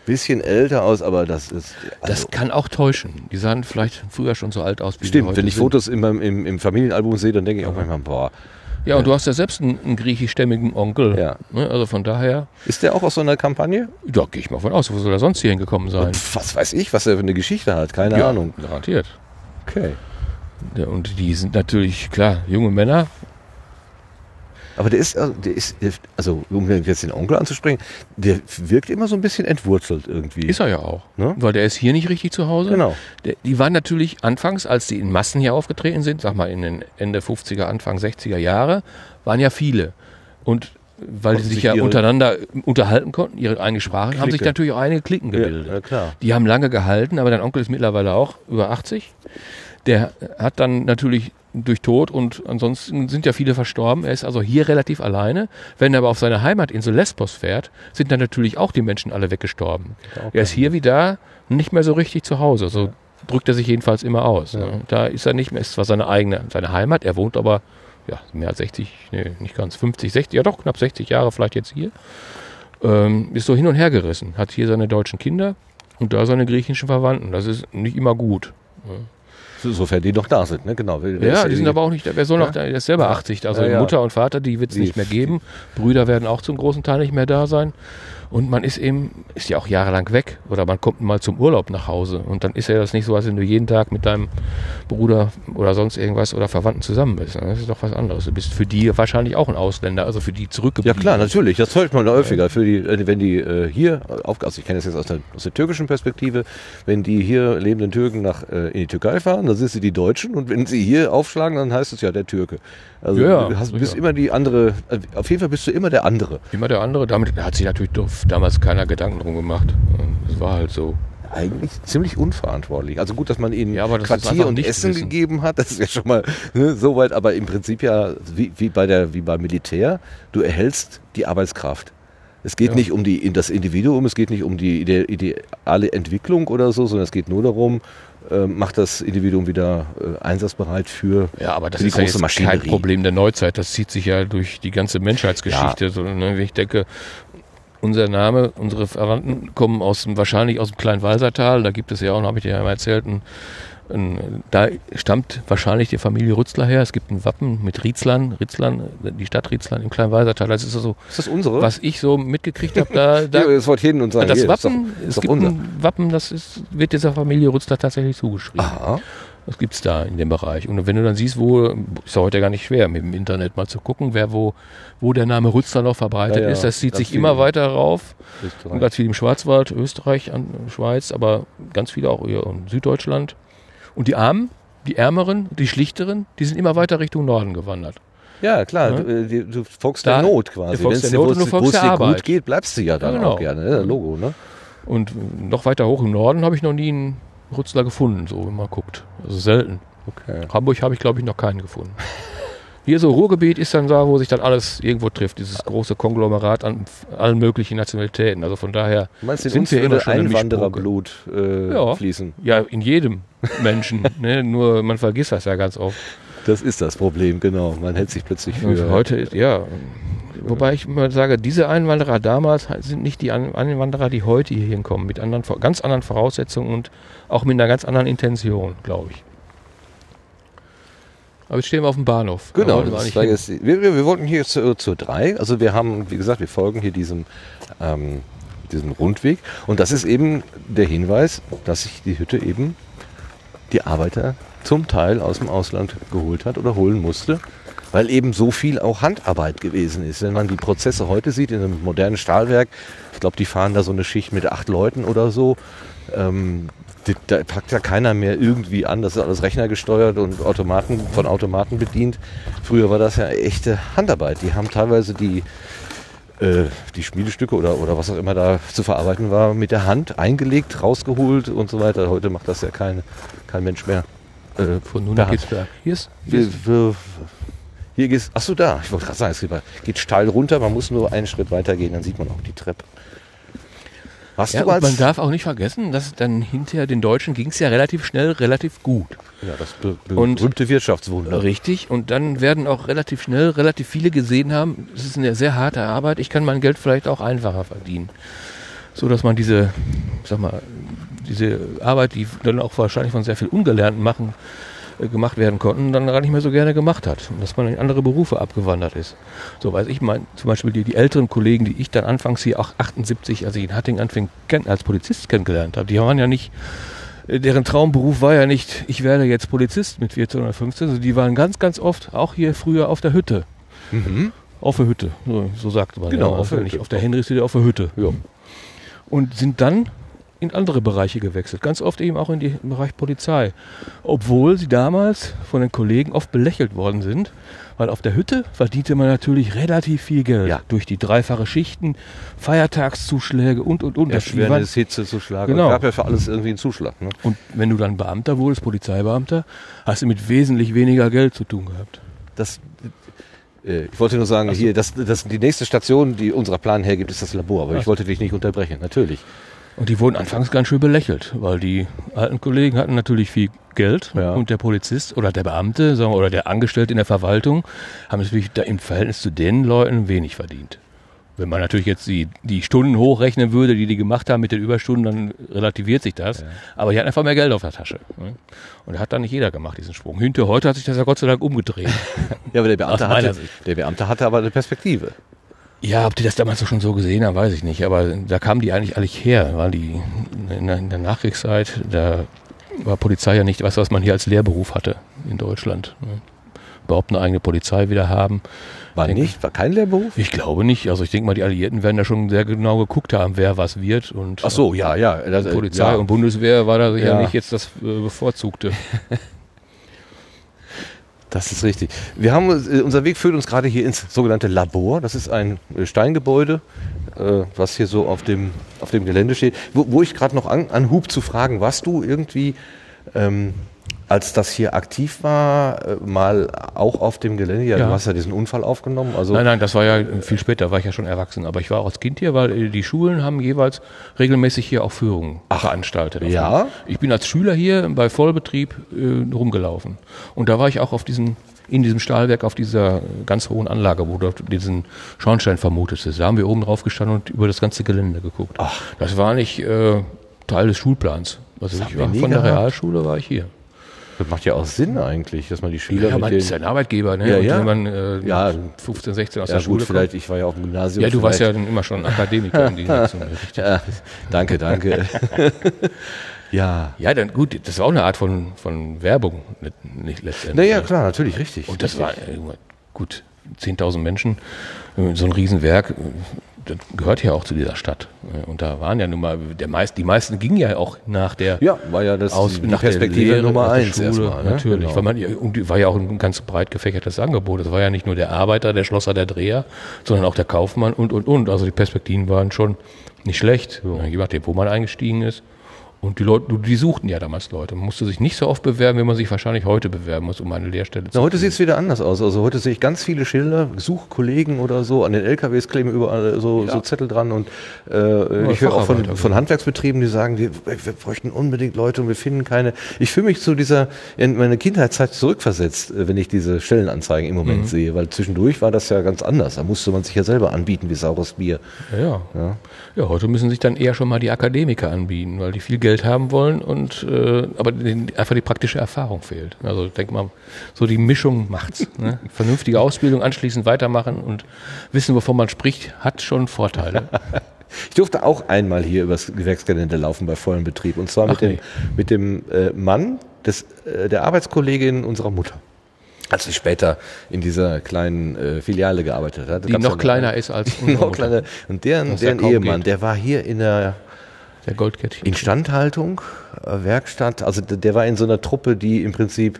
bisschen älter aus, aber das ist... Also das kann auch täuschen. Die sahen vielleicht früher schon so alt aus, wie die heute sind. Stimmt, wenn ich Fotos im Familienalbum sehe, dann denke ich auch manchmal, boah... Ja, und du hast ja selbst einen griechischstämmigen Onkel. Ja. Also von daher... Ist der auch aus so einer Kampagne? Da gehe ich mal von aus. Wo soll er sonst hier hingekommen sein? Und was weiß ich, was er für eine Geschichte hat. Keine Ahnung. Garantiert. Okay. Ja, und die sind natürlich, klar, junge Männer. Aber der ist, um jetzt den Onkel anzuspringen, der wirkt immer so ein bisschen entwurzelt irgendwie. Ist er ja auch, ne? Weil der ist hier nicht richtig zu Hause. Genau. Die waren natürlich anfangs, als die in Massen hier aufgetreten sind, sag mal in den Ende 50er, Anfang 60er Jahre, waren ja viele. Und weil die sich ja untereinander unterhalten konnten, ihre eigene Sprache, haben sich natürlich auch eigene Klicken gebildet. Ja, klar. Die haben lange gehalten, aber dein Onkel ist mittlerweile auch über 80. Der hat dann natürlich durch Tod und ansonsten sind ja viele verstorben. Er ist also hier relativ alleine. Wenn er aber auf seine Heimatinsel Lesbos fährt, sind dann natürlich auch die Menschen alle weggestorben. Er ist hier wie da nicht mehr so richtig zu Hause. So drückt er sich jedenfalls immer aus. Ja. Da ist er nicht mehr. Es war seine Heimat. Er wohnt aber mehr als 60, nee, nicht ganz 50, 60, ja doch knapp 60 Jahre vielleicht jetzt hier. Ist so hin und her gerissen. Hat hier seine deutschen Kinder und da seine griechischen Verwandten. Das ist nicht immer gut. Ja. Sofern die noch da sind, ne? Genau. Ja, die sind aber auch nicht da. Wer soll noch da? Der ist selber 80. Also Mutter und Vater, die wird es nicht mehr geben. Brüder werden auch zum großen Teil nicht mehr da sein. Und man ist ja auch jahrelang weg. Oder man kommt mal zum Urlaub nach Hause. Und dann ist ja das nicht so, als wenn du jeden Tag mit deinem Bruder oder sonst irgendwas oder Verwandten zusammen bist. Das ist doch was anderes. Du bist für die wahrscheinlich auch ein Ausländer, also für die zurückgeblieben. Ja klar, natürlich. Das hört man häufiger. Für die, wenn die hier, also ich kenne das jetzt aus der türkischen Perspektive, wenn die hier lebenden Türken in die Türkei fahren, dann sind sie die Deutschen. Und wenn sie hier aufschlagen, dann heißt es ja der Türke. Also du bist immer die andere, auf jeden Fall bist du immer der andere. Immer der andere. Damit hat sich natürlich damals keiner Gedanken drum gemacht. Es war halt so. Eigentlich ziemlich unverantwortlich. Also gut, dass man ihnen Quartier und Essen gegeben hat, das ist ja schon mal soweit, aber im Prinzip ja wie beim Militär, du erhältst die Arbeitskraft. Es geht nicht um das Individuum, es geht nicht um die ideale Entwicklung oder so, sondern es geht nur darum, macht das Individuum wieder einsatzbereit für die große Maschinerie. Ja, aber das ist ja jetzt kein Problem der Neuzeit. Das zieht sich ja durch die ganze Menschheitsgeschichte. Ja. So, ne? Ich denke, unser Name, unsere Verwandten kommen wahrscheinlich aus dem kleinen Walsertal. Da gibt es ja auch, habe ich dir ja mal erzählt, da stammt wahrscheinlich die Familie Rützler her. Es gibt ein Wappen mit Rietzlern, die Stadt Rietzlern im kleinen Walsertal. Das ist so, ist das unsere? Was ich so mitgekriegt habe. Da ja, das wollte jeden und sagen, das Wappen, ist doch, es gibt unser. Ein Wappen, wird dieser Familie Rützler tatsächlich zugeschrieben. Aha. Das gibt es da in dem Bereich. Und wenn du dann siehst, ist ja heute gar nicht schwer, mit dem Internet mal zu gucken, wo der Name Rützler noch verbreitet ist. Das zieht sich immer weiter rauf. Österreich. Und ganz viel im Schwarzwald, Österreich, Schweiz, aber ganz viele auch hier in Süddeutschland. Und die Armen, die Ärmeren, die Schlichteren, die sind immer weiter Richtung Norden gewandert. Ja, klar, ja? Du folgst der Not quasi. Wenn es dir gut geht, bleibst du ja dann auch gerne. Ja, Logo, ne? Und noch weiter hoch im Norden habe ich noch nie einen Rützler gefunden, so wenn man guckt. Also selten. Okay. Hamburg habe ich, glaube ich, noch keinen gefunden. Hier so Ruhrgebiet ist dann da, wo sich dann alles irgendwo trifft, dieses große Konglomerat an allen möglichen Nationalitäten. Also von daher sind wir immer schon ein Einwandererblut fließen. Ja, in jedem Menschen. Ne? Nur man vergisst das ja ganz oft. Das ist das Problem, genau. Man hält sich plötzlich für. Heute, ja. Wobei ich immer sage, diese Einwanderer damals sind nicht die Einwanderer, die heute hier hinkommen, mit ganz anderen Voraussetzungen und auch mit einer ganz anderen Intention, glaube ich. Aber jetzt stehen wir auf dem Bahnhof. Genau, wir wollten hier zur 3. Also wir haben, wie gesagt, wir folgen hier diesem Rundweg. Und das ist eben der Hinweis, dass sich die Hütte eben die Arbeiter zum Teil aus dem Ausland geholt hat oder holen musste, weil eben so viel auch Handarbeit gewesen ist. Wenn man die Prozesse heute sieht in einem modernen Stahlwerk, ich glaube, die fahren da so eine Schicht mit 8 Leuten oder so, da packt ja keiner mehr irgendwie an, das ist alles rechnergesteuert und von Automaten bedient. Früher war das ja echte Handarbeit. Die haben teilweise die Schmiedestücke oder was auch immer da zu verarbeiten war, mit der Hand eingelegt, rausgeholt und so weiter. Heute macht das ja kein Mensch mehr. Von nun an geht's da. Hier geht's. Achso, da. Ich wollte gerade sagen, es geht steil runter, man muss nur einen Schritt weiter gehen, dann sieht man auch die Treppe. Man darf auch nicht vergessen, dass dann hinterher den Deutschen ging es ja relativ schnell, relativ gut. Ja, das berühmte Wirtschaftswunder. Richtig. Und dann werden auch relativ schnell, relativ viele gesehen haben, es ist eine sehr harte Arbeit, ich kann mein Geld vielleicht auch einfacher verdienen. So, dass man diese Arbeit, die dann auch wahrscheinlich von sehr viel Ungelernten gemacht werden konnten, dann gar nicht mehr so gerne gemacht hat. Dass man in andere Berufe abgewandert ist. So weiß ich, zum Beispiel die älteren Kollegen, die ich dann anfangs hier auch 78, als ich in Hattingen anfing, als Polizist kennengelernt habe, die waren ja nicht, deren Traumberuf war ja nicht, ich werde jetzt Polizist mit 14 oder 15, also die waren ganz, ganz oft auch hier früher auf der Hütte. Mhm. Auf der Hütte, so sagt man. Genau, ja, nicht auf der Henrichshütte, auf der Hütte. Ja. Und sind dann in andere Bereiche gewechselt, ganz oft eben auch in den Bereich Polizei, obwohl sie damals von den Kollegen oft belächelt worden sind, weil auf der Hütte verdiente man natürlich relativ viel Geld, durch die dreifache Schichten, Feiertagszuschläge und. Erschwernis, Hitzezuschlag, genau. Gab ja für alles irgendwie einen Zuschlag. Ne? Und wenn du dann Beamter wurdest, Polizeibeamter, hast du mit wesentlich weniger Geld zu tun gehabt. Ich wollte nur sagen, hier, die nächste Station, die unser Plan hergibt, ist das Labor, aber ich wollte dich nicht unterbrechen, natürlich. Und die wurden anfangs ganz schön belächelt, weil die alten Kollegen hatten natürlich viel Geld und der Polizist oder der Beamte oder der Angestellte in der Verwaltung haben natürlich da im Verhältnis zu den Leuten wenig verdient. Wenn man natürlich jetzt die Stunden hochrechnen würde, die gemacht haben mit den Überstunden, dann relativiert sich das. Ja. Aber die hatten einfach mehr Geld auf der Tasche. Und hat dann nicht jeder gemacht, diesen Sprung. Heute hat sich das ja Gott sei Dank umgedreht. Ja, aber der Beamte hatte aber eine Perspektive. Ja, ob die das damals schon so gesehen haben, weiß ich nicht. Aber da kamen die eigentlich alle her, weil die in der Nachkriegszeit, da war Polizei ja nicht was man hier als Lehrberuf hatte in Deutschland. Überhaupt eine eigene Polizei wieder haben. War kein Lehrberuf? Ich glaube nicht. Also ich denke mal, die Alliierten werden da schon sehr genau geguckt haben, wer was wird. Und ach so, ja. Polizei und Bundeswehr war da sicher nicht jetzt das Bevorzugte. Das ist richtig. Unser Weg führt uns gerade hier ins sogenannte Labor. Das ist ein Steingebäude, was hier so auf dem Gelände steht. Wo ich gerade noch anhub zu fragen, warst du irgendwie als das hier aktiv war, mal auch auf dem Gelände, ja, ja, du hast ja diesen Unfall aufgenommen. Also nein, das war ja viel später, war ich ja schon erwachsen. Aber ich war auch als Kind hier, weil die Schulen haben jeweils regelmäßig hier auch Führungen veranstaltet. Davon. Ja? Ich bin als Schüler hier bei Vollbetrieb rumgelaufen. Und da war ich auch auf diesen... in diesem Stahlwerk auf dieser ganz hohen Anlage, wo dort diesen Schornstein vermutet ist. Da haben wir oben drauf gestanden und über das ganze Gelände geguckt. Ach. Das war nicht Teil des Schulplans. Also ich war von der Realschule war ich hier. Das macht ja auch Sinn eigentlich, dass man die Schüler... Ja, man ist ja ein Arbeitgeber, ne? Ja, ja. Wenn man 15, 16 aus der Schule vielleicht, kommt. Ich war ja auf dem Gymnasium. Ja, du warst ja immer schon Akademiker in dieser Richtung. Ja, danke. Ja. Ja, dann gut, das war auch eine Art von Werbung, nicht letztendlich. Naja, klar, natürlich, richtig. Und das war gut, 10.000 Menschen, so ein Riesenwerk, das gehört ja auch zu dieser Stadt. Und da waren ja nun mal, die meisten gingen ja auch nach der Perspektive Nummer 1 erstmal. Natürlich, genau. Weil war ja auch ein ganz breit gefächertes Angebot. Das war ja nicht nur der Arbeiter, der Schlosser, der Dreher, sondern auch der Kaufmann und. Also die Perspektiven waren schon nicht schlecht, je nachdem, wo man eingestiegen ist. Und die Leute, die suchten ja damals Leute. Man musste sich nicht so oft bewerben, wie man sich wahrscheinlich heute bewerben muss, um eine Lehrstelle zu finden. Heute sieht es wieder anders aus. Also heute sehe ich ganz viele Schilder, Suchkollegen oder so, an den LKWs kleben überall so Zettel dran. Und ich höre auch von Handwerksbetrieben, die sagen, wir bräuchten unbedingt Leute und wir finden keine. Ich fühle mich in meine Kindheitszeit zurückversetzt, wenn ich diese Stellenanzeigen im Moment sehe, weil zwischendurch war das ja ganz anders. Da musste man sich ja selber anbieten wie saures Bier. Ja, heute müssen sich dann eher schon mal die Akademiker anbieten, weil die viel Geld haben wollen und aber einfach die praktische Erfahrung fehlt. Also ich denke mal, so die Mischung macht's. Ne? Vernünftige Ausbildung anschließend weitermachen und wissen, wovon man spricht, hat schon Vorteile. Ich durfte auch einmal hier übers Gewerksgelände laufen bei vollem Betrieb und zwar mit dem Mann der Arbeitskollegin unserer Mutter. Als sie später in dieser kleinen Filiale gearbeitet hat. Die noch kleiner ist als unsere Mutter. Und deren Ehemann, der war hier in der Goldkettchen. Instandhaltung, Werkstatt, also der war in so einer Truppe, die im Prinzip,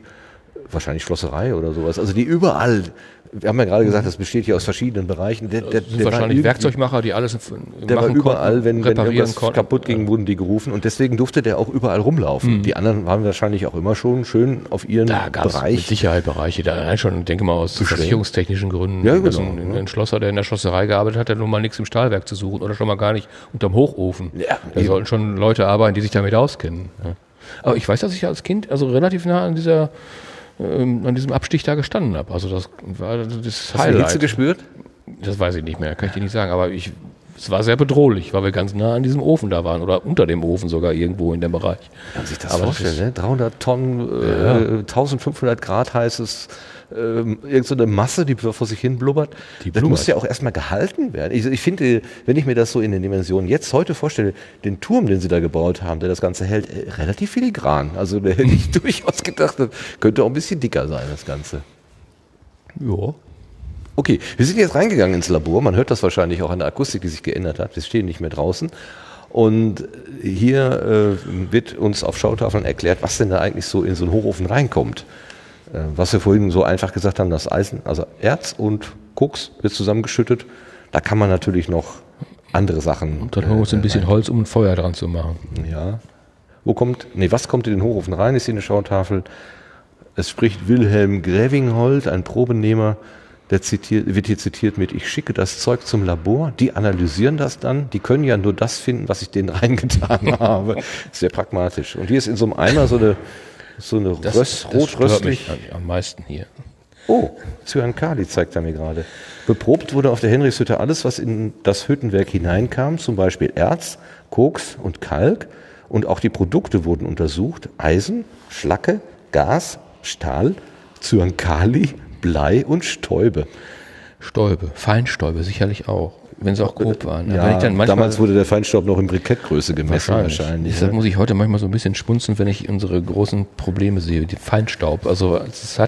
wahrscheinlich Schlosserei oder sowas, also die überall, wir haben ja gerade gesagt, das besteht hier aus verschiedenen Bereichen. Der wahrscheinlich Werkzeugmacher, die alles machen überall, wenn irgendwas kaputt ging, wurden die gerufen und deswegen durfte der auch überall rumlaufen. Die anderen waren wahrscheinlich auch immer schon schön auf ihren Bereich. Mit Sicherheit Bereiche, da schon, denke mal aus versicherungstechnischen Gründen. Ja, genau. Ein Schlosser, der in der Schlosserei gearbeitet hat, hat nun mal nichts im Stahlwerk zu suchen oder schon mal gar nicht unterm Hochofen. Ja, da sollten schon Leute arbeiten, die sich damit auskennen. Ja. Aber ich weiß, dass ich als Kind also relativ nah an diesem Abstich da gestanden habe. Also das war das Highlight. Hast du Hitze gespürt? Das weiß ich nicht mehr, kann ich dir nicht sagen. Aber es war sehr bedrohlich, weil wir ganz nah an diesem Ofen da waren oder unter dem Ofen sogar irgendwo in dem Bereich. Kann sich das vorstellen, ne? 300 Tonnen, 1500 Grad heißes, irgendeine Masse, die vor sich hin blubbert. Das muss ja auch erstmal gehalten werden. Ich finde, wenn ich mir das so in den Dimensionen jetzt heute vorstelle, den Turm, den sie da gebaut haben, der das Ganze hält, relativ filigran. Also da hätte ich durchaus gedacht, das könnte auch ein bisschen dicker sein, das Ganze. Ja. Okay, wir sind jetzt reingegangen ins Labor. Man hört das wahrscheinlich auch an der Akustik, die sich geändert hat. Wir stehen nicht mehr draußen. Und hier wird uns auf Schautafeln erklärt, was denn da eigentlich so in so einen Hochofen reinkommt. Was wir vorhin so einfach gesagt haben, das Eisen, also Erz und Koks wird zusammengeschüttet. Da kann man natürlich noch andere Sachen. Und dann holen wir uns ein bisschen Holz, um ein Feuer dran zu machen. Ja. Was kommt in den Hochofen rein? Ist hier eine Schautafel. Es spricht Wilhelm Grävinghold, ein Probenehmer, wird hier zitiert mit: Ich schicke das Zeug zum Labor, die analysieren das dann, die können ja nur das finden, was ich denen reingetan habe. Sehr pragmatisch. Und hier ist in so einem Eimer so eine röstlich. Das stört mich am meisten hier. Oh, Zyankali zeigt er mir gerade. Beprobt wurde auf der Henrichshütte alles, was in das Hüttenwerk hineinkam, zum Beispiel Erz, Koks und Kalk. Und auch die Produkte wurden untersucht: Eisen, Schlacke, Gas, Stahl, Zyankali, Blei und Stäube. Feinstäube sicherlich auch. Wenn sie auch grob waren. Ja, damals wurde der Feinstaub noch in Brikettgröße gemessen wahrscheinlich. Deshalb muss ich heute manchmal so ein bisschen schmunzeln, wenn ich unsere großen Probleme sehe. Den Feinstaub. Also als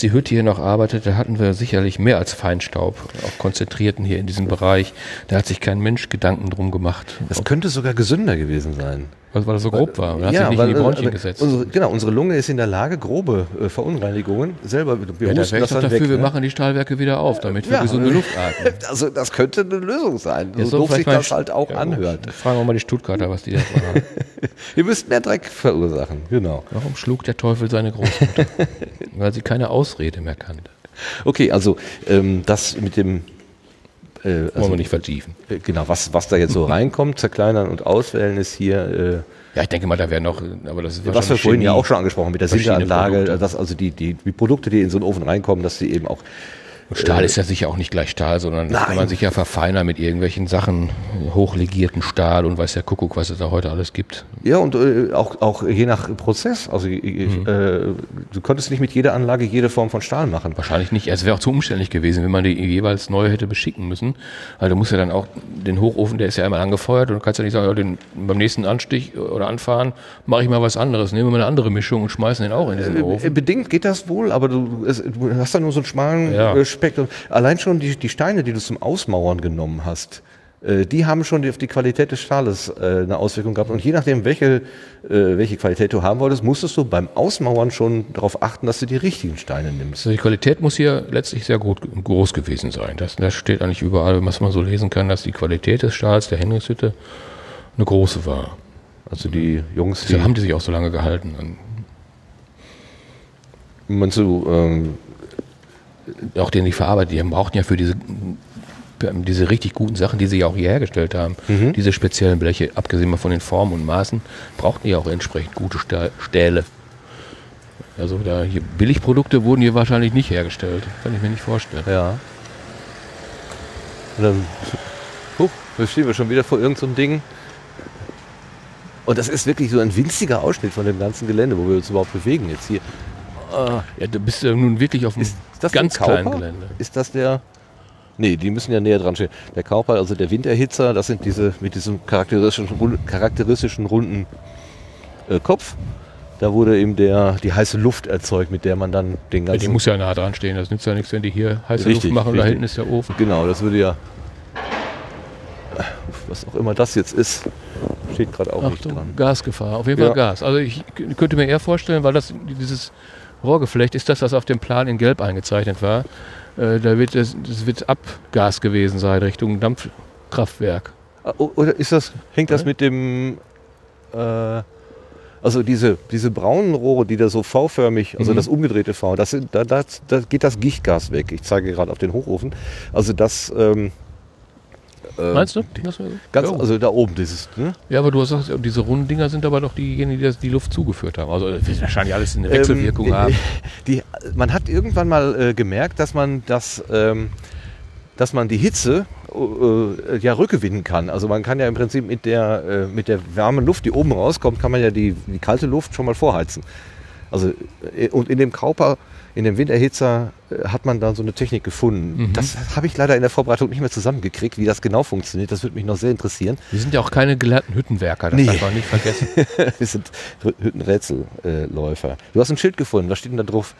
die Hütte hier noch arbeitete, hatten wir sicherlich mehr als Feinstaub. Auch konzentrierten hier in diesem Bereich. Da hat sich kein Mensch Gedanken drum gemacht. Das könnte sogar gesünder gewesen sein. Weil das so grob war. Man hat sich nicht in die Bronchien gesetzt. Unsere Lunge ist in der Lage, grobe Verunreinigungen selber. Wir husten das dann dafür, wir machen die Stahlwerke wieder auf, damit wir gesunde Luft atmen. Also das könnte eine Lösung sein, so doof sich das halt auch anhört. Fragen wir mal die Stuttgarter, was die da machen. Wir müssten mehr Dreck verursachen, genau. Warum schlug der Teufel seine Großmutter? Weil sie keine Ausrede mehr kannte. Okay, also das mit dem... wollen wir nicht vertiefen. Genau, was da jetzt so reinkommt, zerkleinern und auswählen ist hier... ja, ich denke mal, da wäre noch... aber das ist wahrscheinlich was wir vorhin ja auch schon angesprochen mit der Sinteranlage, dass also die Produkte, die in so einen Ofen reinkommen, dass sie eben auch... Stahl ist ja sicher auch nicht gleich Stahl, sondern das kann man sich ja verfeinern mit irgendwelchen Sachen, hochlegierten Stahl und weiß der Kuckuck, was es da heute alles gibt. Ja, und auch je nach Prozess. Also du konntest nicht mit jeder Anlage jede Form von Stahl machen. Wahrscheinlich nicht. Es wäre auch zu umständlich gewesen, wenn man die jeweils neu hätte beschicken müssen. Also du musst ja dann auch den Hochofen, der ist ja einmal angefeuert und du kannst ja nicht sagen, ja, beim nächsten Anstich oder Anfahren mache ich mal was anderes, nehmen wir mal eine andere Mischung und schmeißen den auch in diesen Ofen. Bedingt geht das wohl, aber du hast da nur so einen schmalen... Ja. Allein schon die Steine, die du zum Ausmauern genommen hast, die haben schon auf die Qualität des Stahles eine Auswirkung gehabt. Und je nachdem, welche Qualität du haben wolltest, musstest du beim Ausmauern schon darauf achten, dass du die richtigen Steine nimmst. Also die Qualität muss hier letztlich sehr groß gewesen sein. Das steht eigentlich überall, was man so lesen kann, dass die Qualität des Stahls der Henrichshütte eine große war. Also die Jungs... Deshalb haben die sich auch so lange gehalten. Meinst du... auch den nicht verarbeitet, die brauchten ja für diese richtig guten Sachen, die sie ja auch hier hergestellt haben, diese speziellen Bleche, abgesehen mal von den Formen und Maßen, brauchten die ja auch entsprechend gute Stähle. Also Billigprodukte wurden hier wahrscheinlich nicht hergestellt. Kann ich mir nicht vorstellen. Ja. Und dann stehen wir schon wieder vor irgendeinem Ding. Und das ist wirklich so ein winziger Ausschnitt von dem ganzen Gelände, wo wir uns überhaupt bewegen jetzt hier. Ja, du bist ja nun wirklich auf einem ganz kleinen Gelände. Ist das der... Nee, die müssen ja näher dran stehen. Der Kauper, also der Winterhitzer, das sind diese mit diesem charakteristischen runden Kopf. Da wurde eben die heiße Luft erzeugt, mit der man dann den ganzen... Ja, die muss ja nah dran stehen, das nützt ja nichts, wenn die hier heiße Luft machen und da hinten ist der Ofen. Genau, das würde ja... Was auch immer das jetzt ist, steht gerade auch nicht dran. Gasgefahr, auf jeden Fall Gas. Also ich könnte mir eher vorstellen, weil dieses Rohrgeflecht ist das, was auf dem Plan in Gelb eingezeichnet war. Das wird Abgas gewesen sein, Richtung Dampfkraftwerk. Oder ist das, hängt das mit dem... Also diese braunen Rohre, die da so V-förmig, also das umgedrehte V, da geht das Gichtgas weg. Ich zeige gerade auf den Hochofen. Also das... Meinst du? Ganz, also da oben dieses. Ne? Ja, aber du hast gesagt, diese runden Dinger sind aber doch diejenigen, die das, die Luft zugeführt haben. Also wahrscheinlich alles eine Wechselwirkung haben. Man hat irgendwann mal gemerkt, dass man die Hitze rückgewinnen kann. Also man kann ja im Prinzip mit der warmen Luft, die oben rauskommt, kann man ja die kalte Luft schon mal vorheizen. Also und in dem Kauper, in dem Winterhitzer hat man dann so eine Technik gefunden. Das habe ich leider in der Vorbereitung nicht mehr zusammengekriegt, wie das genau funktioniert. Das würde mich noch sehr interessieren. Wir sind ja auch keine gelernten Hüttenwerker, das darf man nicht vergessen. Wir sind Hüttenrätselläufer. Du hast ein Schild gefunden, was steht denn da drauf?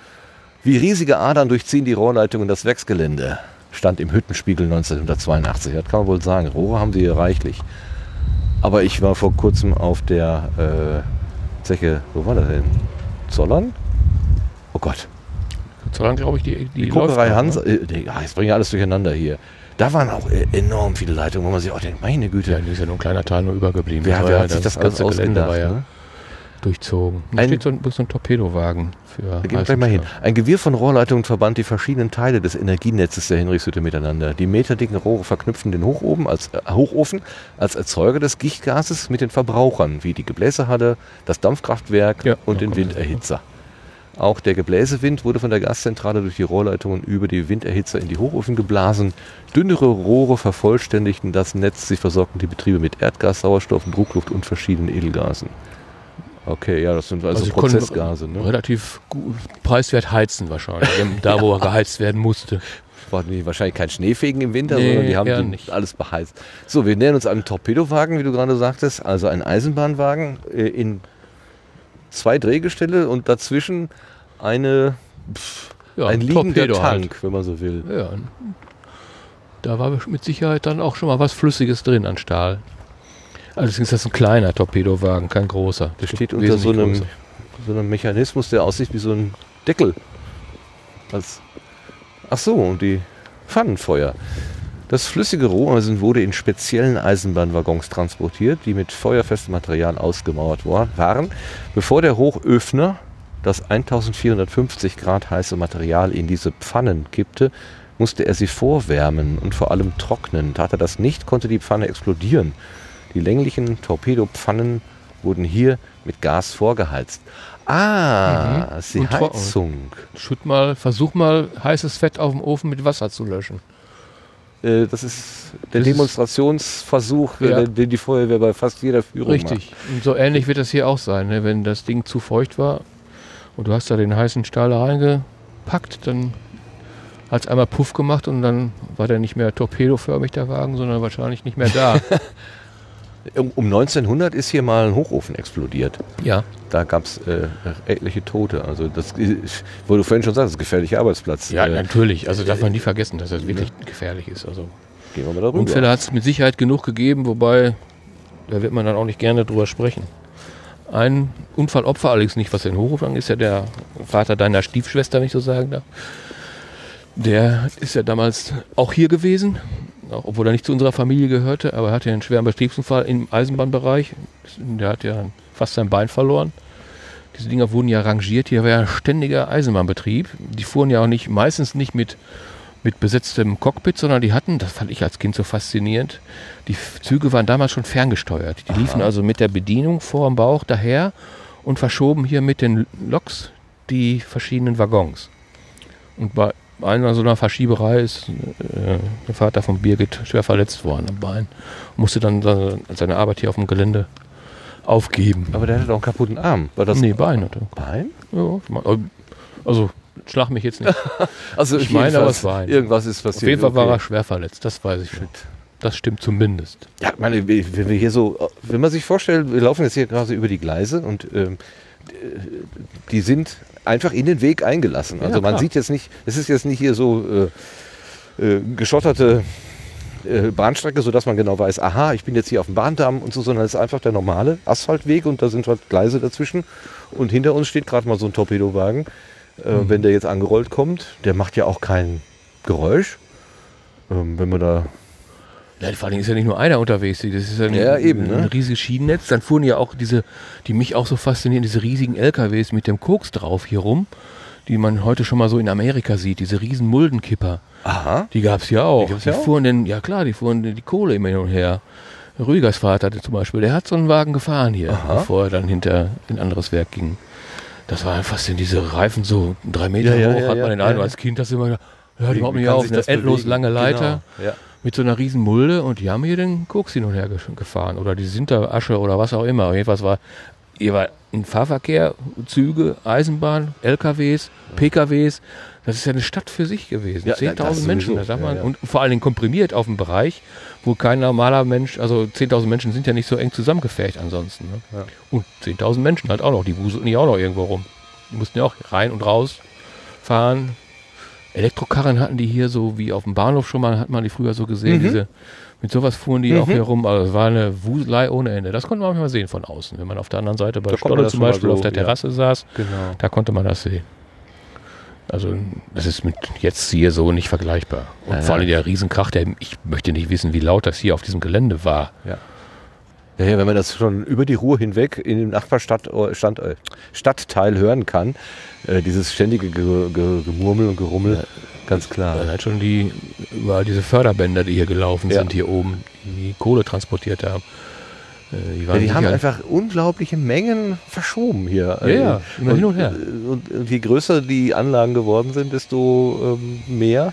Wie riesige Adern durchziehen die Rohrleitungen und das Werksgelände. Stand im Hüttenspiegel 1982. Das kann man wohl sagen, Rohre haben sie hier reichlich. Aber ich war vor kurzem auf der Zeche, wo war das denn? Zollern? Oh Gott. Zollern, glaube ich, die Kokerei Hansa. Jetzt bringen ja alles durcheinander hier. Da waren auch enorm viele Leitungen, wo man sich auch denkt, meine Güte. Ja, da ist ja nur ein kleiner Teil nur übergeblieben. Wer hat sich das ganze Gelände durchzogen. Da steht so ein Torpedowagen für. Gehen wir gleich mal hin. Ein Gewirr von Rohrleitungen verband die verschiedenen Teile des Energienetzes der Henrichshütte miteinander. Die meterdicken Rohre verknüpfen den Hochofen als Erzeuger des Gichtgases mit den Verbrauchern, wie die Gebläsehalle, das Dampfkraftwerk und den Winderhitzer. Auch der Gebläsewind wurde von der Gaszentrale durch die Rohrleitungen über die Winderhitzer in die Hochofen geblasen. Dünnere Rohre vervollständigten das Netz. Sie versorgten die Betriebe mit Erdgas, Sauerstoff, Druckluft und verschiedenen Edelgasen. Okay, ja, das sind also Prozessgase. Ne? Relativ gut, preiswert heizen wahrscheinlich, da wo geheizt werden musste. Brauchten wahrscheinlich keinen Schneefegen im Winter, sondern die haben nicht alles beheizt. So, wir nähern uns einem Torpedowagen, wie du gerade sagtest, also ein Eisenbahnwagen in zwei Drehgestelle und dazwischen ein liegender Torpedo Tank, wenn man so will. Ja, da war mit Sicherheit dann auch schon mal was Flüssiges drin an Stahl. Allerdings ist das ein kleiner Torpedowagen, kein großer. Der steht unter so einem Mechanismus, der aussieht wie so ein Deckel. Ach so, und die Pfannenfeuer. Das flüssige Roheisen wurde in speziellen Eisenbahnwaggons transportiert, die mit feuerfestem Material ausgemauert waren, bevor der Hochöfner das 1450 Grad heiße Material in diese Pfannen kippte, musste er sie vorwärmen und vor allem trocknen. Tat er das nicht, konnte die Pfanne explodieren. Die länglichen Torpedopfannen wurden hier mit Gas vorgeheizt. Ah, das ist die Heizung. Versuch mal heißes Fett auf dem Ofen mit Wasser zu löschen. Das ist der Demonstrationsversuch, den die Feuerwehr bei fast jeder Führung macht. Richtig. Und so ähnlich wird das hier auch sein. Ne? Wenn das Ding zu feucht war und du hast da den heißen Stahl reingepackt, dann hat es einmal Puff gemacht und dann war der nicht mehr torpedoförmig, der Wagen, sondern wahrscheinlich nicht mehr da. Um 1900 ist hier mal ein Hochofen explodiert. Ja. Da gab es etliche Tote. Also das, wo du vorhin schon sagst, das ist ein gefährlicher Arbeitsplatz. Ja, natürlich. Also darf man nie vergessen, dass das wirklich gefährlich ist. Also gehen wir mal darüber. Unfälle hat es mit Sicherheit genug gegeben, wobei da wird man dann auch nicht gerne drüber sprechen. Ein Unfallopfer allerdings nicht, was den Hochofen angeht, ist ja der Vater deiner Stiefschwester, wenn ich so sagen darf. Der ist ja damals auch hier gewesen. Auch, obwohl er nicht zu unserer Familie gehörte, aber er hatte einen schweren Betriebsunfall im Eisenbahnbereich. Der hat ja fast sein Bein verloren. Diese Dinger wurden ja rangiert. Hier war ja ständiger Eisenbahnbetrieb. Die fuhren ja auch nicht, meistens nicht mit besetztem Cockpit, sondern die hatten, das fand ich als Kind so faszinierend, die Züge waren damals schon ferngesteuert. Die liefen also mit der Bedienung vor dem Bauch daher und verschoben hier mit den Loks die verschiedenen Waggons. Und bei einer so einer Verschieberei ist der Vater von Birgit schwer verletzt worden am Bein. Musste dann seine Arbeit hier auf dem Gelände aufgeben. Aber der hatte doch einen kaputten Arm. War das Bein hatte. Bein? Ja, also schlag mich jetzt nicht. Also ich meine, aber es war Bein. Irgendwas ist passiert. Auf jeden Fall war er schwer verletzt, das weiß ich schon. Das stimmt zumindest. Ja, ich meine, wenn wir hier so, wenn man sich vorstellt, wir laufen jetzt hier gerade über die Gleise und die sind einfach in den Weg eingelassen. Also ja, man sieht jetzt nicht, es ist jetzt nicht hier so geschotterte Bahnstrecke, sodass man genau weiß, aha, ich bin jetzt hier auf dem Bahndamm und so, sondern es ist einfach der normale Asphaltweg und da sind halt Gleise dazwischen und hinter uns steht gerade mal so ein Torpedowagen. Wenn der jetzt angerollt kommt, der macht ja auch kein Geräusch. Wenn man da... Ja, vor allem ist ja nicht nur einer unterwegs, das ist ein riesiges Schienennetz. Dann fuhren ja auch diese, die mich auch so faszinieren, diese riesigen LKWs mit dem Koks drauf hier rum, die man heute schon mal so in Amerika sieht, diese riesen Muldenkipper. Aha. Die gab es ja auch. Die fuhren die Kohle immer hin und her. Rügers Vater hatte zum Beispiel, der hat so einen Wagen gefahren hier, bevor er dann hinter ein anderes Werk ging. Das waren fast diese Reifen so 3 Meter hoch, hat man den Eindruck als Kind, dass immer gedacht, hört überhaupt nicht auf, eine endlos lange Leiter. Genau. Ja. Mit so einer riesen Mulde und die haben hier den Koks hin und her gefahren oder die Sinterasche oder was auch immer. Jedenfalls war ein Fahrverkehr, Züge, Eisenbahn, LKWs, PKWs. Das ist ja eine Stadt für sich gewesen. Ja, 10.000 Menschen, da sagt man. Ja. Und vor allen Dingen komprimiert auf einen Bereich, wo kein normaler Mensch, also 10.000 Menschen sind ja nicht so eng zusammengefägt ansonsten. Ne? Ja. Und 10.000 Menschen halt auch noch, die wuselten ja auch noch irgendwo rum. Die mussten ja auch rein und raus fahren. Elektrokarren hatten die hier, so wie auf dem Bahnhof schon mal, hat man die früher so gesehen. Diese, mit sowas fuhren die auch hier rum. Also es war eine Wuselei ohne Ende. Das konnte man manchmal sehen von außen. Wenn man auf der anderen Seite bei Stolle zum Beispiel auf der Terrasse saß, da konnte man das sehen. Also das ist mit jetzt hier so nicht vergleichbar. Und vor allem der Riesenkrach, ich möchte nicht wissen, wie laut das hier auf diesem Gelände war. Ja. Ja, wenn man das schon über die Ruhr hinweg in dem Nachbarstadtteil hören kann, dieses ständige Gemurmel und Gerummel, ganz klar. Dann halt schon überall diese Förderbänder, die hier gelaufen sind, hier oben, die Kohle transportiert haben. Die haben einfach unglaubliche Mengen verschoben hier. Ja, immer hin und her. Und je größer die Anlagen geworden sind, desto mehr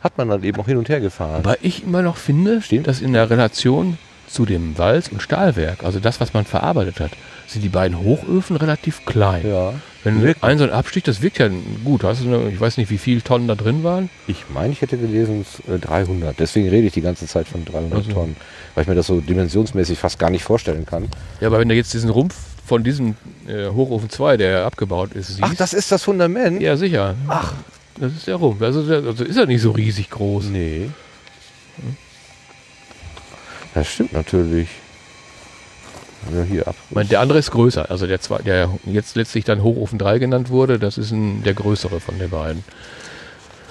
hat man dann eben auch hin und her gefahren. Weil ich immer noch finde, dass in der Relation zu dem Walz- und Stahlwerk, also das, was man verarbeitet hat, sind die beiden Hochöfen relativ klein. Ja, wenn ein so ein Abstich, das wirkt ja gut. Ich weiß nicht, wie viele Tonnen da drin waren. Ich meine, ich hätte gelesen 300. Deswegen rede ich die ganze Zeit von 300 Tonnen, weil ich mir das so dimensionsmäßig fast gar nicht vorstellen kann. Ja, aber wenn du jetzt diesen Rumpf von diesem Hochofen 2, der abgebaut ist, siehst... Ach, das ist das Fundament? Ja, sicher. Ach, das ist der Rumpf. Also ist er nicht so riesig groß. Nee. Das stimmt natürlich. Ja, hier ab. Der andere ist größer, also der jetzt letztlich dann Hochofen 3 genannt wurde, das ist der größere von den beiden.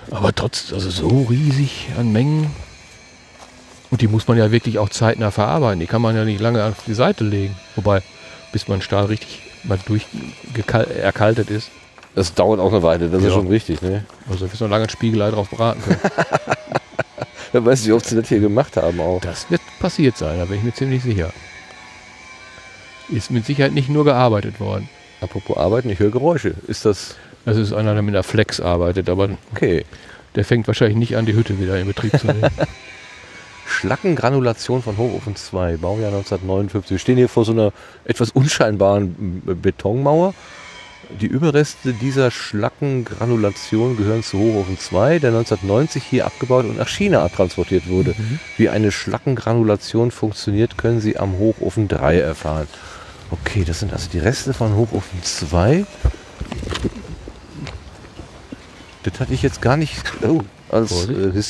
Aber trotzdem, also so riesig an Mengen. Und die muss man ja wirklich auch zeitnah verarbeiten. Die kann man ja nicht lange auf die Seite legen. Wobei, bis man Stahl richtig mal erkaltet ist. Das dauert auch eine Weile, das ist schon richtig, ne? Also bis man lange ein Spiegelei drauf braten kann. Wer weiß nicht, ob sie das hier gemacht haben auch. Das wird passiert sein, da bin ich mir ziemlich sicher. Ist mit Sicherheit nicht nur gearbeitet worden. Apropos Arbeiten, ich höre Geräusche. Ist das... Das ist einer, der mit einer Flex arbeitet, aber okay. Der fängt wahrscheinlich nicht an, die Hütte wieder in Betrieb zu nehmen. Schlackengranulation von Hochofen 2, Baujahr 1959. Wir stehen hier vor so einer etwas unscheinbaren Betonmauer. Die Überreste dieser Schlackengranulation gehören zu Hochofen 2, der 1990 hier abgebaut und nach China transportiert wurde. Mhm. Wie eine Schlackengranulation funktioniert, können Sie am Hochofen 3 erfahren. Okay, das sind also die Reste von Hochofen 2. Das hatte ich jetzt gar nicht... Oh.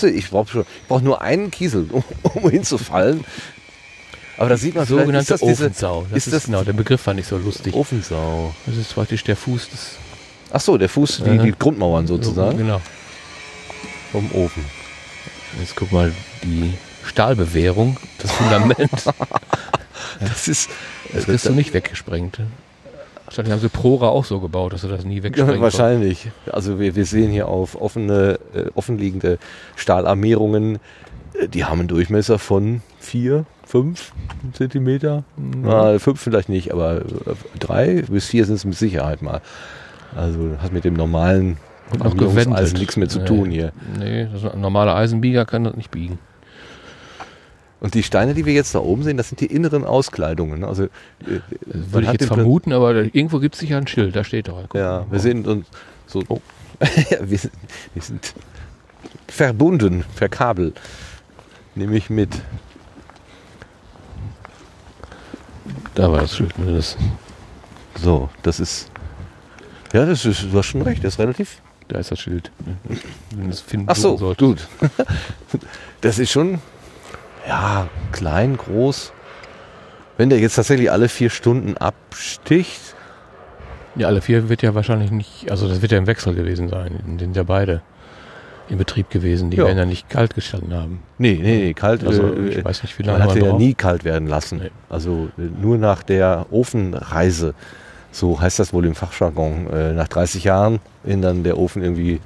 Ich brauche nur einen Kiesel, um hinzufallen. Aber da sieht man so sogenannte Ofensau. Genau, der Begriff fand ich so lustig. Ofensau. Das ist praktisch der Fuß des... Ach so, der Fuß, die Grundmauern sozusagen. Genau. Vom Ofen. Jetzt guck mal, die Stahlbewehrung, das Fundament. Das wirst du nicht weggesprengt. Wahrscheinlich haben sie Prora auch so gebaut, dass sie das nie wegsprengen können. Ja, wahrscheinlich. Also wir sehen hier auf offenliegende Stahlarmierungen, die haben einen Durchmesser von 4, 5 Zentimeter. Mal 5 vielleicht nicht, aber 3 bis 4 sind es mit Sicherheit mal. Also hat mit dem normalen Armierungseisen nichts mehr zu tun hier. Nee, das ist ein normaler Eisenbieger kann das nicht biegen. Und die Steine, die wir jetzt da oben sehen, das sind die inneren Auskleidungen. Also, würde ich jetzt vermuten, aber irgendwo gibt es sicher ein Schild, da steht doch. Ja, wir sind uns so. Oh. wir sind verbunden, per Kabel. Nehme ich mit. Da war das Schild. So, das ist. Ja, du hast schon recht, das ist relativ. Da ist das Schild. Wenn es finden sollte. Gut. Das ist schon. Ja, klein, groß. Wenn der jetzt tatsächlich alle 4 Stunden absticht. Ja, alle 4 wird ja wahrscheinlich nicht, also das wird ja im Wechsel gewesen sein. Sind ja beide in Betrieb gewesen. Die werden ja nicht kalt gestanden haben. Nee, kalt. Also ich weiß nicht, wie lange man hat ja nie kalt werden lassen. Nee. Also nur nach der Ofenreise, so heißt das wohl im Fachjargon, nach 30 Jahren, wenn dann der Ofen irgendwie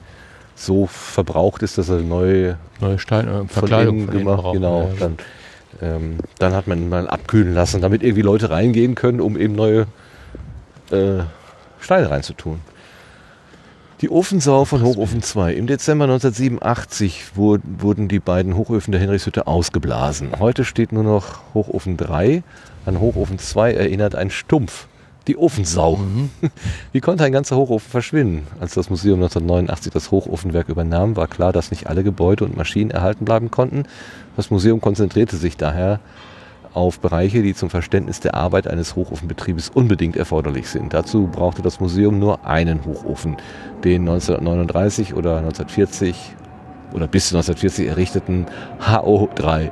so verbraucht ist, dass er neue Steine, Verkleidung von gemacht, brauchen, genau. Ja. Dann hat man ihn mal abkühlen lassen, damit irgendwie Leute reingehen können, um eben neue Steine reinzutun. Die Ofensau von Hochofen 2. Im Dezember 1987 wurden die beiden Hochöfen der Hinrichshütte ausgeblasen. Heute steht nur noch Hochofen 3. An Hochofen 2 erinnert ein Stumpf. Die Ofensau. Wie konnte ein ganzer Hochofen verschwinden? Als das Museum 1989 das Hochofenwerk übernahm, war klar, dass nicht alle Gebäude und Maschinen erhalten bleiben konnten. Das Museum konzentrierte sich daher auf Bereiche, die zum Verständnis der Arbeit eines Hochofenbetriebes unbedingt erforderlich sind. Dazu brauchte das Museum nur einen Hochofen, den 1939 oder 1940 oder bis 1940 errichteten HO3.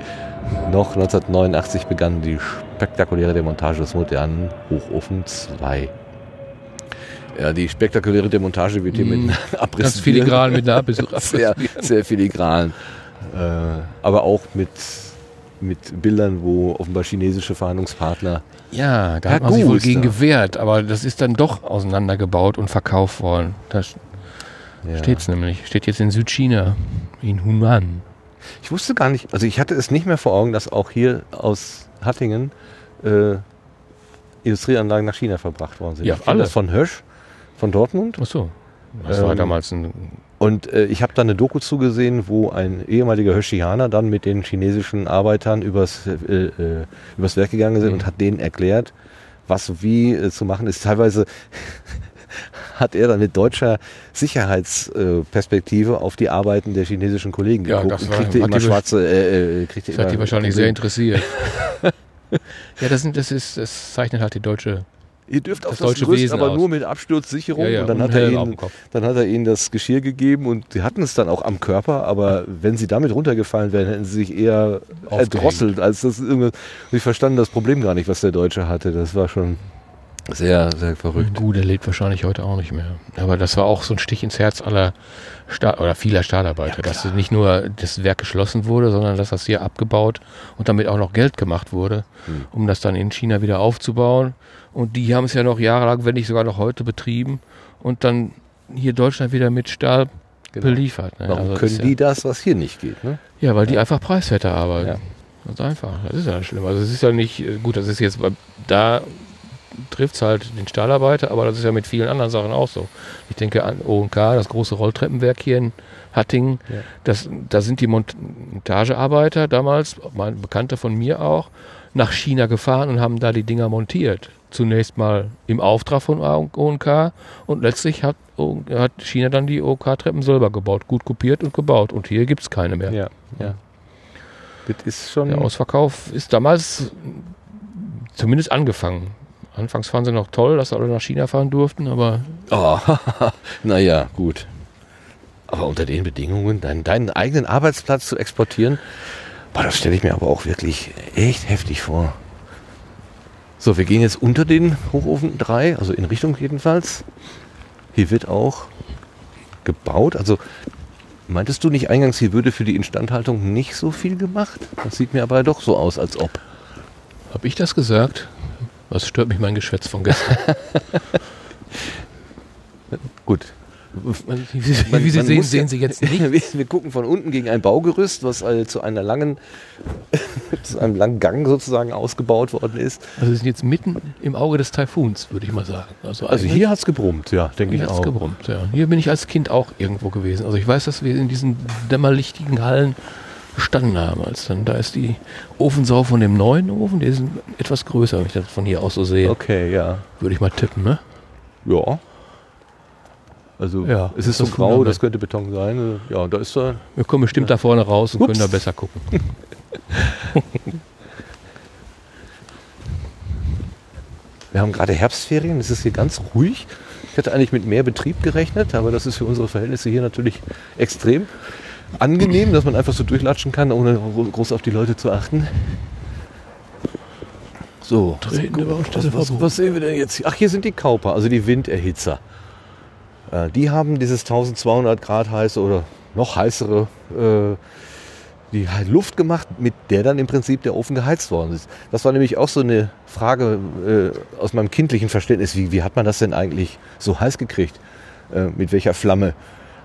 Noch 1989 begann die spektakuläre Demontage des modernen Hochofen 2. Ja, die spektakuläre Demontage wird hier mit einer Abriss. Ganz filigran mit einer Abriss. Sehr, sehr filigran. Aber auch mit Bildern, wo offenbar chinesische Verhandlungspartner. Ja, da hat man sich wohl gegen gewehrt, aber das ist dann doch auseinandergebaut und verkauft worden. Da steht es nämlich. Steht jetzt in Südchina, in Hunan. Ich wusste gar nicht, also ich hatte es nicht mehr vor Augen, dass auch hier aus Hattingen Industrieanlagen nach China verbracht worden sind. Ja, alles von Hösch, von Dortmund. Ach so, das war damals ein... Und ich habe da eine Doku zugesehen, wo ein ehemaliger Höschianer dann mit den chinesischen Arbeitern übers Werk gegangen sind und hat denen erklärt, was wie zu machen ist. Teilweise hat er dann mit deutscher Sicherheitsperspektive auf die Arbeiten der chinesischen Kollegen geguckt. Ja, das war, hat die wahrscheinlich sehr interessiert. Ja, das zeichnet halt die deutsche ihr dürft auf das Gerüst, aber nur mit Absturzsicherung. Ja, ja, und dann hat er ihnen das Geschirr gegeben und sie hatten es dann auch am Körper, aber wenn sie damit runtergefallen wären, hätten sie sich eher erdrosselt, als das irgendwie. Sie verstanden das Problem gar nicht, was der Deutsche hatte. Das war schon sehr, sehr verrückt. Gut, er lebt wahrscheinlich heute auch nicht mehr. Aber das war auch so ein Stich ins Herz aller vieler Stahlarbeiter, ja, dass nicht nur das Werk geschlossen wurde, sondern dass das hier abgebaut und damit auch noch Geld gemacht wurde, um das dann in China wieder aufzubauen. Und die haben es ja noch jahrelang, wenn nicht sogar noch heute, betrieben und dann hier Deutschland wieder mit Stahl beliefert. Ne? Warum also können die das, was hier nicht geht? Ne? Ja, weil die einfach preiswerter arbeiten. Ja. Ganz einfach. Das ist ja schlimm. Also es ist ja nicht, gut, das ist jetzt da trifft es halt den Stahlarbeiter, aber das ist ja mit vielen anderen Sachen auch so. Ich denke an O&K, das große Rolltreppenwerk hier in Hattingen. Ja. Da sind die Montagearbeiter damals, meine Bekannte von mir auch, nach China gefahren und haben da die Dinger montiert. Zunächst mal im Auftrag von O&K und letztlich hat China dann die O&K-Treppen selber gebaut, gut kopiert und gebaut. Und hier gibt es keine mehr. Ja, ja. Das ist schon der Ausverkauf ist damals zumindest angefangen. Anfangs waren sie noch toll, dass sie alle nach China fahren durften, aber... Oh, naja, gut. Aber unter den Bedingungen, deinen eigenen Arbeitsplatz zu exportieren, boah, das stelle ich mir aber auch wirklich echt heftig vor. So, wir gehen jetzt unter den Hochofen 3, also in Richtung jedenfalls. Hier wird auch gebaut. Also, meintest du nicht eingangs, hier würde für die Instandhaltung nicht so viel gemacht? Das sieht mir aber doch so aus, als ob. Habe ich das gesagt? Was stört mich mein Geschwätz von gestern? Gut. Wie Sie sehen Sie jetzt nicht. Wir gucken von unten gegen ein Baugerüst, was zu einem langen Gang sozusagen ausgebaut worden ist. Also wir sind jetzt mitten im Auge des Taifuns, würde ich mal sagen. Also hier hat es gebrummt, ja, denke ich auch. Hier hat es gebrummt, ja. Hier bin ich als Kind auch irgendwo gewesen. Also ich weiß, dass wir in diesen dämmerlichtigen Hallen gestanden haben, als dann, da ist die Ofensau von dem neuen Ofen, die ist etwas größer, wenn ich das von hier aus so sehe. Okay, ja. Würde ich mal tippen, ne? Ja. Also ja, es ist so grau, das könnte Beton sein. Ja, da ist da. Wir kommen bestimmt da vorne raus und können da besser gucken. Wir haben gerade Herbstferien, es ist hier ganz ruhig. Ich hätte eigentlich mit mehr Betrieb gerechnet, aber das ist für unsere Verhältnisse hier natürlich extrem angenehm, dass man einfach so durchlatschen kann, ohne groß auf die Leute zu achten. So, was sehen wir denn jetzt hier? Ach, hier sind die Kauper, also die Winderhitzer. Die haben dieses 1200 Grad heiße oder noch heißere die Luft gemacht, mit der dann im Prinzip der Ofen geheizt worden ist. Das war nämlich auch so eine Frage aus meinem kindlichen Verständnis, wie hat man das denn eigentlich so heiß gekriegt? Mit welcher Flamme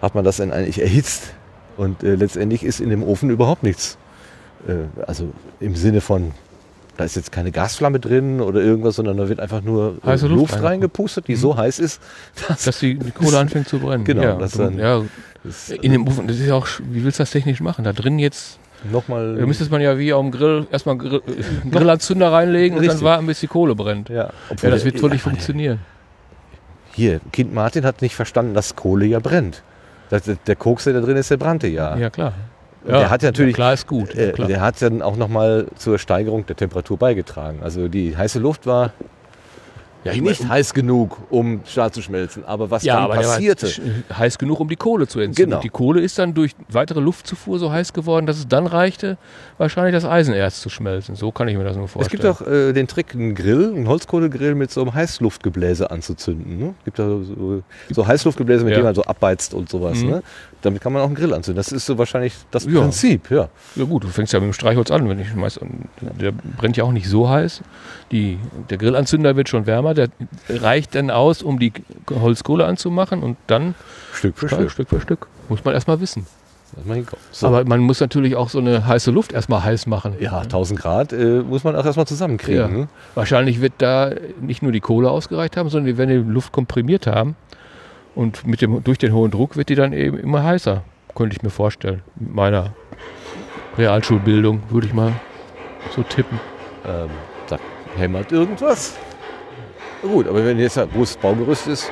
hat man das denn eigentlich erhitzt? Und letztendlich ist in dem Ofen überhaupt nichts. Also im Sinne von, da ist jetzt keine Gasflamme drin oder irgendwas, sondern da wird einfach nur heiße Luft reingepustet, die so heiß ist, dass die Kohle anfängt zu brennen. Genau. Ja, in dem Ofen, das ist ja auch, wie willst du das technisch machen? Da drin jetzt nochmal. Da müsste man ja wie auf dem Grill erstmal Grillanzünder reinlegen und dann warten, bis die Kohle brennt. Ja, ja, das wird wohl nicht funktionieren. Hier, Kind Martin hat nicht verstanden, dass Kohle ja brennt. Der Koks, der da drin ist, der brannte ja. Ja, klar. Ja, der hat natürlich, ja, klar ist gut. Ja, klar. Der hat dann auch nochmal zur Steigerung der Temperatur beigetragen. Also die heiße Luft war nicht heiß genug, um Stahl zu schmelzen. Aber was dann passierte... Ja, heiß genug, um die Kohle zu entzünden. Genau. Die Kohle ist dann durch weitere Luftzufuhr so heiß geworden, dass es dann reichte, wahrscheinlich das Eisenerz zu schmelzen. So kann ich mir das nur vorstellen. Es gibt auch den Trick, einen Grill, einen Holzkohlegrill mit so einem Heißluftgebläse anzuzünden. Ne? Gibt da so Heißluftgebläse, mit dem man so abbeizt und sowas. Ne? Damit kann man auch einen Grill anzünden. Das ist so wahrscheinlich das Prinzip. Ja. Ja gut, du fängst ja mit dem Streichholz an. Wenn ich schmeiß, der brennt ja auch nicht so heiß. Der Grillanzünder wird schon wärmer. Der reicht dann aus, um die Holzkohle anzumachen und dann Stück für Stück. Muss man erstmal wissen. So. Aber man muss natürlich auch so eine heiße Luft erstmal heiß machen. Ja, 1000 Grad muss man auch erstmal zusammenkriegen. Ja. Wahrscheinlich wird da nicht nur die Kohle ausgereicht haben, sondern die werden die Luft komprimiert haben. Und durch den hohen Druck wird die dann eben immer heißer. Könnte ich mir vorstellen. Mit meiner Realschulbildung würde ich mal so tippen. Da hämmert irgendwas. Gut, aber wenn jetzt ein großes Baugerüst ist.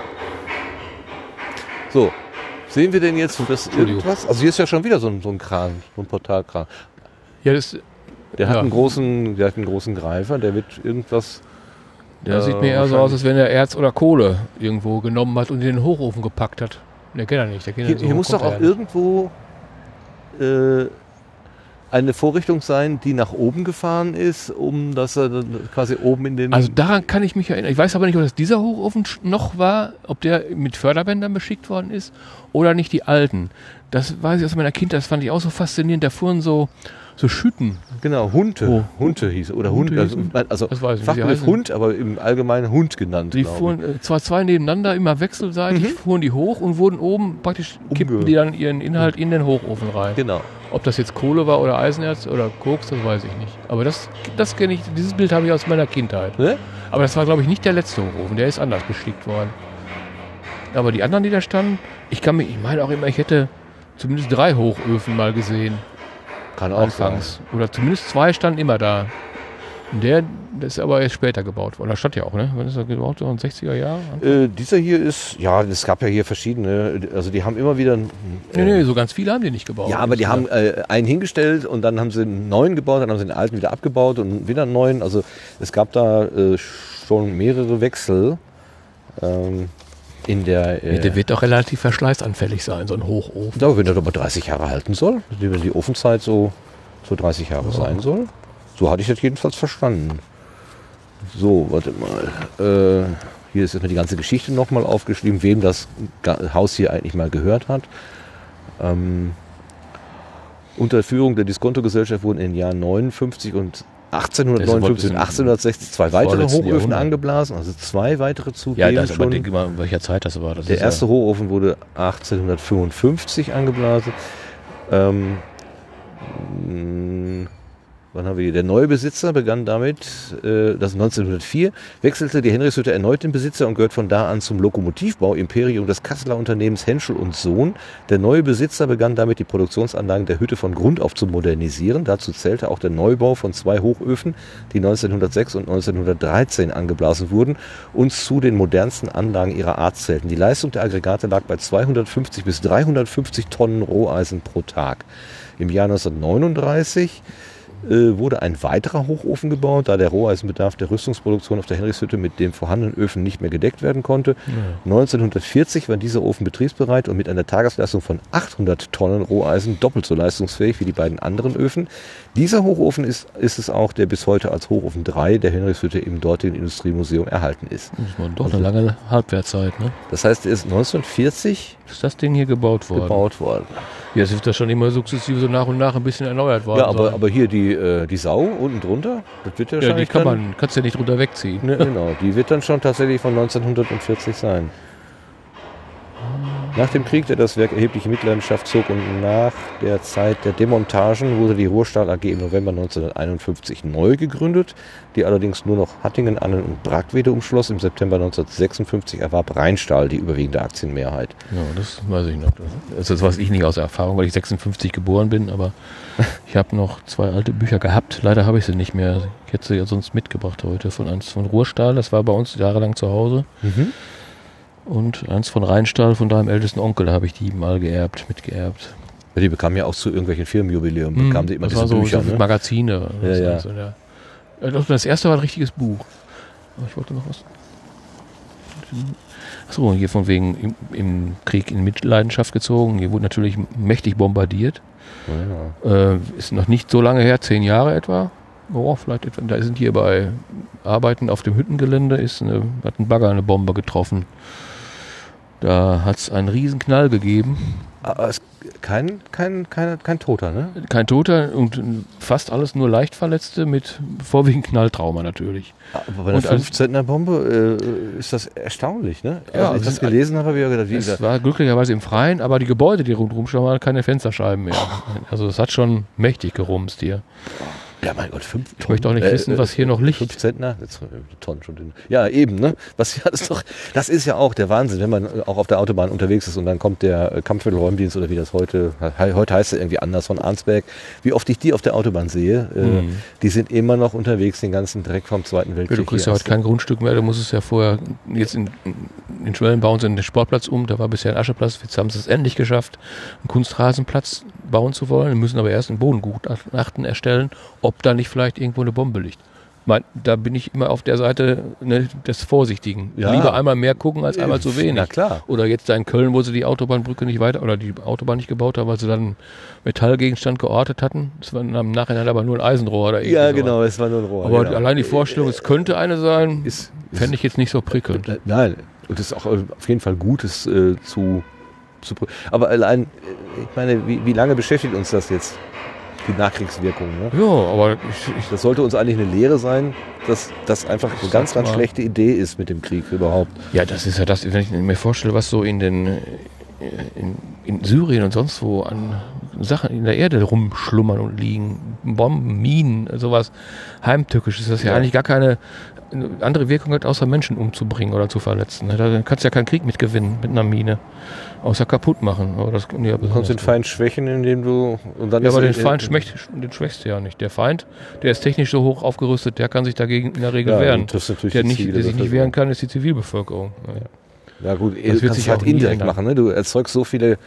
So, sehen wir denn jetzt das irgendwas? Also hier ist ja schon wieder so ein Kran, so ein Portalkran. Ja, der hat einen großen Greifer, der wird irgendwas Der sieht mir eher so aus, als wenn er Erz oder Kohle irgendwo genommen hat und in den Hochofen gepackt hat. Der kennt er nicht. Der kennt hier so hier muss doch auch irgendwo eine Vorrichtung sein, die nach oben gefahren ist, um dass er dann quasi oben in den... Also daran kann ich mich erinnern. Ich weiß aber nicht, ob das dieser Hochofen noch war, ob der mit Förderbändern beschickt worden ist oder nicht die alten. Das weiß ich aus meiner Kindheit, das fand ich auch so faszinierend. Da fuhren so Schüten. Genau, Hunte. Oh. Hunte hieß oder Hunte. Also Fachbegriff Hund, aber im Allgemeinen Hund genannt. Die fuhren zwar zwei nebeneinander, immer wechselseitig, fuhren die hoch und wurden oben praktisch, kippten die dann ihren Inhalt in den Hochofen rein. Genau. Ob das jetzt Kohle war oder Eisenerz oder Koks, das weiß ich nicht. Aber das kenne ich, dieses Bild habe ich aus meiner Kindheit. Ne? Aber das war, glaube ich, nicht der letzte Hochofen, der ist anders beschickt worden. Aber die anderen, die da standen, ich meine auch immer, ich hätte zumindest 3 Hochöfen mal gesehen. Kann auch anfangs sein. Oder zumindest 2 standen immer da. Der ist aber erst später gebaut worden. Da stand ja auch, ne? Wann ist er gebaut? So in den 60er Jahren? Dieser hier ist, ja, es gab ja hier verschiedene, also die haben immer wieder... Nee, so ganz viele haben die nicht gebaut. Ja, aber die haben einen hingestellt und dann haben sie einen neuen gebaut, dann haben sie den alten wieder abgebaut und wieder einen neuen. Also es gab da schon mehrere Wechsel. Der wird doch relativ verschleißanfällig sein, so ein Hochofen. Ja, wenn er aber 30 Jahre halten soll, wenn die Ofenzeit so 30 Jahre sein soll. So hatte ich das jedenfalls verstanden. So, warte mal. Hier ist jetzt mal die ganze Geschichte nochmal aufgeschrieben, wem das Haus hier eigentlich mal gehört hat. Unter Führung der Diskontogesellschaft wurden in den Jahren 59 und 1859 und 1860 2 weitere Hochöfen angeblasen, also 2 weitere zugeben. Ja, das schon. Aber denke mal, in welcher Zeit das war. Der erste Hochofen wurde 1855 angeblasen. Wann haben wir hier? Der neue Besitzer begann damit, das 1904, wechselte die Henrichshütte erneut den Besitzer und gehört von da an zum Lokomotivbau-Imperium des Kasseler Unternehmens Henschel und Sohn. Der neue Besitzer begann damit, die Produktionsanlagen der Hütte von Grund auf zu modernisieren. Dazu zählte auch der Neubau von 2 Hochöfen, die 1906 und 1913 angeblasen wurden und zu den modernsten Anlagen ihrer Art zählten. Die Leistung der Aggregate lag bei 250 bis 350 Tonnen Roheisen pro Tag. Im Jahr 1939 wurde ein weiterer Hochofen gebaut, da der Roheisenbedarf der Rüstungsproduktion auf der Henrichshütte mit den vorhandenen Öfen nicht mehr gedeckt werden konnte. Ja. 1940 war dieser Ofen betriebsbereit und mit einer Tagesleistung von 800 Tonnen Roheisen doppelt so leistungsfähig wie die beiden anderen Öfen. Dieser Hochofen ist es auch, der bis heute als Hochofen 3 der Henrichshütte im dortigen Industriemuseum erhalten ist. Das war doch eine lange Halbwertszeit, ne? Das heißt, er ist 1940... Ist das Ding hier gebaut worden. Ja, es wird das schon immer sukzessive so nach und nach ein bisschen erneuert worden. Ja, aber hier die Sau unten drunter, das wird ja schon. Ja, die kannst du ja nicht drunter wegziehen. Ne, genau, die wird dann schon tatsächlich von 1940 sein. Nach dem Krieg, der das Werk erhebliche Mitleidenschaft zog, und nach der Zeit der Demontagen wurde die Ruhrstahl AG im November 1951 neu gegründet, die allerdings nur noch Hattingen, Annen und Brackwede umschloss. Im September 1956 erwarb Rheinstahl die überwiegende Aktienmehrheit. Ja, das weiß ich noch. Das weiß ich nicht aus Erfahrung, weil ich 56 geboren bin, aber ich habe noch 2 alte Bücher gehabt. Leider habe ich sie nicht mehr. Ich hätte sie ja sonst mitgebracht heute von Ruhrstahl. Das war bei uns jahrelang zu Hause. Mhm. Und eins von Rheinstahl, von deinem ältesten Onkel, habe ich die mal mitgeerbt. Ja, die bekamen ja auch zu irgendwelchen Firmenjubiläum, bekamen die immer diese Bücher. So, ne? Magazine. Ja. So, ja. Das erste war ein richtiges Buch. Aber ich wollte noch was. Achso, hier von wegen im Krieg in Mitleidenschaft gezogen. Hier wurde natürlich mächtig bombardiert. Ja. Ist noch nicht so lange her, 10 Jahre etwa. Oh, vielleicht etwa, da sind hier bei Arbeiten auf dem Hüttengelände, hat ein Bagger eine Bombe getroffen. Da hat es einen riesen Knall gegeben. Aber es kein Toter, ne? Kein Toter und fast alles nur Leichtverletzte mit vorwiegend Knalltrauma natürlich. Aber bei einer 15er Bombe ist das erstaunlich, ne? Ja, als ich das gelesen habe, habe ich gedacht, es war glücklicherweise im Freien, aber die Gebäude, die rundherum schon waren, keine Fensterscheiben mehr. Also es hat schon mächtig gerumst hier. Ja, mein Gott, 5 Tonnen. Ich möchte auch nicht wissen, was hier noch liegt. 5 Zentner? Jetzt, Tonnen schon drin. Ja, eben, ne? Das ist ja auch der Wahnsinn, wenn man auch auf der Autobahn unterwegs ist und dann kommt der Kampfmittelräumdienst oder wie das heute heißt es irgendwie anders, von Arnsberg. Wie oft ich die auf der Autobahn sehe, die sind immer noch unterwegs, den ganzen Dreck vom Zweiten Weltkrieg. Ja, du kriegst ja heute kein Grundstück mehr, du musst es ja vorher, jetzt in Schwellen bauen sie den Sportplatz um, da war bisher ein Ascheplatz, jetzt haben sie es endlich geschafft, einen Kunstrasenplatz bauen zu wollen, wir müssen aber erst einen Bodengutachten erstellen, ob da nicht vielleicht irgendwo eine Bombe liegt. da bin ich immer auf der Seite, ne, des Vorsichtigen. Ja. Lieber einmal mehr gucken als einmal zu wenig. Na klar. Oder jetzt da in Köln, wo sie die Autobahnbrücke nicht weiter, oder die Autobahn nicht gebaut haben, weil sie dann einen Metallgegenstand geortet hatten. Es war im Nachhinein aber nur ein Eisenrohr oder irgendwie. Ja, genau, es war nur ein Rohr. Aber genau, allein die Vorstellung, es könnte eine sein, fände ich jetzt nicht so prickelnd. Nein, und das ist auch auf jeden Fall Gutes zu prüfen. Aber allein, ich meine, wie lange beschäftigt uns das jetzt? Die Nachkriegswirkung. Ne? Ja, aber das sollte uns eigentlich eine Lehre sein, dass das einfach eine ganz, ganz schlechte Idee ist mit dem Krieg überhaupt. Ja, das ist ja das, wenn ich mir vorstelle, was so in Syrien und sonst wo an Sachen in der Erde rumschlummern und liegen. Bomben, Minen, sowas. Heimtückisch ist das ja eigentlich gar keine andere Wirkung hat, außer Menschen umzubringen oder zu verletzen. Da kannst du ja keinen Krieg mitgewinnen mit einer Mine. Außer kaputt machen. Aber das, ja, du kannst den Feind schwächen, indem du... Und dann ja, aber den Feind den schwächst du ja nicht. Der Feind, der ist technisch so hoch aufgerüstet, der kann sich dagegen in der Regel wehren. Der sich nicht wehren kann, ist die Zivilbevölkerung. Ja gut, das wird sich halt indirekt machen. Ne? Du erzeugst so viele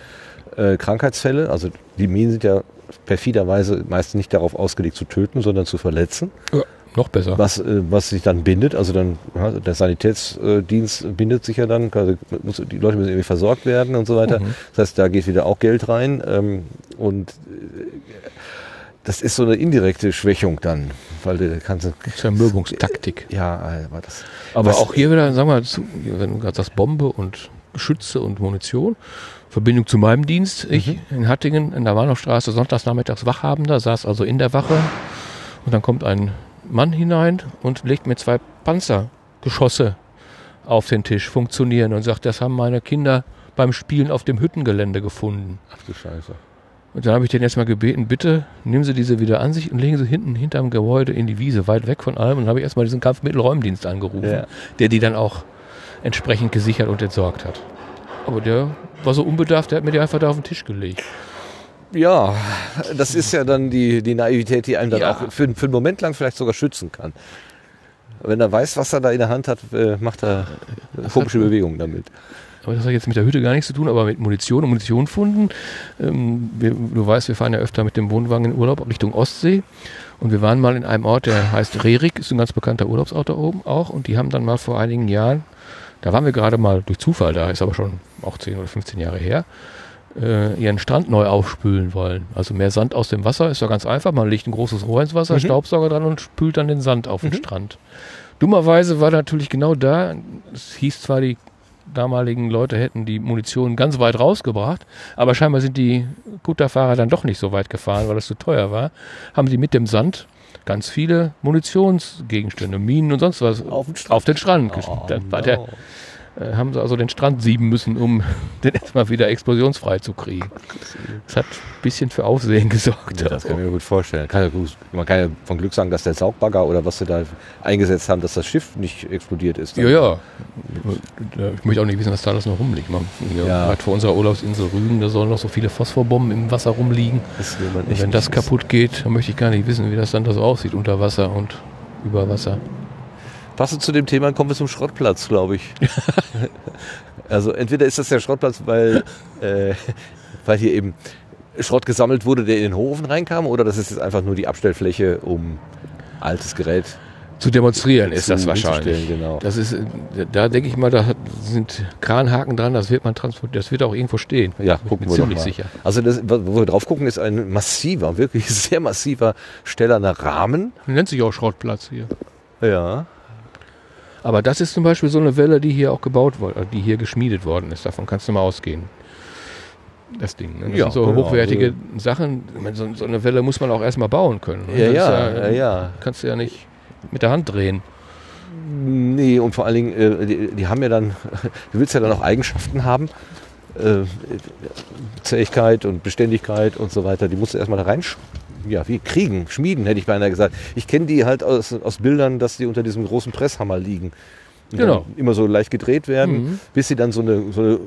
Krankheitsfälle. Also die Minen sind ja perfiderweise meistens nicht darauf ausgelegt zu töten, sondern zu verletzen. Ja. Noch besser. Was sich dann bindet, also dann der Sanitätsdienst bindet sich ja dann, also die Leute müssen irgendwie versorgt werden und so weiter. Mhm. Das heißt, da geht wieder auch Geld rein und das ist so eine indirekte Schwächung dann, weil der ganze Zermürbungstaktik. Ja, aber das. Aber auch hier wieder, sagen wir mal, wenn du gerade sagst, Bombe und Geschütze und Munition. Verbindung zu meinem Dienst, ich in Hattingen in der Warnhofstraße sonntags nachmittags Wachhabender, saß also in der Wache und dann kommt ein Mann hinein und legt mir 2 Panzergeschosse auf den Tisch, funktionieren, und sagt, das haben meine Kinder beim Spielen auf dem Hüttengelände gefunden. Ach du Scheiße. Und dann habe ich den jetzt mal gebeten, bitte nehmen Sie diese wieder an sich und legen Sie hinten hinterm Gebäude in die Wiese, weit weg von allem. Und dann habe ich erstmal diesen Kampfmittelräumdienst angerufen, der die dann auch entsprechend gesichert und entsorgt hat. Aber der war so unbedarft, der hat mir die einfach da auf den Tisch gelegt. Ja, das ist ja dann die Naivität, die einen dann auch für einen Moment lang vielleicht sogar schützen kann. Wenn er weiß, was er da in der Hand hat, macht er komische Bewegungen damit. Aber das hat jetzt mit der Hütte gar nichts zu tun, aber mit Munition und Munitionfunden. Du weißt, wir fahren ja öfter mit dem Wohnwagen in Urlaub Richtung Ostsee. Und wir waren mal in einem Ort, der heißt Rerik, ist ein ganz bekannter Urlaubsort da oben auch. Und die haben dann mal vor einigen Jahren, da waren wir gerade mal durch Zufall da, ist aber schon auch 10 oder 15 Jahre her, ihren Strand neu aufspülen wollen. Also mehr Sand aus dem Wasser ist ja ganz einfach. Man legt ein großes Rohr ins Wasser, Staubsauger dran und spült dann den Sand auf den Strand. Dummerweise war natürlich genau da, es hieß zwar, die damaligen Leute hätten die Munition ganz weit rausgebracht, aber scheinbar sind die Kutterfahrer dann doch nicht so weit gefahren, weil das zu teuer war, haben sie mit dem Sand ganz viele Munitionsgegenstände, Minen und sonst was auf den Strand geschmissen. Haben sie also den Strand sieben müssen, um den erstmal wieder explosionsfrei zu kriegen. Das hat ein bisschen für Aufsehen gesorgt. Ja, das kann ich mir gut vorstellen. Man kann ja von Glück sagen, dass der Saugbagger oder was sie da eingesetzt haben, dass das Schiff nicht explodiert ist. Ja, ja. Ich möchte auch nicht wissen, was da alles noch rumliegt. Gerade vor unserer Urlaubsinsel Rügen, da sollen noch so viele Phosphorbomben im Wasser rumliegen. Wenn das kaputt geht, dann möchte ich gar nicht wissen, wie das dann da so aussieht, unter Wasser und über Wasser. Passend zu dem Thema kommen wir zum Schrottplatz, glaube ich. Also entweder ist das der Schrottplatz, weil hier eben Schrott gesammelt wurde, der in den Hofen reinkam, oder das ist jetzt einfach nur die Abstellfläche, um altes Gerät zu demonstrieren, ist das wahrscheinlich. Genau. Das ist, da denke ich mal, da sind Kranhaken dran, das wird man transportieren, das wird auch irgendwo stehen. Ja, gucken wir ziemlich sicher. Also das, wo wir drauf gucken, ist ein massiver, wirklich sehr massiver stählerner Rahmen. Nennt sich auch Schrottplatz hier. Ja. Aber das ist zum Beispiel so eine Welle, die hier auch gebaut wurde, die hier geschmiedet worden ist. Davon kannst du mal ausgehen. Das Ding. Ne? Das sind so hochwertige Sachen. So eine Welle muss man auch erstmal bauen können. Ne? Kannst du ja nicht mit der Hand drehen. Nee, und vor allen Dingen, die haben ja dann, du willst ja dann auch Eigenschaften haben. Zähigkeit und Beständigkeit und so weiter. Die musst du erstmal da reinschreiben. Ja, wie schmieden, hätte ich beinahe gesagt. Ich kenne die halt aus Bildern, dass die unter diesem großen Presshammer liegen. Und dann immer so leicht gedreht werden, bis sie dann so eine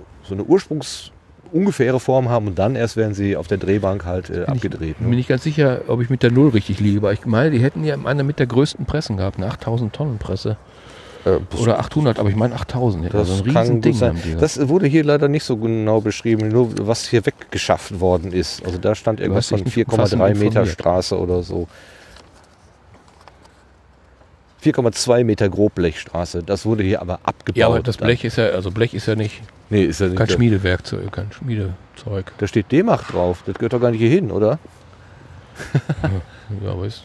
ungefähre Form haben, und dann erst werden sie auf der Drehbank halt abgedreht. Ich bin nicht ganz sicher, ob ich mit der Null richtig liege, aber ich meine, die hätten ja einer mit der größten Pressen gehabt, eine 8000-Tonnen-Presse. Oder 800, aber ich meine 8000. Ja. Das also ein Riesending. Das wurde hier leider nicht so genau beschrieben, nur was hier weggeschafft worden ist. Also da stand irgendwas von 4,3 Meter Straße oder so. 4,2 Meter Grobblechstraße. Das wurde hier aber abgebaut. Ja, aber das Blech ist ja, also Blech ist ja nicht. Nee, ist ja nicht. Kein Schmiedewerkzeug, kein Schmiedezeug. Da steht D-Macht drauf. Das gehört doch gar nicht hier hin, oder? Ja, aber ist.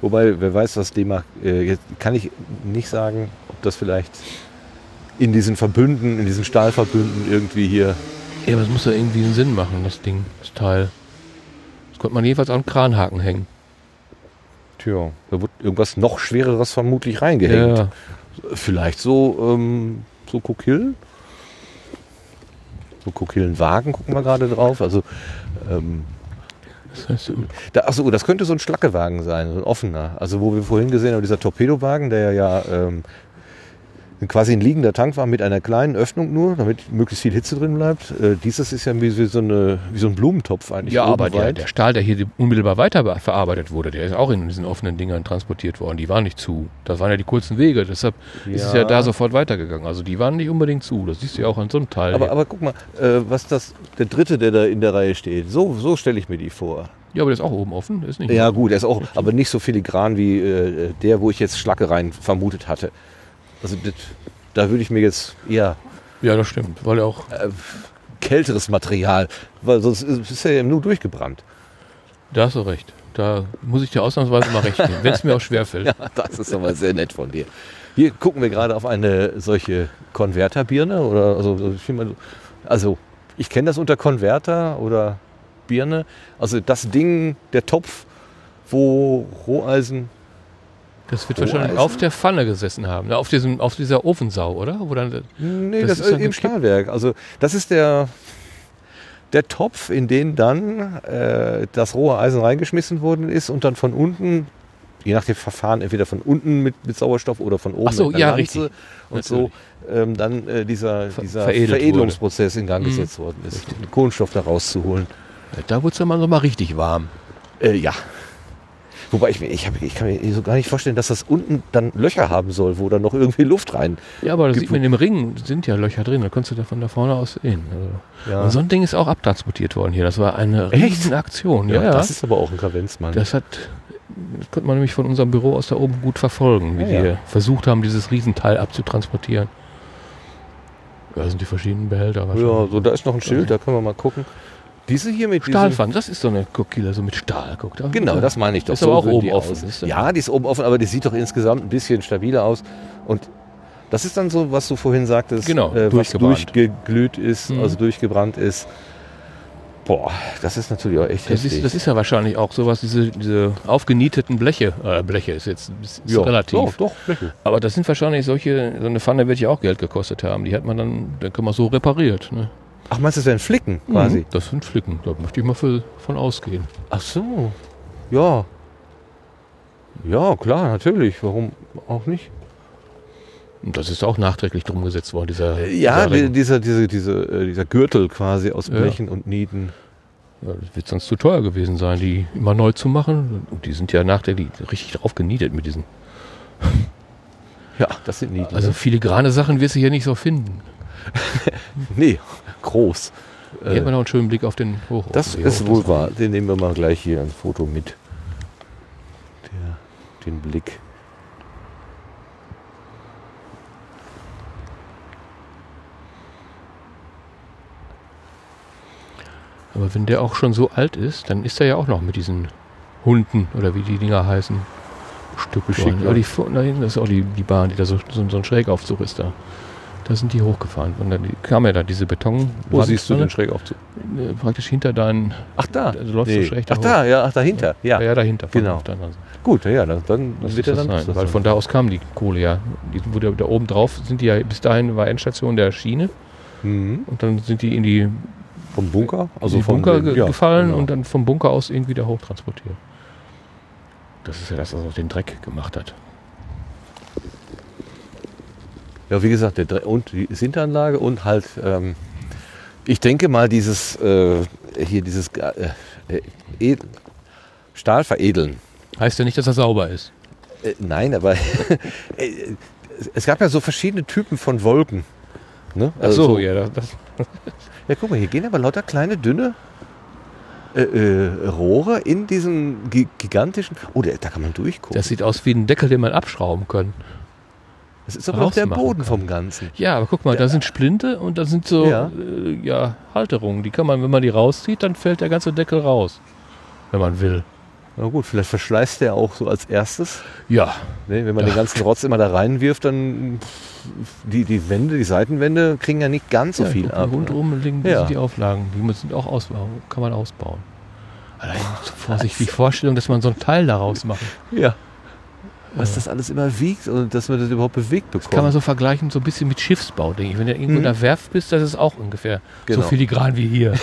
Wobei, wer weiß, was D-Macht. Jetzt kann ich nicht sagen, ob das vielleicht in diesen Verbünden, in diesen Stahlverbünden irgendwie hier. Ja, aber es muss ja irgendwie einen Sinn machen, das Ding, das Teil. Das konnte man jeweils an einen Kranhaken hängen. Tja, da wird irgendwas noch Schwereres vermutlich reingehängt. Ja. Vielleicht so Kokillen. So Kokillenwagen gucken wir gerade drauf. Also, das heißt, achso, das könnte so ein Schlackewagen sein, so ein offener. Also wo wir vorhin gesehen haben, dieser Torpedowagen, der ja quasi ein liegender Tank war mit einer kleinen Öffnung nur, damit möglichst viel Hitze drin bleibt. Dieses ist ja wie so ein Blumentopf eigentlich. Ja, aber der Stahl, der hier unmittelbar weiter verarbeitet wurde, der ist auch in diesen offenen Dingern transportiert worden. Die waren nicht zu. Das waren ja die kurzen Wege. Deshalb ist es ja da sofort weitergegangen. Also die waren nicht unbedingt zu. Das siehst du ja auch an so einem Teil. Aber guck mal, was der dritte, der da in der Reihe steht, so stelle ich mir die vor. Ja, aber der ist auch oben offen. Der ist nicht ja gut, der ist auch, aber nicht so filigran wie der, wo ich jetzt Schlacke rein vermutet hatte. Also da würde ich mir jetzt eher... Ja, das stimmt, weil auch... kälteres Material, weil sonst ist er ja nur durchgebrannt. Da hast du recht. Da muss ich dir ausnahmsweise mal recht geben, wenn es mir auch schwerfällt. Ja, das ist aber sehr nett von dir. Hier gucken wir gerade auf eine solche Konverterbirne. Oder also ich kenne das unter Konverter oder Birne. Also das Ding, der Topf, wo Roheisen... Das wird wahrscheinlich auf der Pfanne gesessen haben, auf dieser Ofensau, oder? Wo dann, nee, das ist im Stahlwerk. Also das ist der Topf, in den dann das rohe Eisen reingeschmissen worden ist und dann von unten, je nach dem Verfahren, entweder von unten mit Sauerstoff oder von oben mit einer Lanze und so, dann dieser Veredelungsprozess in Gang gesetzt worden ist, den Kohlenstoff da rauszuholen. Da wurde es dann mal nochmal richtig warm. Ja. Wobei ich kann mir so gar nicht vorstellen, dass das unten dann Löcher haben soll, wo dann noch irgendwie Luft rein. Ja, aber das sieht man in dem Ring, sind ja Löcher drin, da kannst du da von da vorne aus sehen. Also ja. Und so ein Ding ist auch abtransportiert worden hier, das war eine riesen Aktion. Ja, das ist aber auch ein Kavenzmann. Das konnte man nämlich von unserem Büro aus da oben gut verfolgen, wie die versucht haben, dieses Riesenteil abzutransportieren. Da sind die verschiedenen Behälter wahrscheinlich. Ja, so, da ist noch ein Schild, da können wir mal gucken. Diese hier mit Stahlpfannen, das ist so eine Kokille, so mit Stahl. Guck da. Genau, das meine ich doch. Ist so aber auch oben offen. Ja, die ist oben offen, aber die sieht doch insgesamt ein bisschen stabiler aus. Und das ist dann so, was du vorhin sagtest, genau, was durchgeglüht ist, also durchgebrannt ist. Boah, das ist natürlich auch echt heftig. Das ist ja wahrscheinlich auch sowas, diese aufgenieteten Bleche. Bleche ist jetzt ist ja, relativ. Doch, Bleche. Aber das sind wahrscheinlich so eine Pfanne wird ja auch Geld gekostet haben. Die hat man dann kann man so repariert, ne? Ach, meinst du, das wären Flicken quasi? Das sind Flicken, da möchte ich mal von ausgehen. Ach so, ja. Ja, klar, natürlich, warum auch nicht? Und das ist auch nachträglich drum gesetzt worden, dieser... Ja, dieser Gürtel quasi aus Blechen und Nieten. Ja, das wird sonst zu teuer gewesen sein, die immer neu zu machen. Und die sind ja nachträglich richtig drauf genietet mit diesen... Ja, das sind Nieten. Also filigrane Sachen wirst du hier nicht so finden. Nee, groß. Hier hat man noch einen schönen Blick auf den Hoch. Das ist wohl wahr. Den nehmen wir mal gleich hier ein Foto mit. Den Blick. Aber wenn der auch schon so alt ist, dann ist er ja auch noch mit diesen Hunden oder wie die Dinger heißen. Stück geschickt. Da hinten ist auch die Bahn, die da so ein Schrägaufzug ist da. Da sind die hochgefahren. Und dann kam ja da diese Beton. Wo siehst du den Schrägaufzug? Praktisch hinter deinen. Ach da. Also läufst du schräg da. Ach da, ja, ach dahinter. Ja, ja dahinter. Genau. Gut, ja, dann wird er dann. Weil von da aus kam die Kohle ja. Da oben drauf sind die ja. Bis dahin war Endstation der Schiene. Mhm. Und dann sind die in die. Vom Bunker? Also vom Bunker gefallen genau. Und dann vom Bunker aus irgendwie da hochtransportiert. Das ist ja das, was auch den Dreck gemacht hat. Ja, wie gesagt, und die Sinteranlage und halt, ich denke mal, dieses Stahl veredeln. Heißt ja nicht, dass er sauber ist. Nein, aber es gab ja so verschiedene Typen von Wolken. Ne? Also, ach so, ja. Ja, guck mal, hier gehen aber lauter kleine, dünne Rohre in diesen gigantischen... Oh, da kann man durchgucken. Das sieht aus wie ein Deckel, den man abschrauben kann. Das ist aber auch der Boden vom Ganzen. Ja, aber guck mal, da sind Splinte und da sind so Halterungen. Die kann man, wenn man die rauszieht, dann fällt der ganze Deckel raus, wenn man will. Na gut, vielleicht verschleißt der auch so als erstes. Ja. Nee, wenn man den ganzen Rotz immer da reinwirft, dann die Wände, die Seitenwände kriegen ja nicht ganz so viel ab. Rundherum liegen die Auflagen, die sind auch kann man ausbauen. Allein vorsichtig die Vorstellung, dass man so ein Teil daraus macht. Ja. Was das alles immer wiegt und dass man das überhaupt bewegt bekommt. Das kann man so vergleichen, so ein bisschen mit Schiffsbau, denke ich. Wenn du irgendwo in der Werft bist, das ist auch ungefähr so filigran wie hier.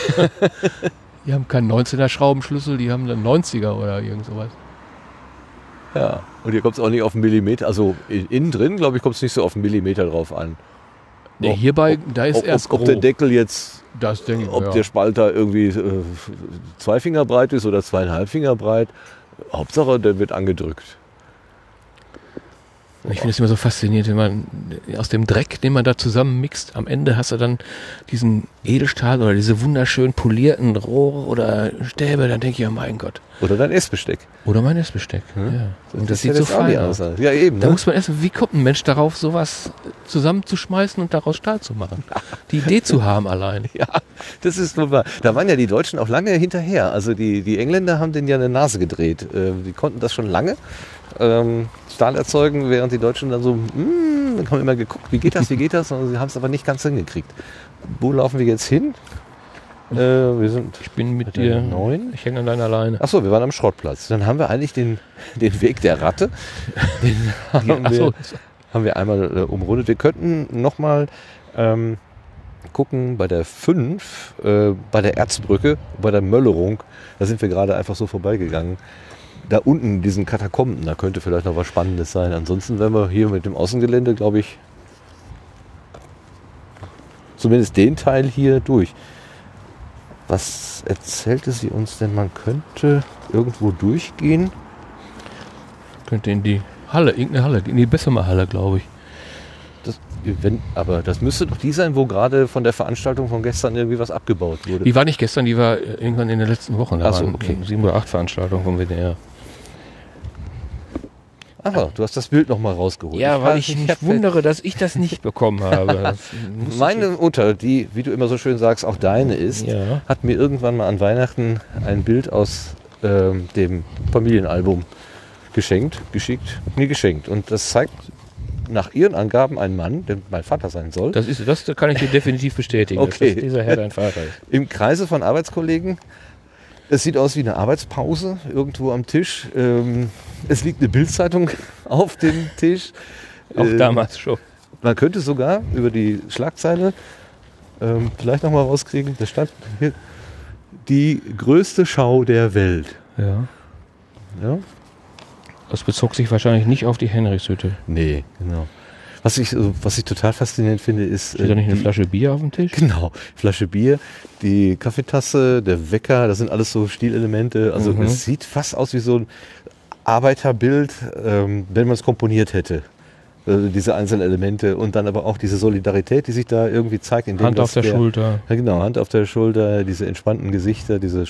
Die haben keinen 19er Schraubenschlüssel, die haben einen 90er oder irgend sowas. Ja, und hier kommt es auch nicht auf einen Millimeter, also innen drin, glaube ich, kommt es nicht so auf einen Millimeter drauf an. Nee, hierbei, da ist erst grob. Ob der Deckel jetzt, das denke ich, der Spalter irgendwie 2 Finger breit ist oder 2,5 Finger breit, Hauptsache, der wird angedrückt. Ich finde es immer so faszinierend, wenn man aus dem Dreck, den man da zusammenmixt, am Ende hast du dann diesen Edelstahl oder diese wunderschön polierten Rohre oder Stäbe, dann denke ich, oh mein Gott. Oder dein Essbesteck. Oder mein Essbesteck, ja. Und das sieht so fein aus. Ja, eben. Da muss man erst, wie kommt ein Mensch darauf, sowas zusammenzuschmeißen und daraus Stahl zu machen? Die Idee zu haben allein. Ja, das ist wunderbar. Da waren ja die Deutschen auch lange hinterher. Also die Engländer haben denen ja eine Nase gedreht. Die konnten das schon lange. Stahl erzeugen, während die Deutschen dann so, dann haben immer geguckt, wie geht das, und sie haben es aber nicht ganz hingekriegt. Wo laufen wir jetzt hin? Ich bin mit dir 9. Ich hänge an deiner Leine. Achso, wir waren am Schrottplatz. Dann haben wir eigentlich den Weg der Ratte. Den haben wir einmal umrundet. Wir könnten nochmal gucken bei der 5, bei der Erzbrücke, bei der Möllerung. Da sind wir gerade einfach so vorbeigegangen. Da unten in diesen Katakomben, da könnte vielleicht noch was Spannendes sein. Ansonsten werden wir hier mit dem Außengelände, glaube ich, zumindest den Teil hier durch. Was erzählte sie uns denn? Man könnte irgendwo durchgehen. Könnte in die Halle, irgendeine Halle, in die Bessemer-Halle, glaube ich. Aber das müsste doch die sein, wo gerade von der Veranstaltung von gestern irgendwie was abgebaut wurde. Die war nicht gestern, die war irgendwann in den letzten Wochen. Da waren 7 oder 8 Veranstaltungen vom WDR. Aha, du hast das Bild nochmal rausgeholt. Ja, weil ich mich wundere, dass ich das nicht bekommen habe. Meine Mutter, die, wie du immer so schön sagst, auch deine ist, hat mir irgendwann mal an Weihnachten ein Bild aus dem Familienalbum geschickt. Und das zeigt nach ihren Angaben einen Mann, der mein Vater sein soll. Das kann ich dir definitiv bestätigen, okay, dass dieser Herr dein Vater ist. Im Kreise von Arbeitskollegen. Es sieht aus wie eine Arbeitspause, irgendwo am Tisch. Es liegt eine Bildzeitung auf dem Tisch. Auch damals schon. Man könnte sogar über die Schlagzeile vielleicht nochmal rauskriegen, da stand hier, die größte Schau der Welt. Ja. Das bezog sich wahrscheinlich nicht auf die Henrichshütte. Nee, genau. Was ich total faszinierend finde, ist... Steht da nicht eine Flasche Bier auf dem Tisch? Genau, Flasche Bier, die Kaffeetasse, der Wecker, das sind alles so Stilelemente. Also es sieht fast aus wie so ein Arbeiterbild, wenn man es komponiert hätte. Also diese einzelnen Elemente und dann aber auch diese Solidarität, die sich da irgendwie zeigt. Indem Hand auf der Schulter. Ja, genau, Hand auf der Schulter, diese entspannten Gesichter, diese...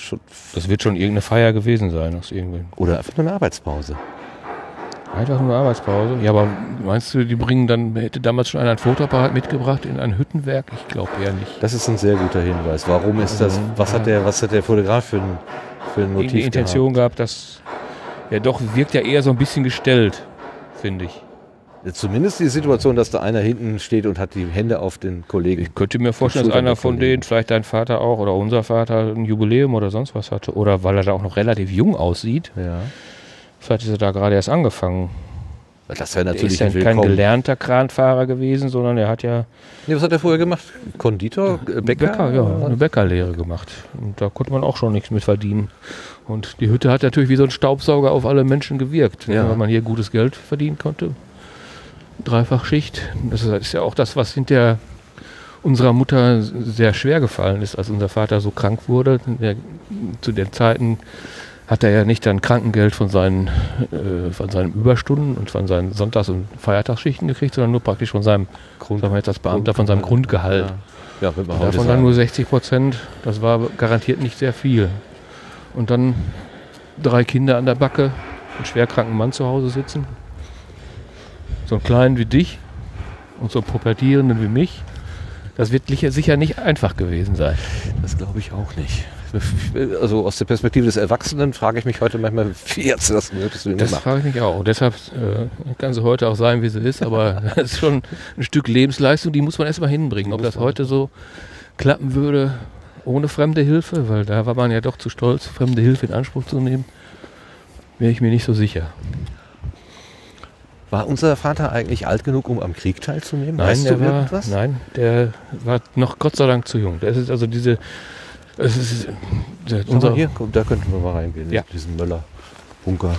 Das wird schon irgendeine Feier gewesen sein. Aus irgendwem. Oder einfach nur eine Arbeitspause. Einfach nur Arbeitspause. Ja, aber meinst du, die bringen dann, hätte damals schon einer ein Fotoapparat mitgebracht in ein Hüttenwerk? Ich glaube eher nicht. Das ist ein sehr guter Hinweis. Warum ist das, was hat der Fotograf für ein Motiv gehabt? Die Intention gehabt, dass, ja doch, wirkt ja eher so ein bisschen gestellt, finde ich. Ja, zumindest die Situation, dass da einer hinten steht und hat die Hände auf den Kollegen. Ich könnte mir vorstellen, dass einer von denen, vielleicht dein Vater auch oder unser Vater, ein Jubiläum oder sonst was hatte. Oder weil er da auch noch relativ jung aussieht. Ja. Vielleicht ist er da gerade erst angefangen. Das wäre natürlich ist ja kein gelernter Kranfahrer gewesen, sondern er hat ja... Nee, was hat er vorher gemacht? Konditor? Bäcker? Ja, eine Bäckerlehre gemacht. Und da konnte man auch schon nichts mit verdienen. Und die Hütte hat natürlich wie so ein Staubsauger auf alle Menschen gewirkt. Ja. Wenn man hier gutes Geld verdienen konnte. 3-fach Schicht. Das ist ja auch das, was hinter unserer Mutter sehr schwer gefallen ist, als unser Vater so krank wurde. Zu den Zeiten... hat er ja nicht dann Krankengeld von seinen Überstunden und von seinen Sonntags- und Feiertagsschichten gekriegt, sondern nur praktisch von seinem Grundgehalt. Ja, davon dann nur 60%, das war garantiert nicht sehr viel. und dann 3 Kinder an der Backe, einen schwerkranken Mann zu Hause sitzen, so einen kleinen wie dich und so einen pubertierenden wie mich. Das wird sicher nicht einfach gewesen sein. Das glaube ich auch nicht. Also aus der Perspektive des Erwachsenen frage ich mich heute manchmal, wie jetzt das möglich ist. Das frage ich mich auch. Und deshalb kann sie heute auch sein, wie sie ist. Aber das ist schon ein Stück Lebensleistung, die muss man erstmal hinbringen. Ob das heute so klappen würde ohne fremde Hilfe, weil da war man ja doch zu stolz, fremde Hilfe in Anspruch zu nehmen, wäre ich mir nicht so sicher. War unser Vater eigentlich alt genug, um am Krieg teilzunehmen? Nein, der war noch Gott sei Dank zu jung. Das ist also diese... Es ist unser hier, da könnten wir mal reingehen, ja. Diesen Möller-Bunker.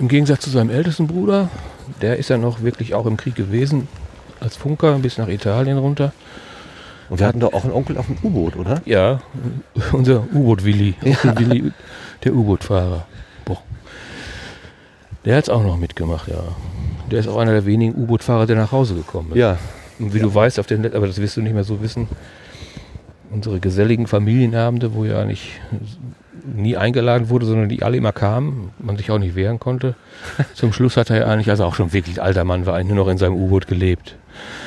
Im Gegensatz zu seinem ältesten Bruder, der ist ja noch wirklich auch im Krieg gewesen, als Funker bis nach Italien runter. Und wir hatten doch auch einen Onkel auf dem U-Boot, oder? Ja, unser U-Boot-Willi, ja. Willi, der U-Boot-Fahrer. Boah. Der hat es auch noch mitgemacht, ja. Der ist auch einer der wenigen U-Boot-Fahrer, der nach Hause gekommen ist. Ja. Und wie du weißt, auf dem aber das wirst du nicht mehr so wissen, unsere geselligen Familienabende, wo ja nicht nie eingeladen wurde, sondern die alle immer kamen, man sich auch nicht wehren konnte. Zum Schluss hat er ja eigentlich, also auch schon wirklich alter Mann war, nur noch in seinem U-Boot gelebt.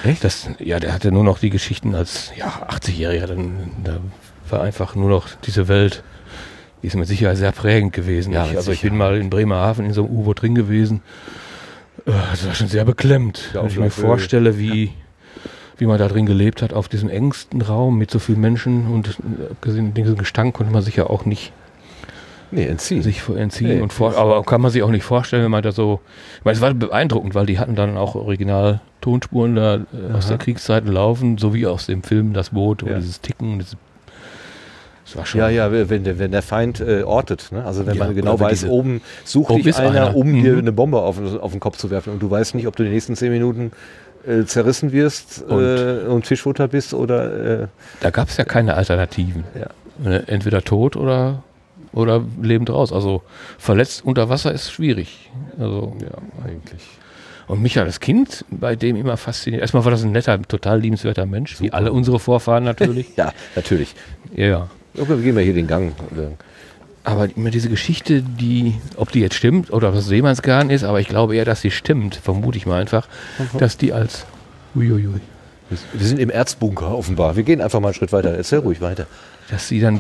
Echt? Ja, der hatte nur noch die Geschichten als 80-Jähriger. Da war einfach nur noch diese Welt, die ist mit Sicherheit sehr prägend gewesen. Ja, ich bin mal in Bremerhaven in so einem U-Boot drin gewesen. Das war schon sehr beklemmt, wenn ich mir vorstelle, wie man da drin gelebt hat, auf diesem engsten Raum mit so vielen Menschen, und abgesehen von diesem Gestank konnte man sich ja auch nicht entziehen. Aber kann man sich auch nicht vorstellen, wenn man da so... Ich meine, es war beeindruckend, weil die hatten dann auch Original-Tonspuren da aus der Kriegszeit laufen, so wie aus dem Film Das Boot und dieses Ticken. Das war schon... Ja, wenn der Feind ortet, ne? Also wenn man genau weiß, oben sucht dich einer, um dir eine Bombe auf den Kopf zu werfen, und du weißt nicht, ob du die nächsten 10 Minuten... zerrissen wirst und Fischfutter bist oder... Da gab es ja keine Alternativen. Ja. Entweder tot oder lebend raus. Also verletzt unter Wasser ist schwierig. Also ja, eigentlich. Und mich hat das Kind bei dem immer fasziniert. Erstmal war das ein netter, total liebenswerter Mensch, super, wie alle unsere Vorfahren natürlich. Ja, natürlich. Ja. Okay, wir gehen mal hier den Gang. Aber immer diese Geschichte, ob die jetzt stimmt oder ob das Seemannsgarn ist, aber ich glaube eher, dass sie stimmt, vermute ich mal einfach, dass die als... Uiuiui. Wir sind im Erzbunker offenbar. Wir gehen einfach mal einen Schritt weiter. Erzähl ruhig weiter. Dass sie dann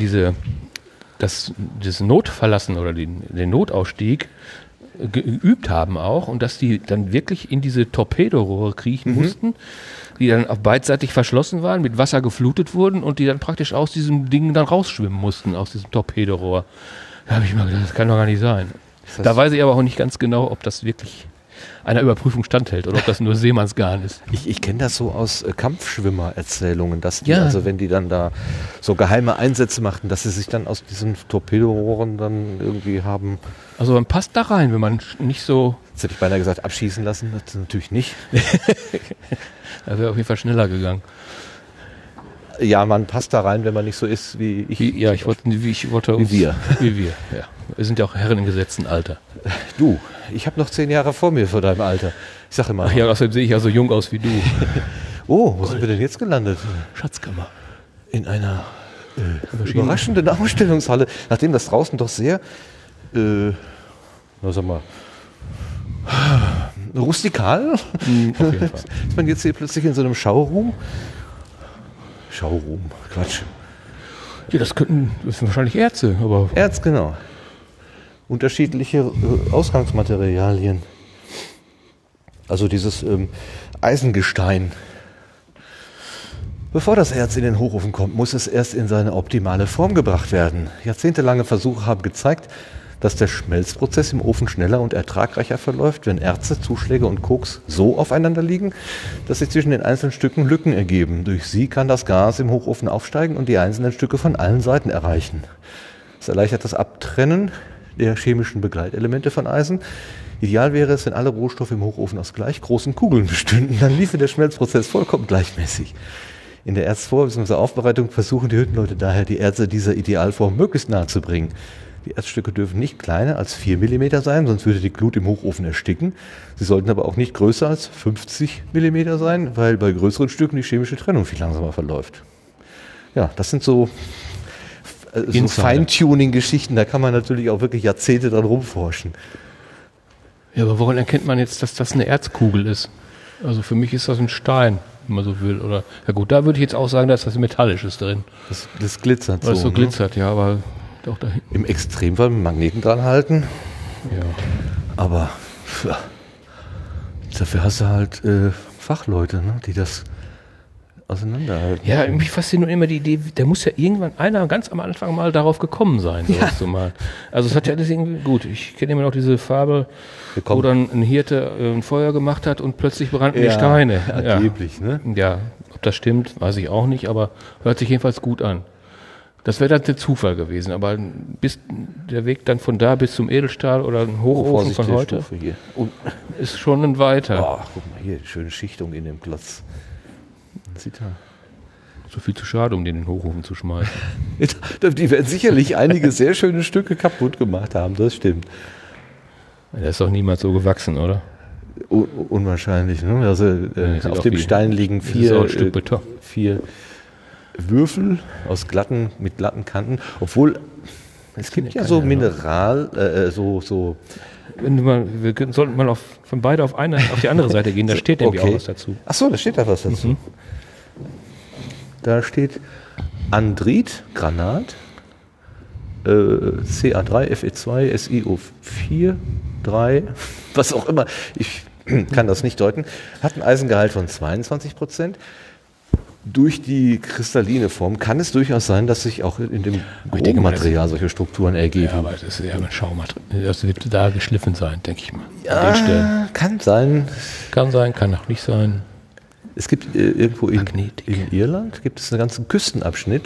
das Notverlassen oder den Notausstieg geübt haben auch, und dass die dann wirklich in diese Torpedorohre kriechen mussten, die dann auf beidseitig verschlossen waren, mit Wasser geflutet wurden und die dann praktisch aus diesem Ding dann rausschwimmen mussten, aus diesem Torpedorohr. Da habe ich mal gedacht, das kann doch gar nicht sein. Da weiß ich aber auch nicht ganz genau, ob das wirklich einer Überprüfung standhält oder ob das nur Seemannsgarn ist. Ich kenne das so aus Kampfschwimmer-Erzählungen, dass die, also wenn die dann da so geheime Einsätze machten, dass sie sich dann aus diesen Torpedorohren dann irgendwie haben... Also man passt da rein, wenn man nicht so... Jetzt hätte ich beinahe gesagt, abschießen lassen, das natürlich nicht. Da wäre auf jeden Fall schneller gegangen. Ja, man passt da rein, wenn man nicht so ist wie ich. Wie wir. Ja. Wir sind ja auch Herren im gesetzten Alter. Du, ich habe noch 10 Jahre vor mir vor deinem Alter. Ich sage immer. Ach ja, außerdem sehe ich ja so jung aus wie du. Oh, wo sind wir denn jetzt gelandet? Schatzkammer. In einer überraschenden Ausstellungshalle. Nachdem das draußen doch sehr, rustikal. Auf jeden Fall. Ist man jetzt hier plötzlich in so einem Schauruhm? Schauruhm, Quatsch. Ja, das sind wahrscheinlich Erze. Aber Erz, genau. Unterschiedliche Ausgangsmaterialien. Also dieses Eisengestein. Bevor das Erz in den Hochofen kommt, muss es erst in seine optimale Form gebracht werden. Jahrzehntelange Versuche haben gezeigt, dass der Schmelzprozess im Ofen schneller und ertragreicher verläuft, wenn Erze, Zuschläge und Koks so aufeinander liegen, dass sich zwischen den einzelnen Stücken Lücken ergeben. Durch sie kann das Gas im Hochofen aufsteigen und die einzelnen Stücke von allen Seiten erreichen. Das erleichtert das Abtrennen der chemischen Begleitelemente von Eisen. Ideal wäre es, wenn alle Rohstoffe im Hochofen aus gleich großen Kugeln bestünden. Dann liefe der Schmelzprozess vollkommen gleichmäßig. In der Erzvor- bzw. Aufbereitung versuchen die Hüttenleute daher, die Erze dieser Idealform möglichst nahe zu bringen. Die Erzstücke dürfen nicht kleiner als 4 mm sein, sonst würde die Glut im Hochofen ersticken. Sie sollten aber auch nicht größer als 50 mm sein, weil bei größeren Stücken die chemische Trennung viel langsamer verläuft. Ja, das sind so so Feintuning-Geschichten, da kann man natürlich auch wirklich Jahrzehnte dran rumforschen. Ja, aber woran erkennt man jetzt, dass das eine Erzkugel ist? Also für mich ist das ein Stein, wenn man so will. Oder, ja gut, da würde ich jetzt auch sagen, da ist was Metallisches drin. Das glitzert so. Weil es so glitzert, ne? Ja, aber doch da hinten. Im Extremfall mit Magneten dran halten. Ja. Aber ja, dafür hast du halt Fachleute, ne, die das auseinanderhalten. Ja, mich fasziniert immer die Idee, da muss ja irgendwann einer ganz am Anfang mal darauf gekommen sein, sowas zu malen. Also es hat ja alles irgendwie, gut, ich kenne immer noch diese Fabel, wo dann ein Hirte ein Feuer gemacht hat und plötzlich brannten die Steine. Ja, angeblich, ne? Ja, ob das stimmt, weiß ich auch nicht, aber hört sich jedenfalls gut an. Das wäre dann der Zufall gewesen, aber bis der Weg dann von da bis zum Edelstahl oder ein Hochofen von heute ist schon ein weiter. Oh, guck mal hier, schöne Schichtung in dem Platz. Zitat. So viel zu schade, um den in den Hochofen zu schmeißen. Die werden sicherlich einige sehr schöne Stücke kaputt gemacht haben, das stimmt. Der ist doch niemals so gewachsen, oder? Unwahrscheinlich, ne? Also, auf dem Stein liegen vier Würfel mit glatten Kanten, obwohl es gibt ja so Mineral, so. Wir sollten mal von beide auf die andere Seite gehen, da steht nämlich auch was dazu. Achso, da steht da was dazu. Mhm. Da steht Andrit, Granat, Ca3, Fe2, SiO4, 3, was auch immer, ich kann das nicht deuten, hat ein Eisengehalt von 22%. Durch die kristalline Form kann es durchaus sein, dass sich auch in dem groben Material solche Strukturen ergeben. Ja, aber das ist ja ein Schaumaterial. Das wird da geschliffen sein, denke ich mal. Ja, an den Stellen. Kann sein. Kann sein, kann auch nicht sein. Es gibt irgendwo in Irland gibt es einen ganzen Küstenabschnitt,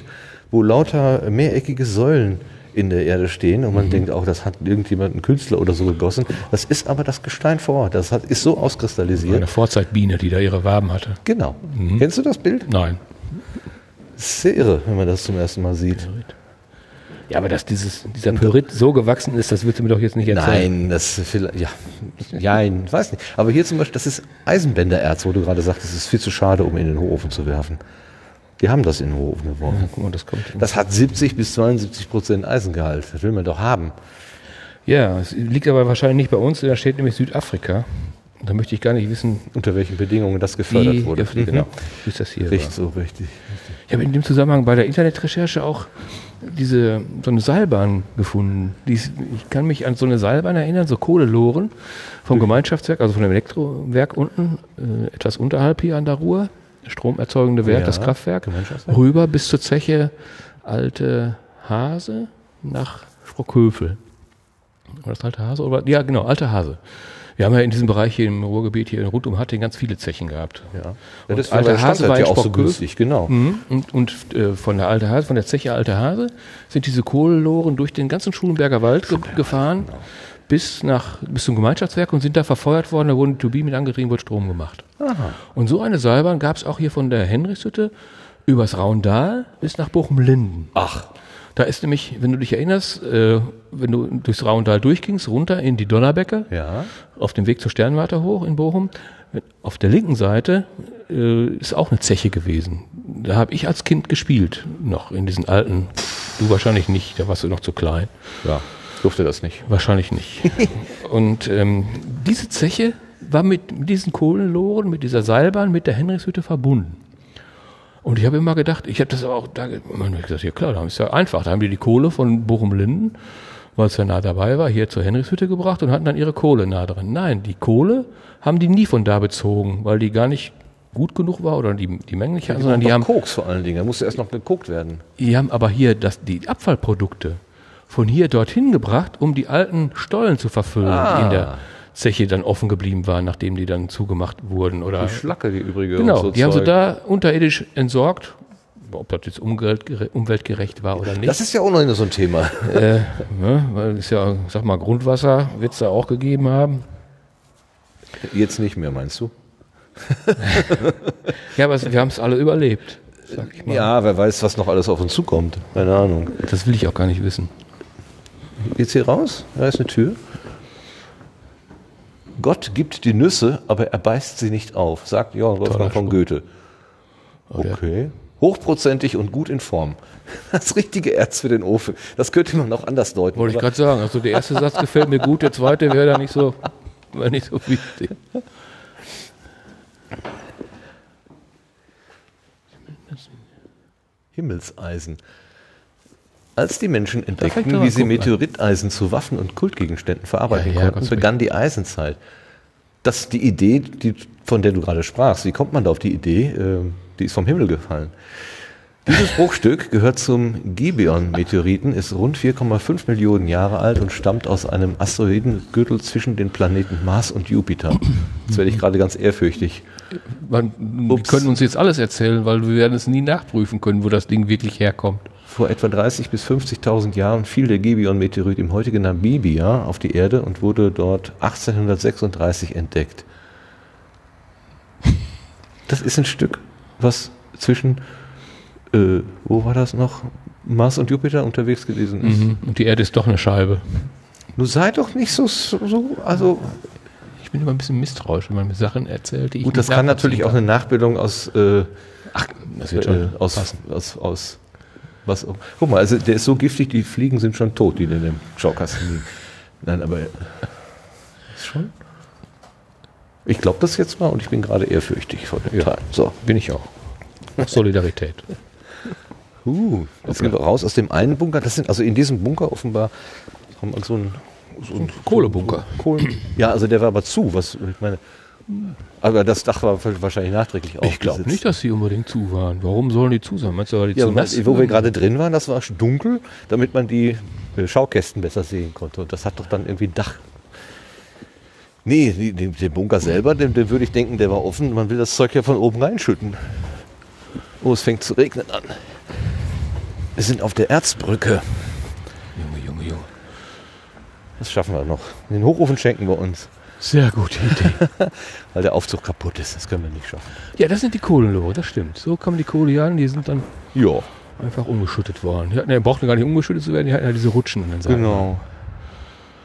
wo lauter mehreckige Säulen in der Erde stehen und man denkt auch, das hat irgendjemand, ein Künstler oder so gegossen. Das ist aber das Gestein vor Ort. Das ist so auskristallisiert. Eine Vorzeitbiene, die da ihre Waben hatte. Genau. Mhm. Kennst du das Bild? Nein. Sehr irre, wenn man das zum ersten Mal sieht. Pyrit. Ja, aber dass dieser Pyrit so gewachsen ist, das willst du mir doch jetzt nicht erzählen. Nein, das vielleicht, ja. Nein, weiß nicht. Aber hier zum Beispiel, das ist Eisenbändererz, wo du gerade sagst, es ist viel zu schade, um in den Hochofen zu werfen. Die haben das in den Hochofen geworfen. Ja, guck mal, das hat 70 bis 72% Eisengehalt. Das will man doch haben. Ja, es liegt aber wahrscheinlich nicht bei uns. Da steht nämlich Südafrika. Da möchte ich gar nicht wissen, unter welchen Bedingungen das gefördert wurde. Genau, wie ist das hier? Richtig. Ich habe in dem Zusammenhang bei der Internetrecherche auch so eine Seilbahn gefunden. Ich kann mich an so eine Seilbahn erinnern, so Kohleloren vom Gemeinschaftswerk, also von dem Elektrowerk unten, etwas unterhalb hier an der Ruhr. Stromerzeugende Werk, das Kraftwerk, rüber bis zur Zeche Alte Hase nach Sprockhövel. War das Alte Hase? Oder? Ja, genau, Alte Hase. Wir haben ja in diesem Bereich hier im Ruhrgebiet, hier rund um Hattingen, ganz viele Zechen gehabt. Ja. Und das Alte Hase war ja auch so günstig, genau. Und von der Alte Hase, von der Zeche Alte Hase sind diese Kohleloren durch den ganzen Schulenberger Wald gefahren bis zum Gemeinschaftswerk und sind da verfeuert worden, da wurden Turbinen mit angetrieben, wurde Strom gemacht. Aha. Und so eine Seilbahn gab es auch hier von der Henrichshütte übers Raundal bis nach Bochum-Linden. Ach. Da ist nämlich, wenn du dich erinnerst, wenn du durchs Raundal durchgingst, runter in die Donnerbecke, auf dem Weg zur Sternwarte hoch in Bochum, auf der linken Seite ist auch eine Zeche gewesen. Da habe ich als Kind gespielt, noch in diesen alten, du wahrscheinlich nicht, da warst du noch zu klein. Ja. Durfte das nicht? Wahrscheinlich nicht. Und diese Zeche war mit diesen Kohlenloren, mit dieser Seilbahn, mit der Henrichshütte verbunden. Und ich habe immer gedacht, ich habe das aber auch da gesagt, ja klar, da ist ja einfach. Da haben die Kohle von Bochum-Linden, weil es ja nah dabei war, hier zur Henrichshütte gebracht und hatten dann ihre Kohle nah dran. Nein, die Kohle haben die nie von da bezogen, weil die gar nicht gut genug war oder die Menge nicht hatten, sondern die haben Koks vor allen Dingen, da musste erst noch geguckt werden. Die haben aber hier die Abfallprodukte von hier dorthin gebracht, um die alten Stollen zu verfüllen, die in der Zeche dann offen geblieben waren, nachdem die dann zugemacht wurden. Oder die Schlacke, die übrige. Genau, die haben sie da unterirdisch entsorgt, ob das jetzt umweltgerecht war oder nicht. Das ist ja auch noch so ein Thema. Ne, weil es ja, sag mal, Grundwasser wird es da auch gegeben haben. Jetzt nicht mehr, meinst du? Ja, aber wir haben es alle überlebt, sag ich mal. Ja, wer weiß, was noch alles auf uns zukommt. Keine Ahnung. Das will ich auch gar nicht wissen. Geht's hier raus? Da ist eine Tür. Gott gibt die Nüsse, aber er beißt sie nicht auf, sagt Johann Wolfgang von Goethe. Okay. Hochprozentig und gut in Form. Das richtige Erz für den Ofen. Das könnte man noch anders deuten. Wollte ich gerade sagen. Also der erste Satz gefällt mir gut, der zweite wäre da nicht so wichtig. Himmelseisen. Als die Menschen entdeckten, wie sie Meteoriteisen zu Waffen und Kultgegenständen verarbeiten konnten, begann die Eisenzeit. Das ist die Idee, von der du gerade sprachst. Wie kommt man da auf die Idee? Die ist vom Himmel gefallen. Dieses Bruchstück gehört zum Gibeon-Meteoriten, ist rund 4,5 Millionen Jahre alt und stammt aus einem Asteroidengürtel zwischen den Planeten Mars und Jupiter. Jetzt werde ich gerade ganz ehrfürchtig. Wir können uns jetzt alles erzählen, weil wir werden es nie nachprüfen können, wo das Ding wirklich herkommt. Vor etwa 30.000 bis 50.000 Jahren fiel der Gibeon-Meteorit im heutigen Namibia auf die Erde und wurde dort 1836 entdeckt. Das ist ein Stück, was zwischen, wo war das noch, Mars und Jupiter unterwegs gewesen ist. Mhm. Und die Erde ist doch eine Scheibe. Nun sei doch nicht so, also... Ich bin immer ein bisschen misstrauisch, wenn man mir Sachen erzählt, die ich Gut, das kann natürlich auch eine Nachbildung aus... das wird schon aus was, guck mal, also der ist so giftig, die Fliegen sind schon tot, die in dem Schaukasten liegen. Nein, aber... Ist schon... Ich glaube das jetzt mal und ich bin gerade ehrfürchtig vor dem Teil. So, bin ich auch. Solidarität. Das geht raus aus dem einen Bunker. Das sind also in diesem Bunker offenbar haben wir so einen Kohlebunker. Ja, also der war aber zu. Was ich meine. Aber das Dach war wahrscheinlich nachträglich aufgesetzt. Ich glaube nicht, dass sie unbedingt zu waren. Warum sollen die zu sein? Meinst du, die zu nass? Wo wir gerade drin waren, das war dunkel, damit man die Schaukästen besser sehen konnte. Und das hat doch dann irgendwie ein Dach. Nee, den Bunker selber, den würde ich denken, der war offen. Man will das Zeug ja von oben reinschütten. Oh, es fängt zu regnen an. Wir sind auf der Erzbrücke. Junge. Das schaffen wir noch. Den Hochofen schenken wir uns. Sehr gute Idee. Weil der Aufzug kaputt ist, das können wir nicht schaffen. Ja, das sind die Kohlenlohe, das stimmt. So kommen die Kohle hier an, die sind dann einfach umgeschüttet worden. Die brauchten gar nicht umgeschüttet zu werden, die hatten ja diese Rutschen an den Seiten. Genau.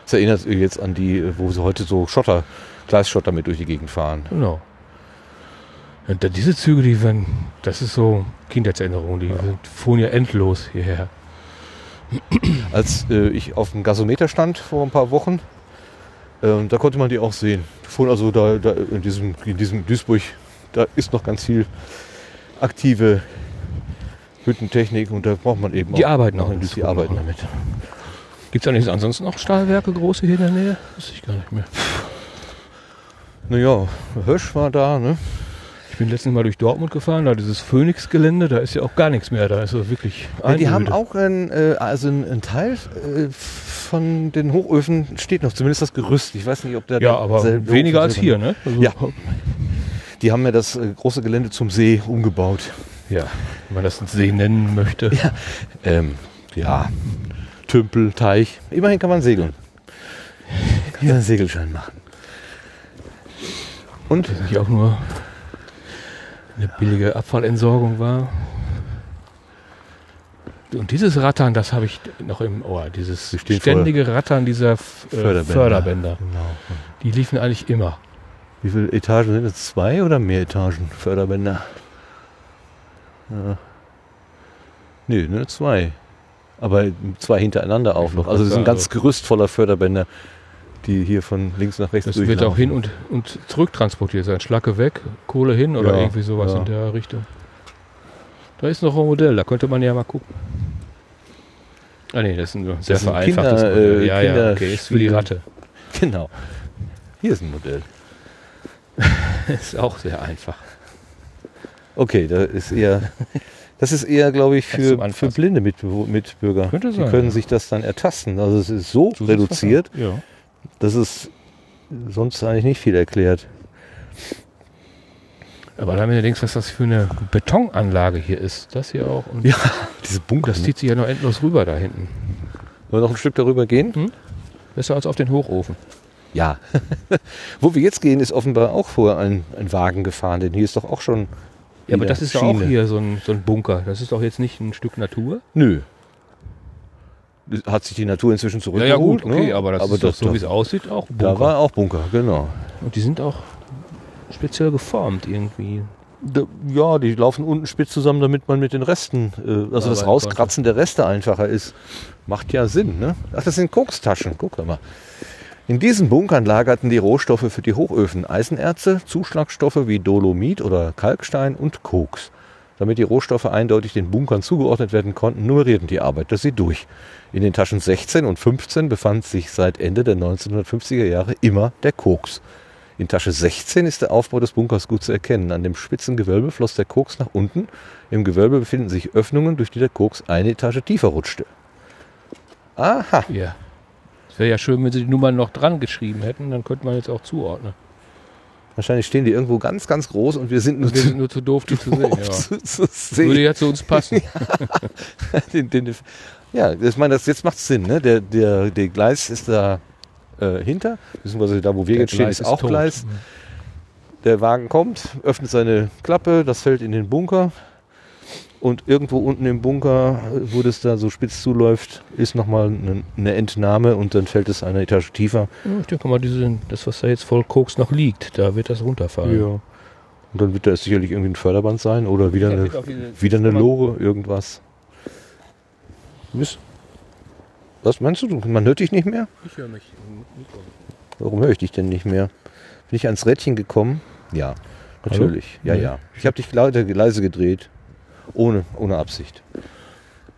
Das erinnert ihr jetzt an die, wo sie heute so Schotter, Gleisschotter mit durch die Gegend fahren. Genau. Und diese Züge, die werden, das ist so Kindheitserinnerung, die fuhren ja endlos hierher. Als ich auf dem Gasometer stand vor ein paar Wochen, da konnte man die auch sehen. Die fuhren also da in diesem Duisburg, da ist noch ganz viel aktive Hüttentechnik und da braucht man eben auch. Die arbeiten auch in Duisburg. Die arbeiten damit. Gibt es ja nicht ansonsten noch Stahlwerke, große hier in der Nähe? Weiß ich gar nicht mehr. Naja, Hösch war da, ne? Ich bin letztens mal durch Dortmund gefahren, da dieses Phoenix-Gelände, da ist ja auch gar nichts mehr, da ist also wirklich einöde. Die haben auch einen Teil von den Hochöfen, steht noch, zumindest das Gerüst. Ich weiß nicht, ob der... Ja, aber weniger als hier, ne? Also ja. Die haben ja das große Gelände zum See umgebaut. Ja, wenn man das einen See nennen möchte. Ja. Tümpel, Teich. Immerhin kann man segeln. Kann man einen Segelschein machen. Und? Dass ich auch nur eine billige Abfallentsorgung war. Und dieses Rattern, das habe ich noch im Ohr. Dieses ständige Rattern dieser Förderbänder. Genau. Die liefen eigentlich immer. Wie viele Etagen sind es? 2 oder mehr Etagen? Förderbänder. Ja. Nee, ne, 2. Aber 2 hintereinander auch noch. Also das ist ein ganz Gerüst voller Förderbänder, die hier von links nach rechts durchlaufen. Das wird auch hin und zurück transportiert sein. Schlacke weg, Kohle hin oder irgendwie sowas in der Richtung. Da ist noch ein Modell, da könnte man ja mal gucken. Ah nee, das ist ein sehr vereinfachtes Modell. Okay, ist für die Ratte. Genau. Hier ist ein Modell. Ist auch sehr einfach. Okay, da ist eher... Das ist eher, glaube ich, für blinde Mitbürger. Könnte sein, die können sich das dann ertasten. Also es ist so reduziert, dass es sonst eigentlich nicht viel erklärt. Aber da haben wir denkst, was das für eine Betonanlage hier ist. Das hier auch. Und ja, diese Bunker. Das zieht sich ja noch endlos rüber da hinten. Wollen wir noch ein Stück darüber gehen? Besser als auf den Hochofen. Ja. Wo wir jetzt gehen, ist offenbar auch vorher ein Wagen gefahren. Denn hier ist doch auch schon... Ja, aber das ist ja auch hier so ein Bunker. Das ist doch jetzt nicht ein Stück Natur? Nö. Hat sich die Natur inzwischen zurückgeholt. Ja gut, okay, ne? Aber das ist doch so, wie es aussieht, auch Bunker. Da war auch Bunker, genau. Und die sind auch speziell geformt irgendwie. Ja, die laufen unten spitz zusammen, damit man mit den Resten, also das Rauskratzen der Reste einfacher ist. Macht ja Sinn, ne? Ach, das sind Kokstaschen, guck mal. In diesen Bunkern lagerten die Rohstoffe für die Hochöfen, Eisenerze, Zuschlagstoffe wie Dolomit oder Kalkstein und Koks. Damit die Rohstoffe eindeutig den Bunkern zugeordnet werden konnten, nummerierten die Arbeiter sie durch. In den Taschen 16 und 15 befand sich seit Ende der 1950er Jahre immer der Koks. In Tasche 16 ist der Aufbau des Bunkers gut zu erkennen. An dem spitzen Gewölbe floss der Koks nach unten. Im Gewölbe befinden sich Öffnungen, durch die der Koks eine Etage tiefer rutschte. Aha. Ja. Es wäre ja schön, wenn sie die Nummern noch dran geschrieben hätten, dann könnte man jetzt auch zuordnen. Wahrscheinlich stehen die irgendwo ganz, ganz groß und wir sind nur zu doof, die zu sehen. Ja. Zu sehen. Würde ja zu uns passen. Ja, ja, ich meine, jetzt macht es Sinn. Ne? Der Gleis ist da hinter, beziehungsweise da, wo wir jetzt stehen, ist auch Gleis. Der Wagen kommt, öffnet seine Klappe, das fällt in den Bunker. Und irgendwo unten im Bunker, wo das da so spitz zuläuft, ist nochmal eine Entnahme und dann fällt es eine Etage tiefer. Ja, ich denke mal, das, was da jetzt voll Koks noch liegt, da wird das runterfallen. Ja. Und dann wird da sicherlich irgendwie ein Förderband sein oder wieder eine Lore, irgendwas. Was meinst du? Man hört dich nicht mehr? Ich höre mich. Warum höre ich dich denn nicht mehr? Bin ich ans Rädchen gekommen? Ja, natürlich. Hallo? Ja. Ich habe dich leise gedreht. Ohne Absicht.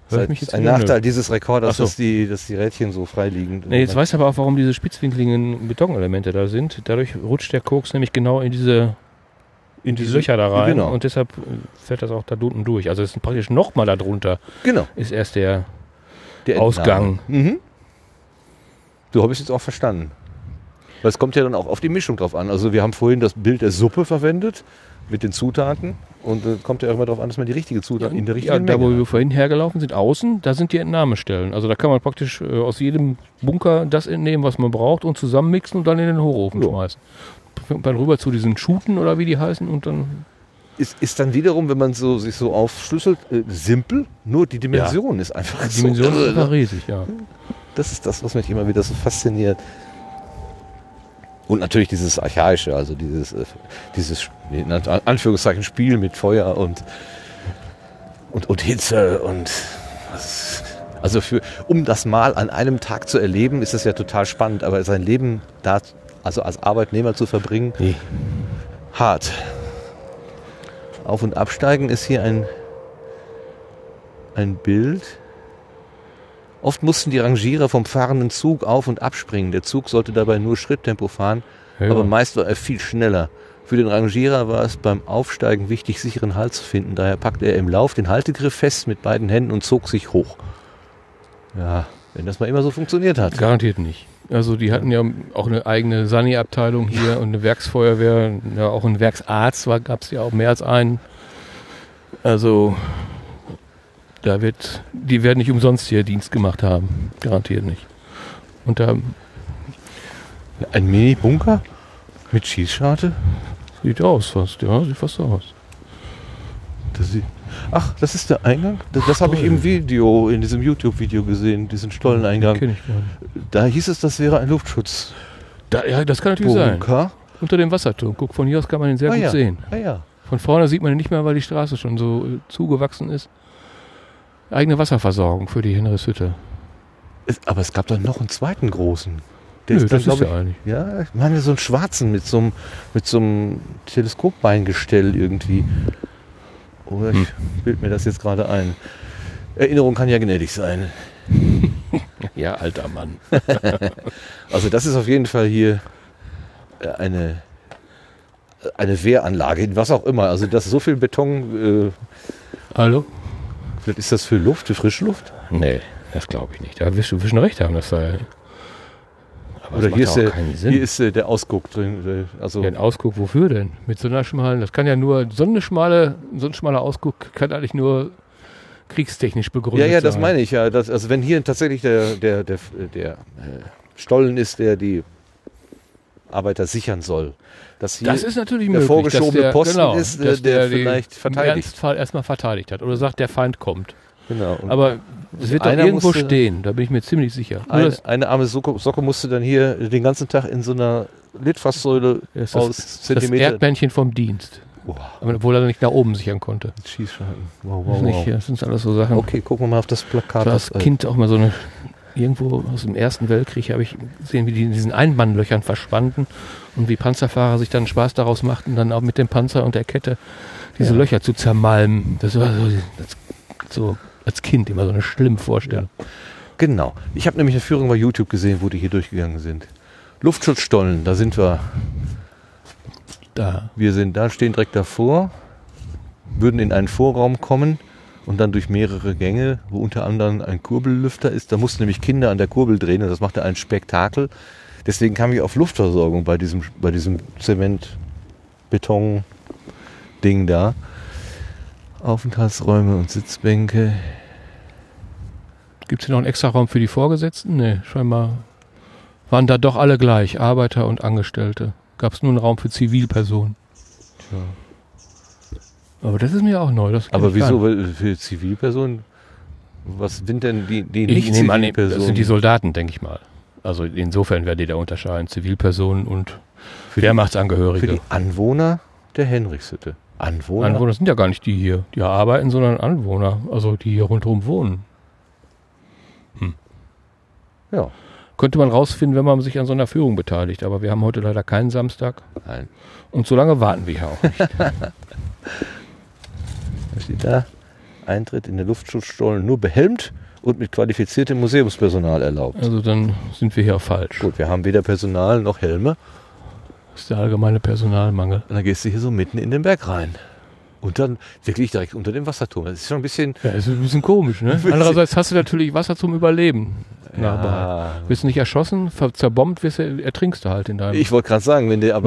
Das ist ein Nachteil dieses Rekorders, dass die Rädchen so frei liegen. Nee, jetzt weißt du aber auch, warum diese spitzwinkligen Betonelemente da sind. Dadurch rutscht der Koks nämlich genau in diese Löcher da rein. Genau. Und deshalb fällt das auch da unten durch. Also es ist praktisch nochmal da drunter. Genau. Ist erst der Ausgang. Mhm. So habe ich es jetzt auch verstanden. Weil es kommt ja dann auch auf die Mischung drauf an. Also wir haben vorhin das Bild der Suppe verwendet. Mit den Zutaten und kommt ja immer darauf an, dass man die richtige Zutat in der richtigen Menge. Da, wo wir vorhin hergelaufen sind, außen, da sind die Entnahmestellen. Also da kann man praktisch aus jedem Bunker das entnehmen, was man braucht und zusammenmixen und dann in den Hochofen schmeißen. Und dann rüber zu diesen Schuten oder wie die heißen und dann... Ist dann wiederum, wenn man so, sich so aufschlüsselt, simpel, nur die Dimension ist einfach so. Die Dimension ist einfach riesig, ja. Das ist das, was mich immer wieder so fasziniert. Und natürlich dieses Archaische, also dieses in Anführungszeichen Spiel mit Feuer und Hitze und also um das mal an einem Tag zu erleben, ist das ja total spannend, aber sein Leben da, also als Arbeitnehmer zu verbringen, hart. Auf- und Absteigen ist hier ein Bild. Oft mussten die Rangierer vom fahrenden Zug auf- und abspringen. Der Zug sollte dabei nur Schritttempo fahren, aber meist war er viel schneller. Für den Rangierer war es beim Aufsteigen wichtig, sicheren Halt zu finden. Daher packte er im Lauf den Haltegriff fest mit beiden Händen und zog sich hoch. Ja, wenn das mal immer so funktioniert hat. Garantiert nicht. Also die hatten ja auch eine eigene Sani-Abteilung hier und eine Werksfeuerwehr, ja, auch einen Werksarzt, gab es ja auch mehr als einen. Also... Die werden nicht umsonst hier Dienst gemacht haben. Garantiert nicht. Und da... Ein Mini-Bunker? Mit Schießscharte? Sieht aus fast, ja. Sieht fast so aus. Das ist der Eingang? Das habe ich im Video, in diesem YouTube-Video gesehen. Diesen Stolleneingang. Kenn ich gar nicht. Da hieß es, das wäre ein Luftschutz. Ja, das kann natürlich sein. Unter dem Wasserturm. Guck, von hier aus kann man ihn sehr gut sehen. Ah, ja. Von vorne sieht man ihn nicht mehr, weil die Straße schon so zugewachsen ist. Eigene Wasserversorgung für die Henrichshütte. Aber es gab dann noch einen zweiten großen. Der Nö, ist dann, das glaube ich, ja eigentlich. Ja, ich meine so einen schwarzen mit so einem Teleskopbeingestell irgendwie. Oder ich bild mir das jetzt gerade ein. Erinnerung kann ja gnädig sein. Ja, alter Mann. Also das ist auf jeden Fall hier eine Wehranlage, was auch immer. Also das ist so viel Beton. Hallo? Vielleicht ist das für Luft, für Frischluft? Nee, das glaube ich nicht. Da wirst du ein bisschen recht haben, das sei. Aber oder das hier, hier ist der Ausguck drin. Also ja, ein Ausguck, wofür denn? Mit so einer schmalen, das kann ja nur, so ein schmaler Ausguck kann eigentlich nur kriegstechnisch begründet sein. Ja, das meine ich ja. Also wenn hier tatsächlich der Stollen ist, der die Arbeiter sichern soll. Dass hier das ist natürlich möglich, der vorgeschobene Posten ist, der vielleicht verteidigt. Im Ernstfall erstmal verteidigt hat oder sagt, der Feind kommt. Genau. Aber es wird dann irgendwo stehen, da bin ich mir ziemlich sicher. Eine arme Socke musste dann hier den ganzen Tag in so einer Litfaßsäule aus Zentimeter... Das Erdmännchen vom Dienst. Wow. Obwohl er nicht nach oben sichern konnte. Schießscharten. Wow. Das sind alles so Sachen. Okay, gucken wir mal auf das Plakat. Da das Kind auch mal so eine... Irgendwo aus dem Ersten Weltkrieg habe ich gesehen, wie die in diesen Einbahnlöchern verschwanden und wie Panzerfahrer sich dann Spaß daraus machten, dann auch mit dem Panzer und der Kette diese Löcher zu zermalmen. Das war so als Kind immer so eine schlimme Vorstellung. Genau. Ich habe nämlich eine Führung bei YouTube gesehen, wo die hier durchgegangen sind. Luftschutzstollen, da sind wir. Da. Wir sind da, stehen direkt davor, würden in einen Vorraum kommen. Und dann durch mehrere Gänge, wo unter anderem ein Kurbellüfter ist. Da mussten nämlich Kinder an der Kurbel drehen und das machte ein Spektakel. Deswegen kam ich auf Luftversorgung bei diesem Zement-Beton-Ding da. Aufenthaltsräume und Sitzbänke. Gibt es hier noch einen extra Raum für die Vorgesetzten? Nee, scheinbar waren da doch alle gleich, Arbeiter und Angestellte. Gab es nur einen Raum für Zivilpersonen. Tja. Aber das ist mir auch neu. Das aber wieso für Zivilpersonen? Was sind denn die Nicht-Zivilpersonen? Das sind die Soldaten, denke ich mal. Also insofern werden die da unterscheiden. Zivilpersonen und Wehrmachtsangehörige. Für die Anwohner der Henrichshütte. Anwohner sind ja gar nicht die hier, die arbeiten, sondern Anwohner. Also die hier rundherum wohnen. Ja. Könnte man rausfinden, wenn man sich an so einer Führung beteiligt. Aber wir haben heute leider keinen Samstag. Nein. Und so lange warten wir ja auch nicht. Was steht da? Eintritt in den Luftschutzstollen nur behelmt und mit qualifiziertem Museumspersonal erlaubt. Also dann sind wir hier falsch. Gut, wir haben weder Personal noch Helme. Das ist der allgemeine Personalmangel. Und dann gehst du hier so mitten in den Berg rein. Und dann wirklich direkt unter dem Wasserturm. Das ist schon ein bisschen... Ja, ist ein bisschen komisch, ne? Andererseits hast du natürlich Wasser zum Überleben. Ja. Aber wirst du nicht erschossen, zerbombt, ertrinkst du halt in deinem... Ich wollte gerade sagen, wenn der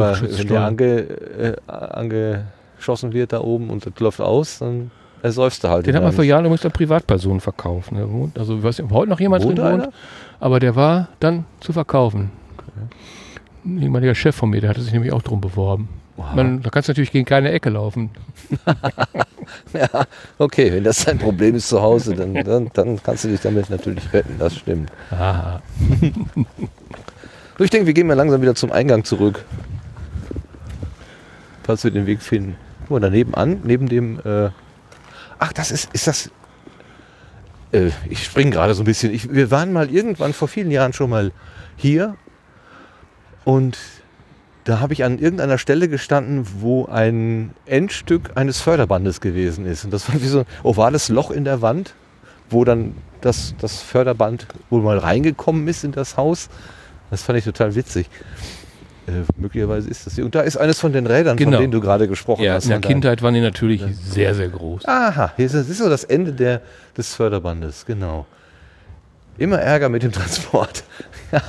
geschossen wird da oben und das läuft aus, dann ersäufst du halt. Den hat man vor Jahren übrigens an Privatpersonen verkauft. Ne? Also ich weiß nicht, ob heute noch jemand drin wohnt, aber der war dann zu verkaufen. Okay. Ein ehemaliger Chef von mir, der hatte sich nämlich auch drum beworben. Wow. Da kannst du natürlich gegen keine Ecke laufen. Ja, okay, wenn das dein Problem ist zu Hause, dann kannst du dich damit natürlich retten, das stimmt. Aha. Ich denke, wir gehen mal langsam wieder zum Eingang zurück. Falls wir den Weg finden. Guck mal, daneben an, neben dem... ich springe gerade so ein bisschen. Wir waren mal irgendwann vor vielen Jahren schon mal hier und da habe ich an irgendeiner Stelle gestanden, wo ein Endstück eines Förderbandes gewesen ist. Und das war wie so ein ovales Loch in der Wand, wo dann das Förderband wohl mal reingekommen ist in das Haus. Das fand ich total witzig. Möglicherweise ist das hier. Und da ist eines von den Rädern, genau, von denen du gerade gesprochen hast. In der Kindheit waren die natürlich sehr, sehr groß. Aha, das ist so das Ende des Förderbandes, genau. Immer Ärger mit dem Transport. Ja.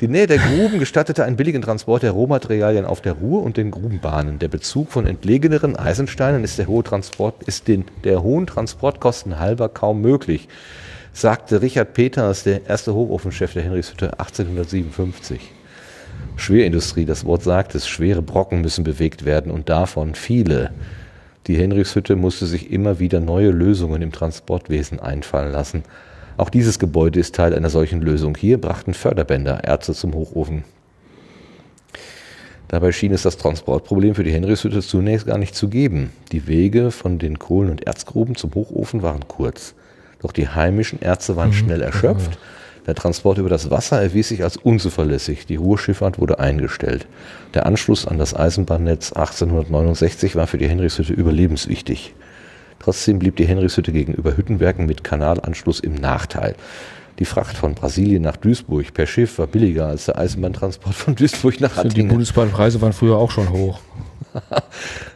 Die Nähe der Gruben gestattete einen billigen Transport der Rohmaterialien auf der Ruhr und den Grubenbahnen. Der Bezug von entlegeneren Eisensteinen ist der hohen Transportkosten halber kaum möglich, sagte Richard Peters, der erste Hochofenchef der Henrichshütte 1857. Schwerindustrie, das Wort sagt es, schwere Brocken müssen bewegt werden und davon viele. Die Henrichshütte musste sich immer wieder neue Lösungen im Transportwesen einfallen lassen. Auch dieses Gebäude ist Teil einer solchen Lösung. Hier brachten Förderbänder Erze zum Hochofen. Dabei schien es das Transportproblem für die Henrichshütte zunächst gar nicht zu geben. Die Wege von den Kohlen- und Erzgruben zum Hochofen waren kurz. Doch die heimischen Erze waren schnell erschöpft. Der Transport über das Wasser erwies sich als unzuverlässig. Die Ruhrschifffahrt wurde eingestellt. Der Anschluss an das Eisenbahnnetz 1869 war für die Henrichshütte überlebenswichtig. Trotzdem blieb die Henrichshütte gegenüber Hüttenwerken mit Kanalanschluss im Nachteil. Die Fracht von Brasilien nach Duisburg per Schiff war billiger als der Eisenbahntransport von Duisburg nach Hattingen. Die Bundesbahnpreise waren früher auch schon hoch.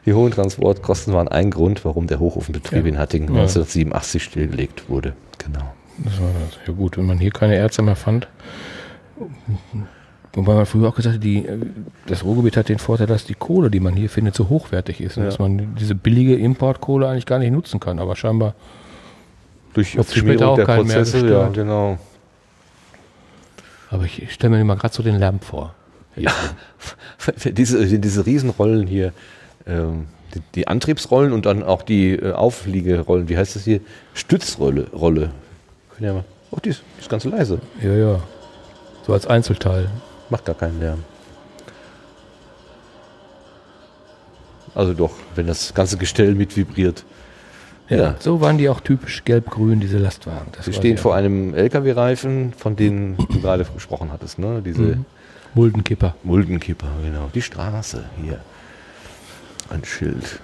Die hohen Transportkosten waren ein Grund, warum der Hochofenbetrieb in Hattingen 1987 stillgelegt wurde. Genau. Das war das. Ja gut, wenn man hier keine Erze mehr fand. Wobei man früher auch gesagt hat, das Ruhrgebiet hat den Vorteil, dass die Kohle, die man hier findet, so hochwertig ist. Und dass man diese billige Importkohle eigentlich gar nicht nutzen kann. Aber scheinbar durch Optimierung der Prozesse, ja, genau. Aber ich stelle mir immer gerade so den Lärm vor. Ja, diese Riesenrollen hier, die Antriebsrollen und dann auch die Aufliegerollen, wie heißt das hier? Stützrolle. Oh, die ist ganz leise. Ja. So als Einzelteil. Macht gar keinen Lärm. Also doch, wenn das ganze Gestell mit vibriert. Ja, so waren die auch typisch gelb-grün, diese Lastwagen. Sie stehen vor einem LKW-Reifen, von denen du gerade gesprochen hattest, ne? Diese Muldenkipper. Muldenkipper, genau. Die Straße hier. Ein Schild.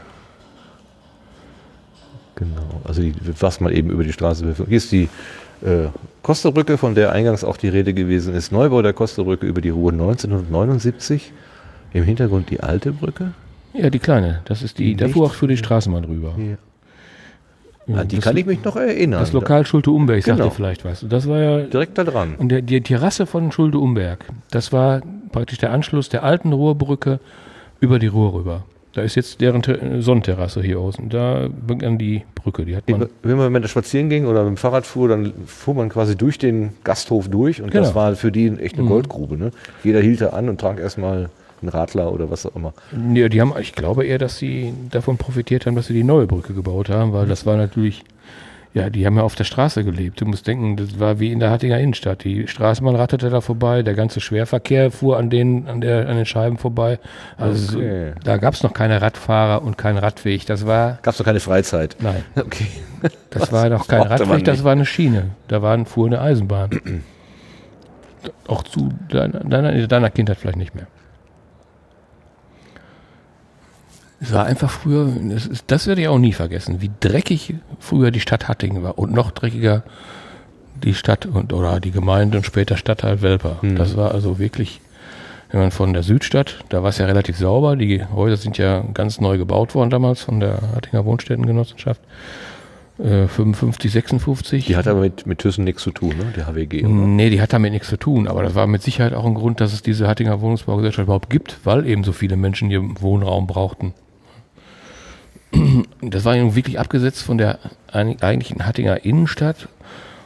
Genau. Also was man eben über die Straße befindet. Hier ist die Kosterbrücke, von der eingangs auch die Rede gewesen ist. Neubau der Kosterbrücke über die Ruhr 1979. Im Hintergrund die alte Brücke. Ja, die kleine. Das ist die. Da fuhr auch für die Straßenbahn rüber. Ja. Ja, die kann ich mich noch erinnern. Das Lokal Schulte-Umberg, sagt ihr vielleicht was. Das war ja direkt da dran. Und die Terrasse von Schulte-Umberg, das war praktisch der Anschluss der alten Ruhrbrücke über die Ruhr rüber. Da ist jetzt deren Sonnenterrasse hier außen. Da begann die Brücke. Die hat man, wenn man da spazieren ging oder mit dem Fahrrad fuhr, dann fuhr man quasi durch den Gasthof durch. Und das war für die echt eine Goldgrube. Ne? Jeder hielt da an und trank erstmal einen Radler oder was auch immer. Ja, die haben, ich glaube eher, dass sie davon profitiert haben, dass sie die neue Brücke gebaut haben, weil das war natürlich, ja, die haben ja auf der Straße gelebt. Du musst denken, das war wie in der Hattinger Innenstadt. Die Straßenbahn ratterte da vorbei, der ganze Schwerverkehr fuhr an den Scheiben vorbei. Also da gab es noch keine Radfahrer und keinen Radweg. Das war. Gab es noch keine Freizeit? Nein. Okay. Das war noch kein Radweg, das war eine Schiene. Da fuhr eine Eisenbahn. Auch zu deiner Kindheit vielleicht nicht mehr. Es war einfach früher, das werde ich auch nie vergessen, wie dreckig früher die Stadt Hattingen war und noch dreckiger die Stadt oder die Gemeinde und später Stadtteil Welper. Mhm. Das war also wirklich, wenn man von der Südstadt, da war es ja relativ sauber, die Häuser sind ja ganz neu gebaut worden damals von der Hattinger Wohnstättengenossenschaft, 55, 56. Die hat aber mit Thyssen nichts zu tun, ne? Der HWG. Oder? Nee, die hat damit nichts zu tun, aber das war mit Sicherheit auch ein Grund, dass es diese Hattinger Wohnungsbaugesellschaft überhaupt gibt, weil eben so viele Menschen hier Wohnraum brauchten. Das war wirklich abgesetzt von der eigentlichen Hattinger Innenstadt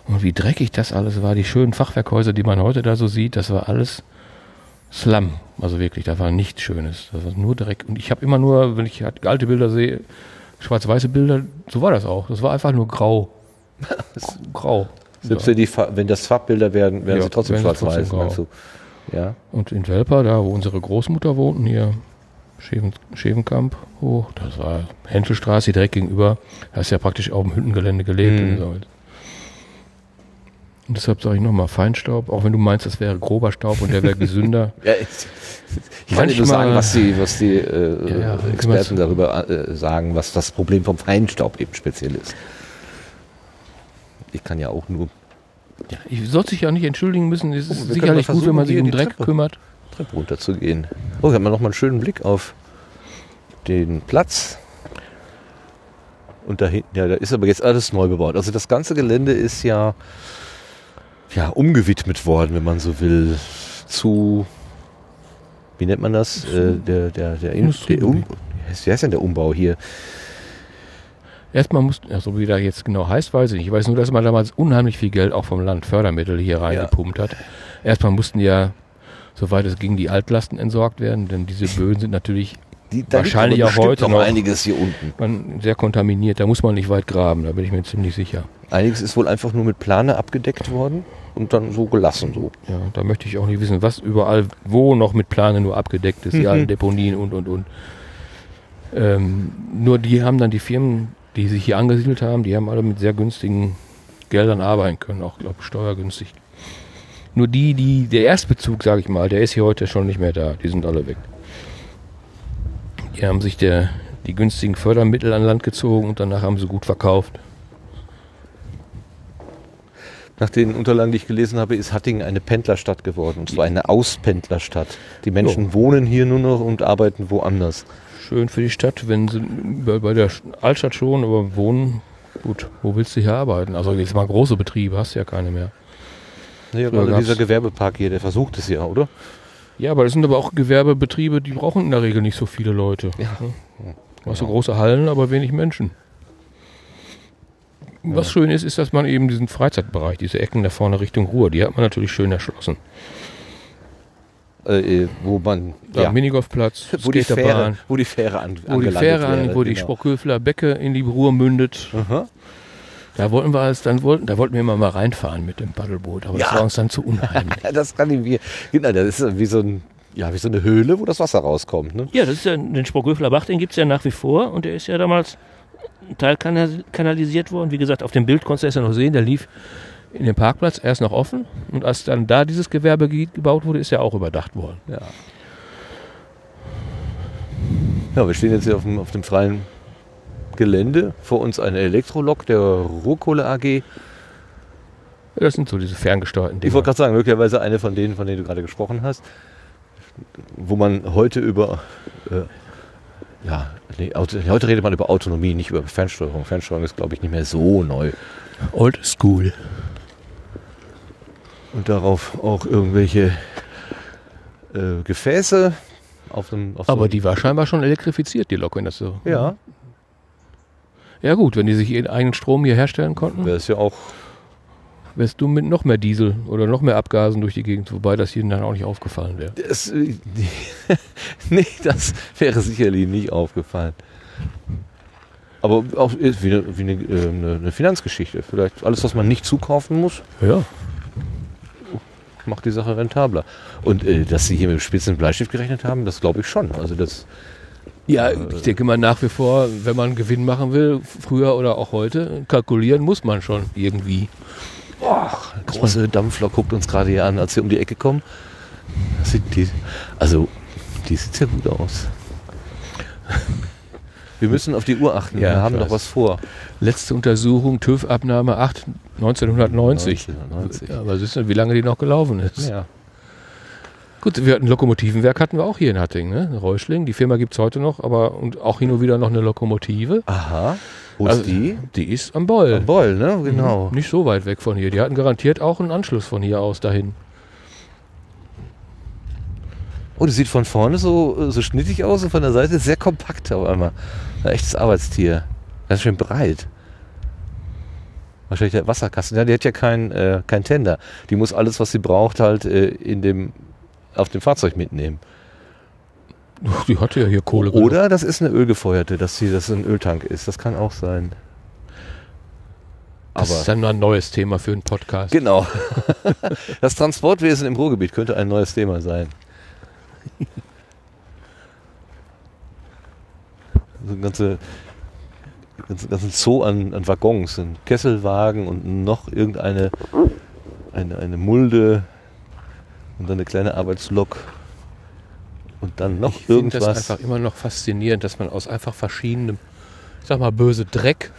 und wie dreckig das alles war. Die schönen Fachwerkhäuser, die man heute da so sieht, das war alles Slum. Also wirklich, da war nichts Schönes. Das war nur Dreck. Und ich habe immer nur, wenn ich alte Bilder sehe, schwarz-weiße Bilder, so war das auch. Das war einfach nur grau. Grau. Selbst wenn das Farbbilder werden, werden sie trotzdem schwarz-weiß. Also, ja. Und in Welper, da wo unsere Großmutter wohnten hier, Schevenkamp hoch, das war Henschelstraße direkt gegenüber, da ist ja praktisch auf dem Hüttengelände gelebt. Mhm. Und deshalb sage ich nochmal Feinstaub, auch wenn du meinst, das wäre grober Staub und der wäre gesünder. Ja, ich kann dir nur sagen, was die Experten darüber sagen, was das Problem vom Feinstaub eben speziell ist. Ich kann ja auch nur... Ja, ich sollte sich ja nicht entschuldigen müssen, es ist sicherlich gut, wenn man sich um Dreck kümmert. Treppe runter zu gehen. Oh, hat man noch mal einen schönen Blick auf den Platz. Und da hinten, ja, da ist aber jetzt alles neu bebaut. Also das ganze Gelände ist ja umgewidmet worden, wenn man so will, zu, wie nennt man das? Wie heißt denn der Umbau hier? Erstmal muss, also wie der jetzt genau heißt, weiß ich nicht. Ich weiß nur, dass man damals unheimlich viel Geld auch vom Land Fördermittel hier reingepumpt hat. Erstmal mussten ja, soweit es ging, die Altlasten entsorgt werden, denn diese Böden sind natürlich wahrscheinlich auch heute noch einiges hier unten. Sehr kontaminiert, da muss man nicht weit graben, da bin ich mir ziemlich sicher. Einiges ist wohl einfach nur mit Plane abgedeckt worden und dann so gelassen. So. Ja, da möchte ich auch nicht wissen, was überall, wo noch mit Plane nur abgedeckt ist, die alten Deponien und. Nur die haben dann die Firmen, die sich hier angesiedelt haben, die haben alle mit sehr günstigen Geldern arbeiten können, auch, glaube ich, steuergünstig. Nur der Erstbezug, sage ich mal, der ist hier heute schon nicht mehr da. Die sind alle weg. Die haben sich die günstigen Fördermittel an Land gezogen und danach haben sie gut verkauft. Nach den Unterlagen, die ich gelesen habe, ist Hattingen eine Pendlerstadt geworden. Und zwar eine Auspendlerstadt. Die Menschen wohnen hier nur noch und arbeiten woanders. Schön für die Stadt, wenn sie bei der Altstadt schon, aber wohnen, gut, wo willst du hier arbeiten? Also jetzt mal große Betriebe, hast du ja keine mehr. Ja, gerade dieser Gewerbepark hier, der versucht es ja, oder? Ja, aber das sind aber auch Gewerbebetriebe, die brauchen in der Regel nicht so viele Leute. Ja. Ne? Du hast so große Hallen, aber wenig Menschen. Was schön ist, ist, dass man eben diesen Freizeitbereich, diese Ecken da vorne Richtung Ruhr, die hat man natürlich schön erschlossen. Wo man... Ja, Minigolfplatz, Skaterbahn. Wo die Fähre die Sprockhöfler Becke in die Ruhr mündet. Aha. Da wollten wir immer mal reinfahren mit dem Paddelboot, aber das war uns dann zu unheimlich. Das kann ich mir. Genau, das ist wie so ein Ja, habe ich so eine Höhle, wo das Wasser rauskommt, ne? Ja, das ist ja, den Sprockhöveler Bach, den gibt es ja nach wie vor und der ist ja damals ein Teil kanalisiert worden. Wie gesagt, auf dem Bild konntest du es ja noch sehen, der lief in den Parkplatz, erst noch offen und als dann da dieses Gewerbe gebaut wurde, ist ja auch überdacht worden. Ja, ja, wir stehen jetzt hier auf dem freien Gelände, vor uns eine Elektrolok der Ruhrkohle AG. Das sind so diese ferngesteuerten Dinge. Ich wollte gerade sagen, möglicherweise eine von denen du gerade gesprochen hast, wo man heute über, heute redet man über Autonomie, nicht über Fernsteuerung. Fernsteuerung ist, glaube ich, nicht mehr so neu. Old school. Und darauf auch irgendwelche Gefäße. Aber die war scheinbar schon elektrifiziert, die Lok, wenn das so... Ja. Ja gut, wenn die sich ihren eigenen Strom hier herstellen konnten. Wäre es ja auch... Wärst du mit noch mehr Diesel oder noch mehr Abgasen durch die Gegend, wobei das ihnen dann auch nicht aufgefallen wäre. Nee, das wäre sicherlich nicht aufgefallen. Aber auch wie eine Finanzgeschichte. Vielleicht alles, was man nicht zukaufen muss, ja, macht die Sache rentabler. Und dass sie hier mit dem spitzen Bleistift gerechnet haben, das glaube ich schon. Also das... Ja, ich denke mal nach wie vor, wenn man Gewinn machen will, früher oder auch heute, kalkulieren muss man schon irgendwie. Boah, große Dampflok guckt uns gerade hier an, als wir um die Ecke kommen. Die sieht sehr gut aus. Wir müssen auf die Uhr achten, ja, wir haben noch was vor. Letzte Untersuchung, TÜV-Abnahme 8, 1990. 1990. Aber siehst du, wie lange die noch gelaufen ist. Ja. Gut, wir hatten ein Lokomotivenwerk, hatten wir auch hier in Hattingen, ne? Reuschling, die Firma gibt es heute noch, aber und auch hin und wieder noch eine Lokomotive. Aha, wo ist die? Die ist am Boll. Am Boll, ne? Genau. Mhm. Nicht so weit weg von hier, die hatten garantiert auch einen Anschluss von hier aus dahin. Oh, das sieht von vorne so schnittig aus und von der Seite sehr kompakt auf einmal. Ein echtes Arbeitstier, ganz schön breit. Wahrscheinlich der Wasserkasten, ja, die hat ja kein Tender, die muss alles, was sie braucht, halt auf dem Fahrzeug mitnehmen. Die hatte ja hier Kohle. Oder das ist eine ölgefeuerte, dass das ein Öltank ist. Das kann auch sein. Aber das ist dann mal ein neues Thema für einen Podcast. Genau. Das Transportwesen im Ruhrgebiet könnte ein neues Thema sein. So ein ganzen Zoo an Waggons. Ein Kesselwagen und noch irgendeine eine Mulde. Und dann eine kleine Arbeitslok. Und dann noch irgendwas. Ich finde das einfach immer noch faszinierend, dass man aus einfach verschiedenem, ich sag mal, böse Dreck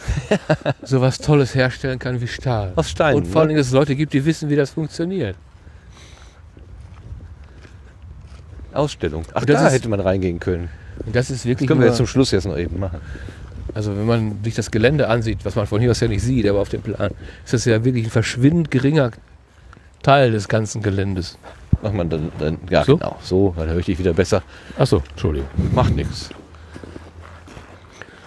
sowas Tolles herstellen kann wie Stahl. Aus Stein. Und vor allem, dass es Leute gibt, die wissen, wie das funktioniert. Ausstellung. Ach, da hätte man reingehen können. Das ist wirklich. Das können wir jetzt zum Schluss jetzt noch eben machen. Also wenn man sich das Gelände ansieht, was man von hier aus ja nicht sieht, aber auf dem Plan, ist das ja wirklich ein verschwindend geringer Teil des ganzen Geländes. Macht man dann ja so? Genau, so, dann höre ich dich wieder besser. Achso, Entschuldigung. Macht nichts.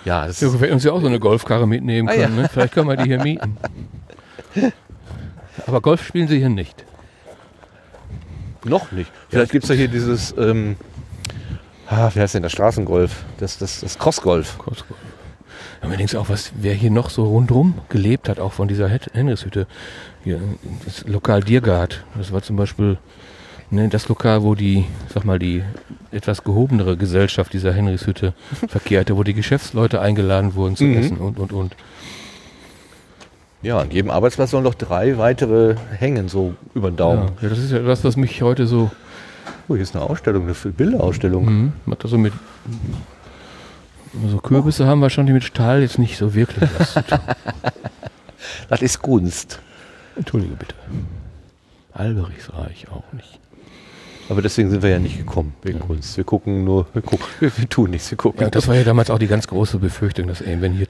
Ja, das wir hätten uns ja auch so eine Golfkarre mitnehmen können. Ja. Ne? Vielleicht können wir die hier mieten. Aber Golf spielen sie hier nicht. Noch nicht. Vielleicht gibt es ja hier dieses, wie heißt denn das, Straßengolf? Das Crossgolf. Crossgolf. Und mir denkst auch, wer hier noch so rundherum gelebt hat, auch von dieser Henrichshütte. Hier, das Lokal Diergard. Das war zum Beispiel das Lokal, wo die etwas gehobenere Gesellschaft dieser Henrichshütte verkehrte, wo die Geschäftsleute eingeladen wurden zu essen und. Ja, an jedem Arbeitsplatz sollen noch 3 weitere hängen, so über den Daumen. Ja, das ist ja das, was mich heute so... Oh, hier ist eine Ausstellung, eine Bilderausstellung. Mhm. Macht das so mit... Also Kürbisse haben wahrscheinlich mit Stahl jetzt nicht so wirklich was zu tun. Das ist Kunst. Entschuldige bitte. Alberichsreich auch nicht. Aber deswegen sind wir ja nicht gekommen, wegen Kunst. Wir gucken nur, wir tun nichts, wir gucken. Ja, das war ja damals auch die ganz große Befürchtung, dass wenn hier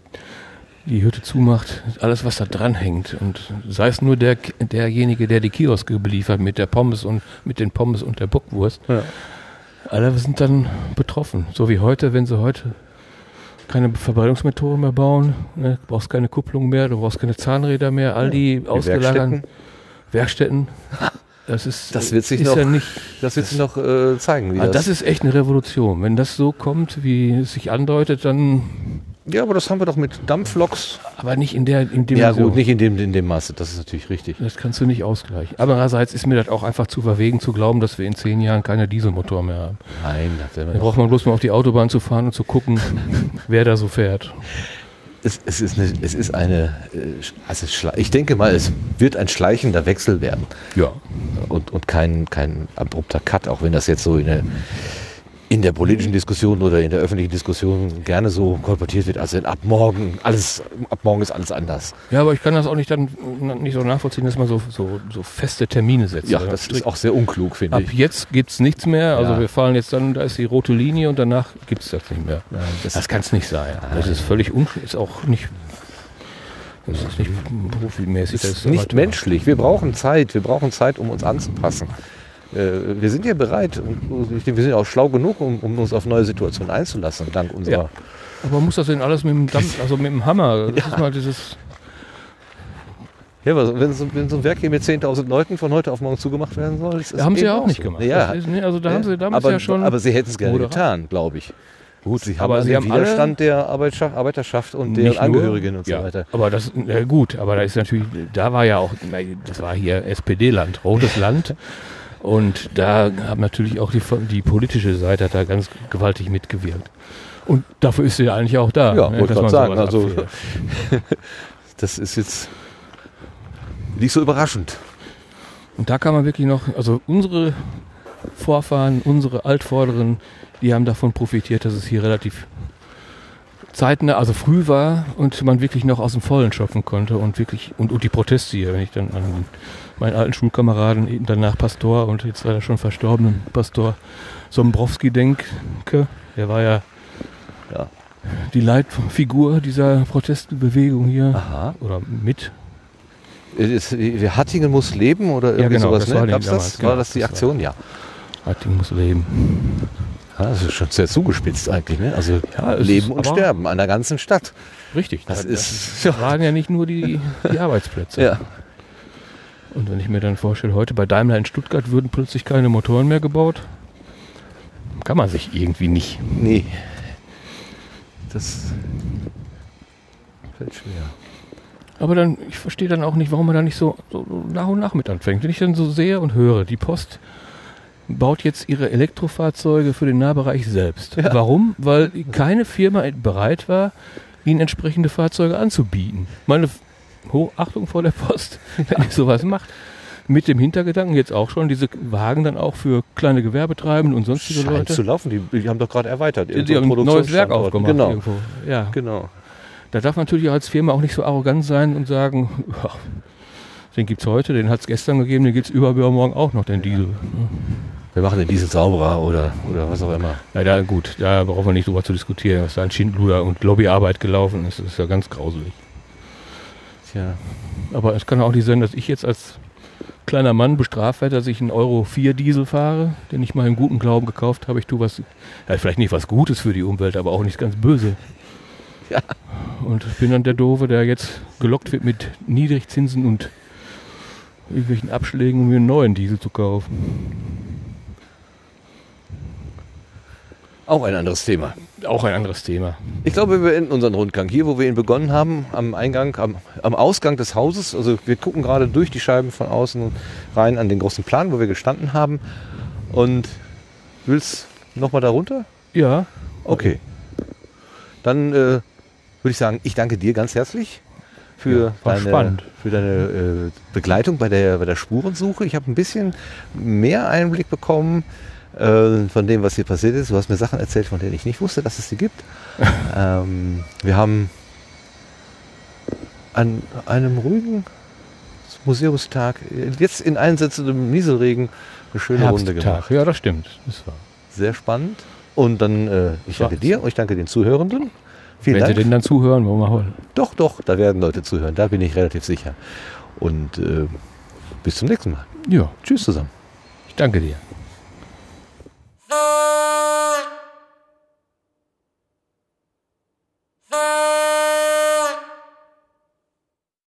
die Hütte zumacht, alles was da dran hängt und sei es nur derjenige, der die Kioske beliefert mit der Pommes und mit den Pommes und der Bockwurst, ja. Alle sind dann betroffen. So wie heute, wenn sie heute keine Verbrennungsmethode mehr bauen, ne? Du brauchst keine Kupplung mehr, du brauchst keine Zahnräder mehr, all die ausgelagerten Werkstätten. Das wird sich noch zeigen. Das ist echt eine Revolution. Wenn das so kommt, wie es sich andeutet, dann Ja, aber das haben wir doch mit Dampfloks. Aber nicht in der, in dem Maße. Ja gut, nicht in dem Maße, das ist natürlich richtig. Das kannst du nicht ausgleichen. Aber andererseits ist mir das auch einfach zu verwegen, zu glauben, dass wir in 10 Jahren keine Dieselmotoren mehr haben. Nein, das werden wir nicht. Dann braucht man bloß mal auf die Autobahn zu fahren und zu gucken, wer da so fährt. Ich denke mal, es wird ein schleichender Wechsel werden. Ja. Und kein abrupter Cut, auch wenn das jetzt so in der politischen Diskussion oder in der öffentlichen Diskussion gerne so kolportiert wird, also ab morgen ist alles anders. Ja, aber ich kann das auch nicht so nachvollziehen, dass man so feste Termine setzt. Ja, das ist auch sehr unklug, finde ich. Ab jetzt gibt es nichts mehr, also wir fahren jetzt da ist die rote Linie und danach gibt es das nicht mehr. Nein, das kann es nicht sein. Nein. Das ist völlig unklug, ist auch nicht... Das ist nicht profimäßig. Das ist nicht menschlich. Wir brauchen Zeit, um uns anzupassen. Wir sind ja bereit, wir sind ja auch schlau genug, um uns auf neue Situationen einzulassen, dank unserer... Ja. Aber man muss das denn alles mit dem Hammer? Das ist mal dieses... Ja, wenn so ein Werk hier mit 10.000 Leuten von heute auf morgen zugemacht werden soll... Da haben sie ja auch nicht gemacht. Ja. Aber sie hätten es gerne getan, glaube ich. Gut, sie haben den Widerstand der Arbeiterschaft und der Angehörigen und so weiter. Aber da ist natürlich, das war hier SPD-Land, rotes Land. Und da haben natürlich auch die politische Seite hat da ganz gewaltig mitgewirkt. Und dafür ist sie ja eigentlich auch da. Ja, wollte ich sagen. Also, das ist jetzt nicht so überraschend. Und da kann man wirklich noch, also unsere Vorfahren, unsere Altvorderen, die haben davon profitiert, dass es hier relativ zeitnah, also früh war und man wirklich noch aus dem Vollen schöpfen konnte und wirklich, und die Proteste hier, wenn ich dann an meinen alten Schulkameraden, danach Pastor und jetzt leider schon verstorbenen Pastor Sombrowski denke, der war ja die Leitfigur dieser Protestbewegung hier. Aha. Oder mit. Hattingen muss leben oder irgendwie sowas, ne? Gab's das? War das die Aktion? Ja. Hattingen muss leben. Ja, das ist schon sehr zugespitzt eigentlich, ne? Also ja, Leben und Sterben an der ganzen Stadt. Richtig. Das waren ja nicht nur die Arbeitsplätze. Ja. Und wenn ich mir dann vorstelle, heute bei Daimler in Stuttgart würden plötzlich keine Motoren mehr gebaut, kann man sich irgendwie nicht. Nee. Das fällt schwer. Aber dann, ich verstehe dann auch nicht, warum man da nicht so nach und nach mit anfängt. Wenn ich dann so sehe und höre, die Post baut jetzt ihre Elektrofahrzeuge für den Nahbereich selbst. Ja. Warum? Weil keine Firma bereit war, ihnen entsprechende Fahrzeuge anzubieten. Meine Hochachtung vor der Post, wenn ihr sowas macht. Mit dem Hintergedanken jetzt auch schon, diese Wagen dann auch für kleine Gewerbetreibende und sonstige Scheint Leute. Zu laufen, die haben doch gerade erweitert. Die haben ein neues Werk aufgemacht. Genau. Ja. Genau. Da darf man natürlich als Firma auch nicht so arrogant sein und sagen, ja, den gibt es heute, den hat es gestern gegeben, den gibt es übermorgen auch noch, den Diesel. Wir machen den Diesel sauberer oder was auch immer. Na ja, gut, da brauchen wir nicht drüber zu diskutieren, was da an Schindluder und Lobbyarbeit gelaufen ist. Das ist ja ganz grauselig. Ja. Aber es kann auch nicht sein, dass ich jetzt als kleiner Mann bestraft werde, dass ich einen Euro 4 Diesel fahre, den ich mal im guten Glauben gekauft habe. Ich tue was, ja, vielleicht nicht was Gutes für die Umwelt, aber auch nichts ganz Böses. Ja. Und ich bin dann der Doofe, der jetzt gelockt wird mit Niedrigzinsen und irgendwelchen Abschlägen, um mir einen neuen Diesel zu kaufen. Auch ein anderes Thema. Ich glaube, wir beenden unseren Rundgang hier, wo wir ihn begonnen haben, am Eingang, am Ausgang des Hauses. Also wir gucken gerade durch die Scheiben von außen rein an den großen Plan, wo wir gestanden haben. Und willst du nochmal da runter? Ja. Okay. Dann würde ich sagen, ich danke dir ganz herzlich für deine Begleitung bei der Spurensuche. Ich habe ein bisschen mehr Einblick bekommen von dem, was hier passiert ist. Du hast mir Sachen erzählt, von denen ich nicht wusste, dass es sie gibt. Wir haben an einem ruhigen Museumstag, jetzt in einsetzendem Nieselregen, eine schöne Runde gemacht. Ja, das stimmt. Das war sehr spannend. Und dann, ich danke dir und ich danke den Zuhörenden. Vielen Dank. Wenn sie denn dann zuhören, wollen wir holen. Doch, da werden Leute zuhören, da bin ich relativ sicher. Und bis zum nächsten Mal. Ja. Tschüss zusammen. Ich danke dir.